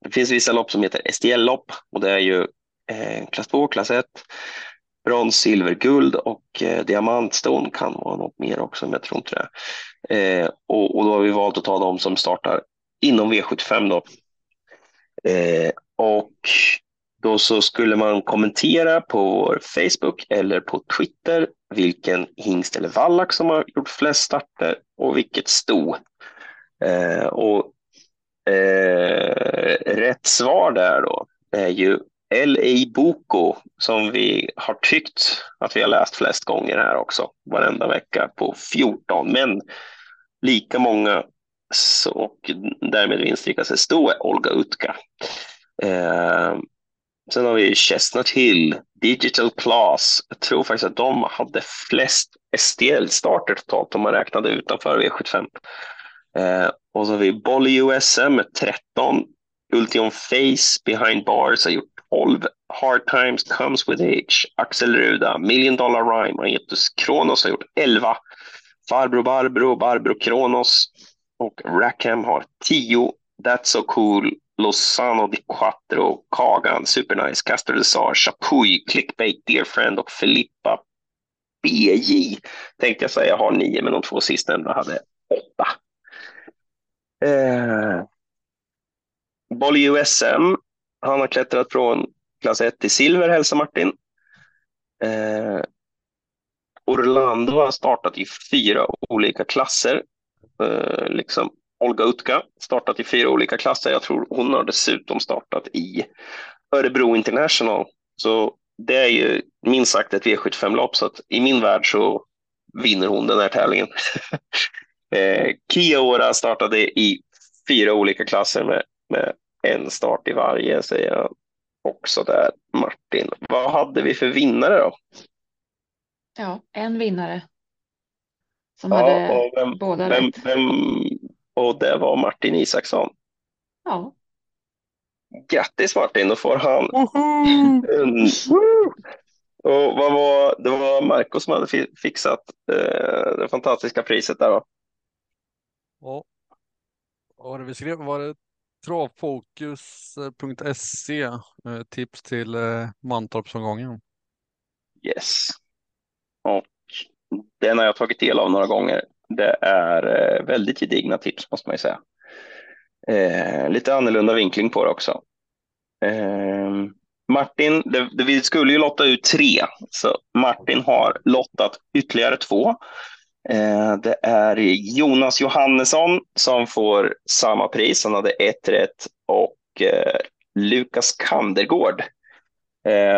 det finns vissa lopp som heter STL-lopp, och det är ju klass 2, klass 1, brons, silver, guld och diamantston kan vara något mer också, men jag tror inte det. Och då har vi valt att ta dem som startar inom V75 då. Då så skulle man kommentera på vår Facebook eller på Twitter vilken hingst eller vallack som har gjort flest starter och vilket sto. Rätt svar där då är ju Lara Bocco, som vi har tyckt att vi har läst flest gånger här också, varenda vecka på 14. Men lika många, så, och därmed vinstryckas det sto, är Olga Utka. Sen har vi Chestnut Hill, Digital Class. Jag tror faktiskt att de hade flest STL-starter totalt om man räknade utanför V75. Och så har vi Bolly USM med 13, Ultion Face, Behind Bars har gjort 12. Hard Times Comes With Age, Axel Ruda, Million Dollar Rhyme, Aetus Kronos har gjort 11. Farbro Barbro, Barbro Kronos och Rackham har 10. That's So Cool, Lozano Di Quattro, Kagan, Supernice, Castro Desar, Chapuy, Clickbait, Dear Friend och Filippa BJ. Tänkte jag säga har 9, men de två sistnämnda hade 8. Bolly USM, han har klättrat från klass 1 till silver, hälsa Martin. Orlando har startat i 4 olika klasser. Liksom Olga Utka startat i 4 olika klasser. Jag tror hon har dessutom startat i Örebro International. Så det är ju minst sagt ett V75-lopp. Så att i min värld så vinner hon den här tävlingen. Kiora startade i 4 olika klasser med en start i varje, säger jag också där. Martin, vad hade vi för vinnare då? Ja, en vinnare som hade och båda rätt. Och det var Martin Isaksson. Ja. Grattis Martin, då får han. Och vad var, det var Marco som hade fixat det fantastiska priset där va? Ja. Vad var det vi skrev? Var det travfokus.se tips till Mantorpsomgången? Yes. Och den har jag tagit del av några gånger. Det är väldigt gedigna tips måste man ju säga. Lite annorlunda vinkling på det också. Martin, vi skulle ju lotta ut 3. Så Martin har lottat ytterligare 2. Det är Jonas Johannesson som får samma pris. Han hade 1 rätt. Och Lukas Kandergård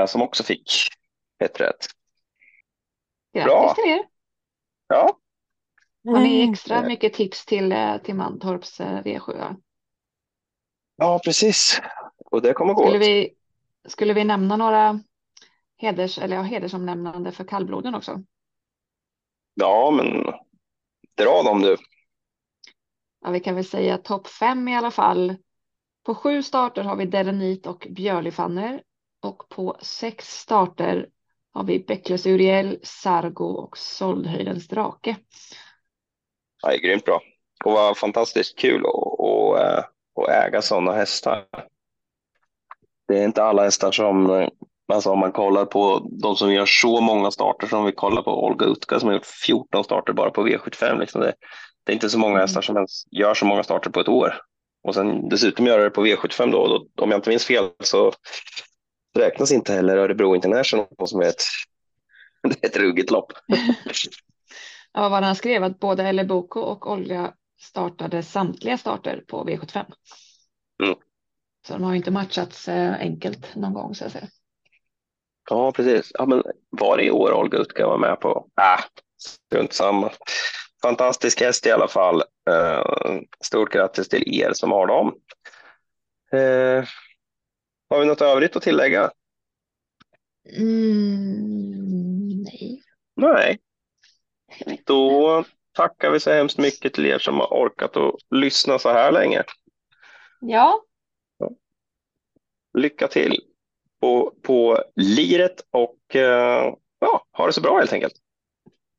som också fick 1 rätt. Bra. Ja. Har ni extra mycket tips till Mantorps V7? Ja, precis. Och det kommer gå. Skulle vi nämna några hedersomnämnande för kallbloden också? Ja, men dra dem du. Ja, vi kan väl säga topp 5 i alla fall. På 7 starter har vi Derenit och Björlifanner. Och på 6 starter har vi Bäcklös Uriel, Sargo och Soldhöjdens drake. Ja, det är grymt bra. Och vad fantastiskt kul att äga sådana hästar. Det är inte alla hästar som, alltså om man kollar på de som gör så många starter som vi kollar på Olga Utka som har gjort 14 starter bara på V75. Liksom det är inte så många hästar som ens gör så många starter på ett år. Och sen dessutom gör det på V75 då om jag inte minns fel så räknas inte heller Örebro International som ett ruggigt lopp. Ja, vad han skrev att både Ella Bocco och Olga startade samtliga starter på V75. Mm. Så de har ju inte matchats enkelt någon gång så att säga. Ja, precis. Ja, men varje år Olga Utka var med på? Strunt samma. Fantastisk häst i alla fall. Stort grattis till er som har dem. Har vi något övrigt att tillägga? Nej. Nej. Då tackar vi så hemskt mycket till er som har orkat att lyssna så här länge. Ja. Lycka till på liret och ja, ha det så bra helt enkelt.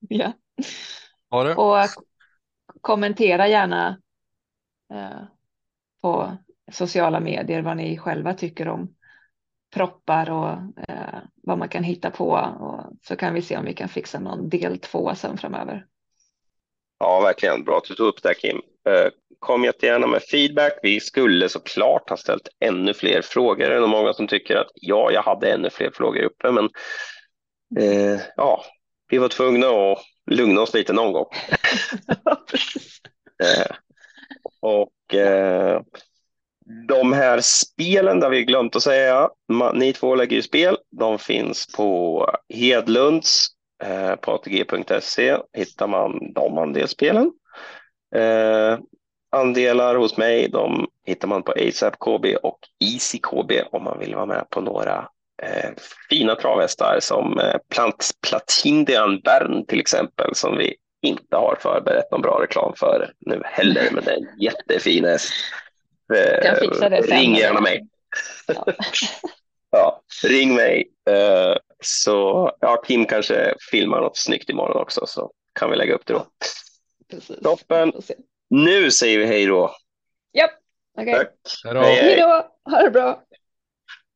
Ja. Ha det. Och kommentera gärna på sociala medier vad ni själva tycker om proppar och vad man kan hitta på, och så kan vi se om vi kan fixa någon del 2 sen framöver. Ja, verkligen. Bra att du tog upp det här, Kim. Kom jättegärna med feedback. Vi skulle såklart ha ställt ännu fler frågor. Det är många som tycker att jag hade ännu fler frågor uppe, men ja, vi var tvungna att lugna oss lite någon gång. Och de här spelen där vi glömt att säga, ni två lägger ju spel, de finns på Hedlunds på atg.se hittar man de andelsspelen. Andelar hos mig, de hittar man på ASAP KB och Easy KB om man vill vara med på några fina travhästar som Platindian Bern till exempel, som vi inte har förberett någon bra reklam för nu heller, men det är en jättefin häst. Jag fixar det. Ring gärna mig. Ja. Ja, ring mig. Så ja, Kim kanske filmar något snyggt imorgon också, så kan vi lägga upp det då. Precis. Toppen. Nu säger vi hej då. Japp. Okej. Hej då. Ha det bra.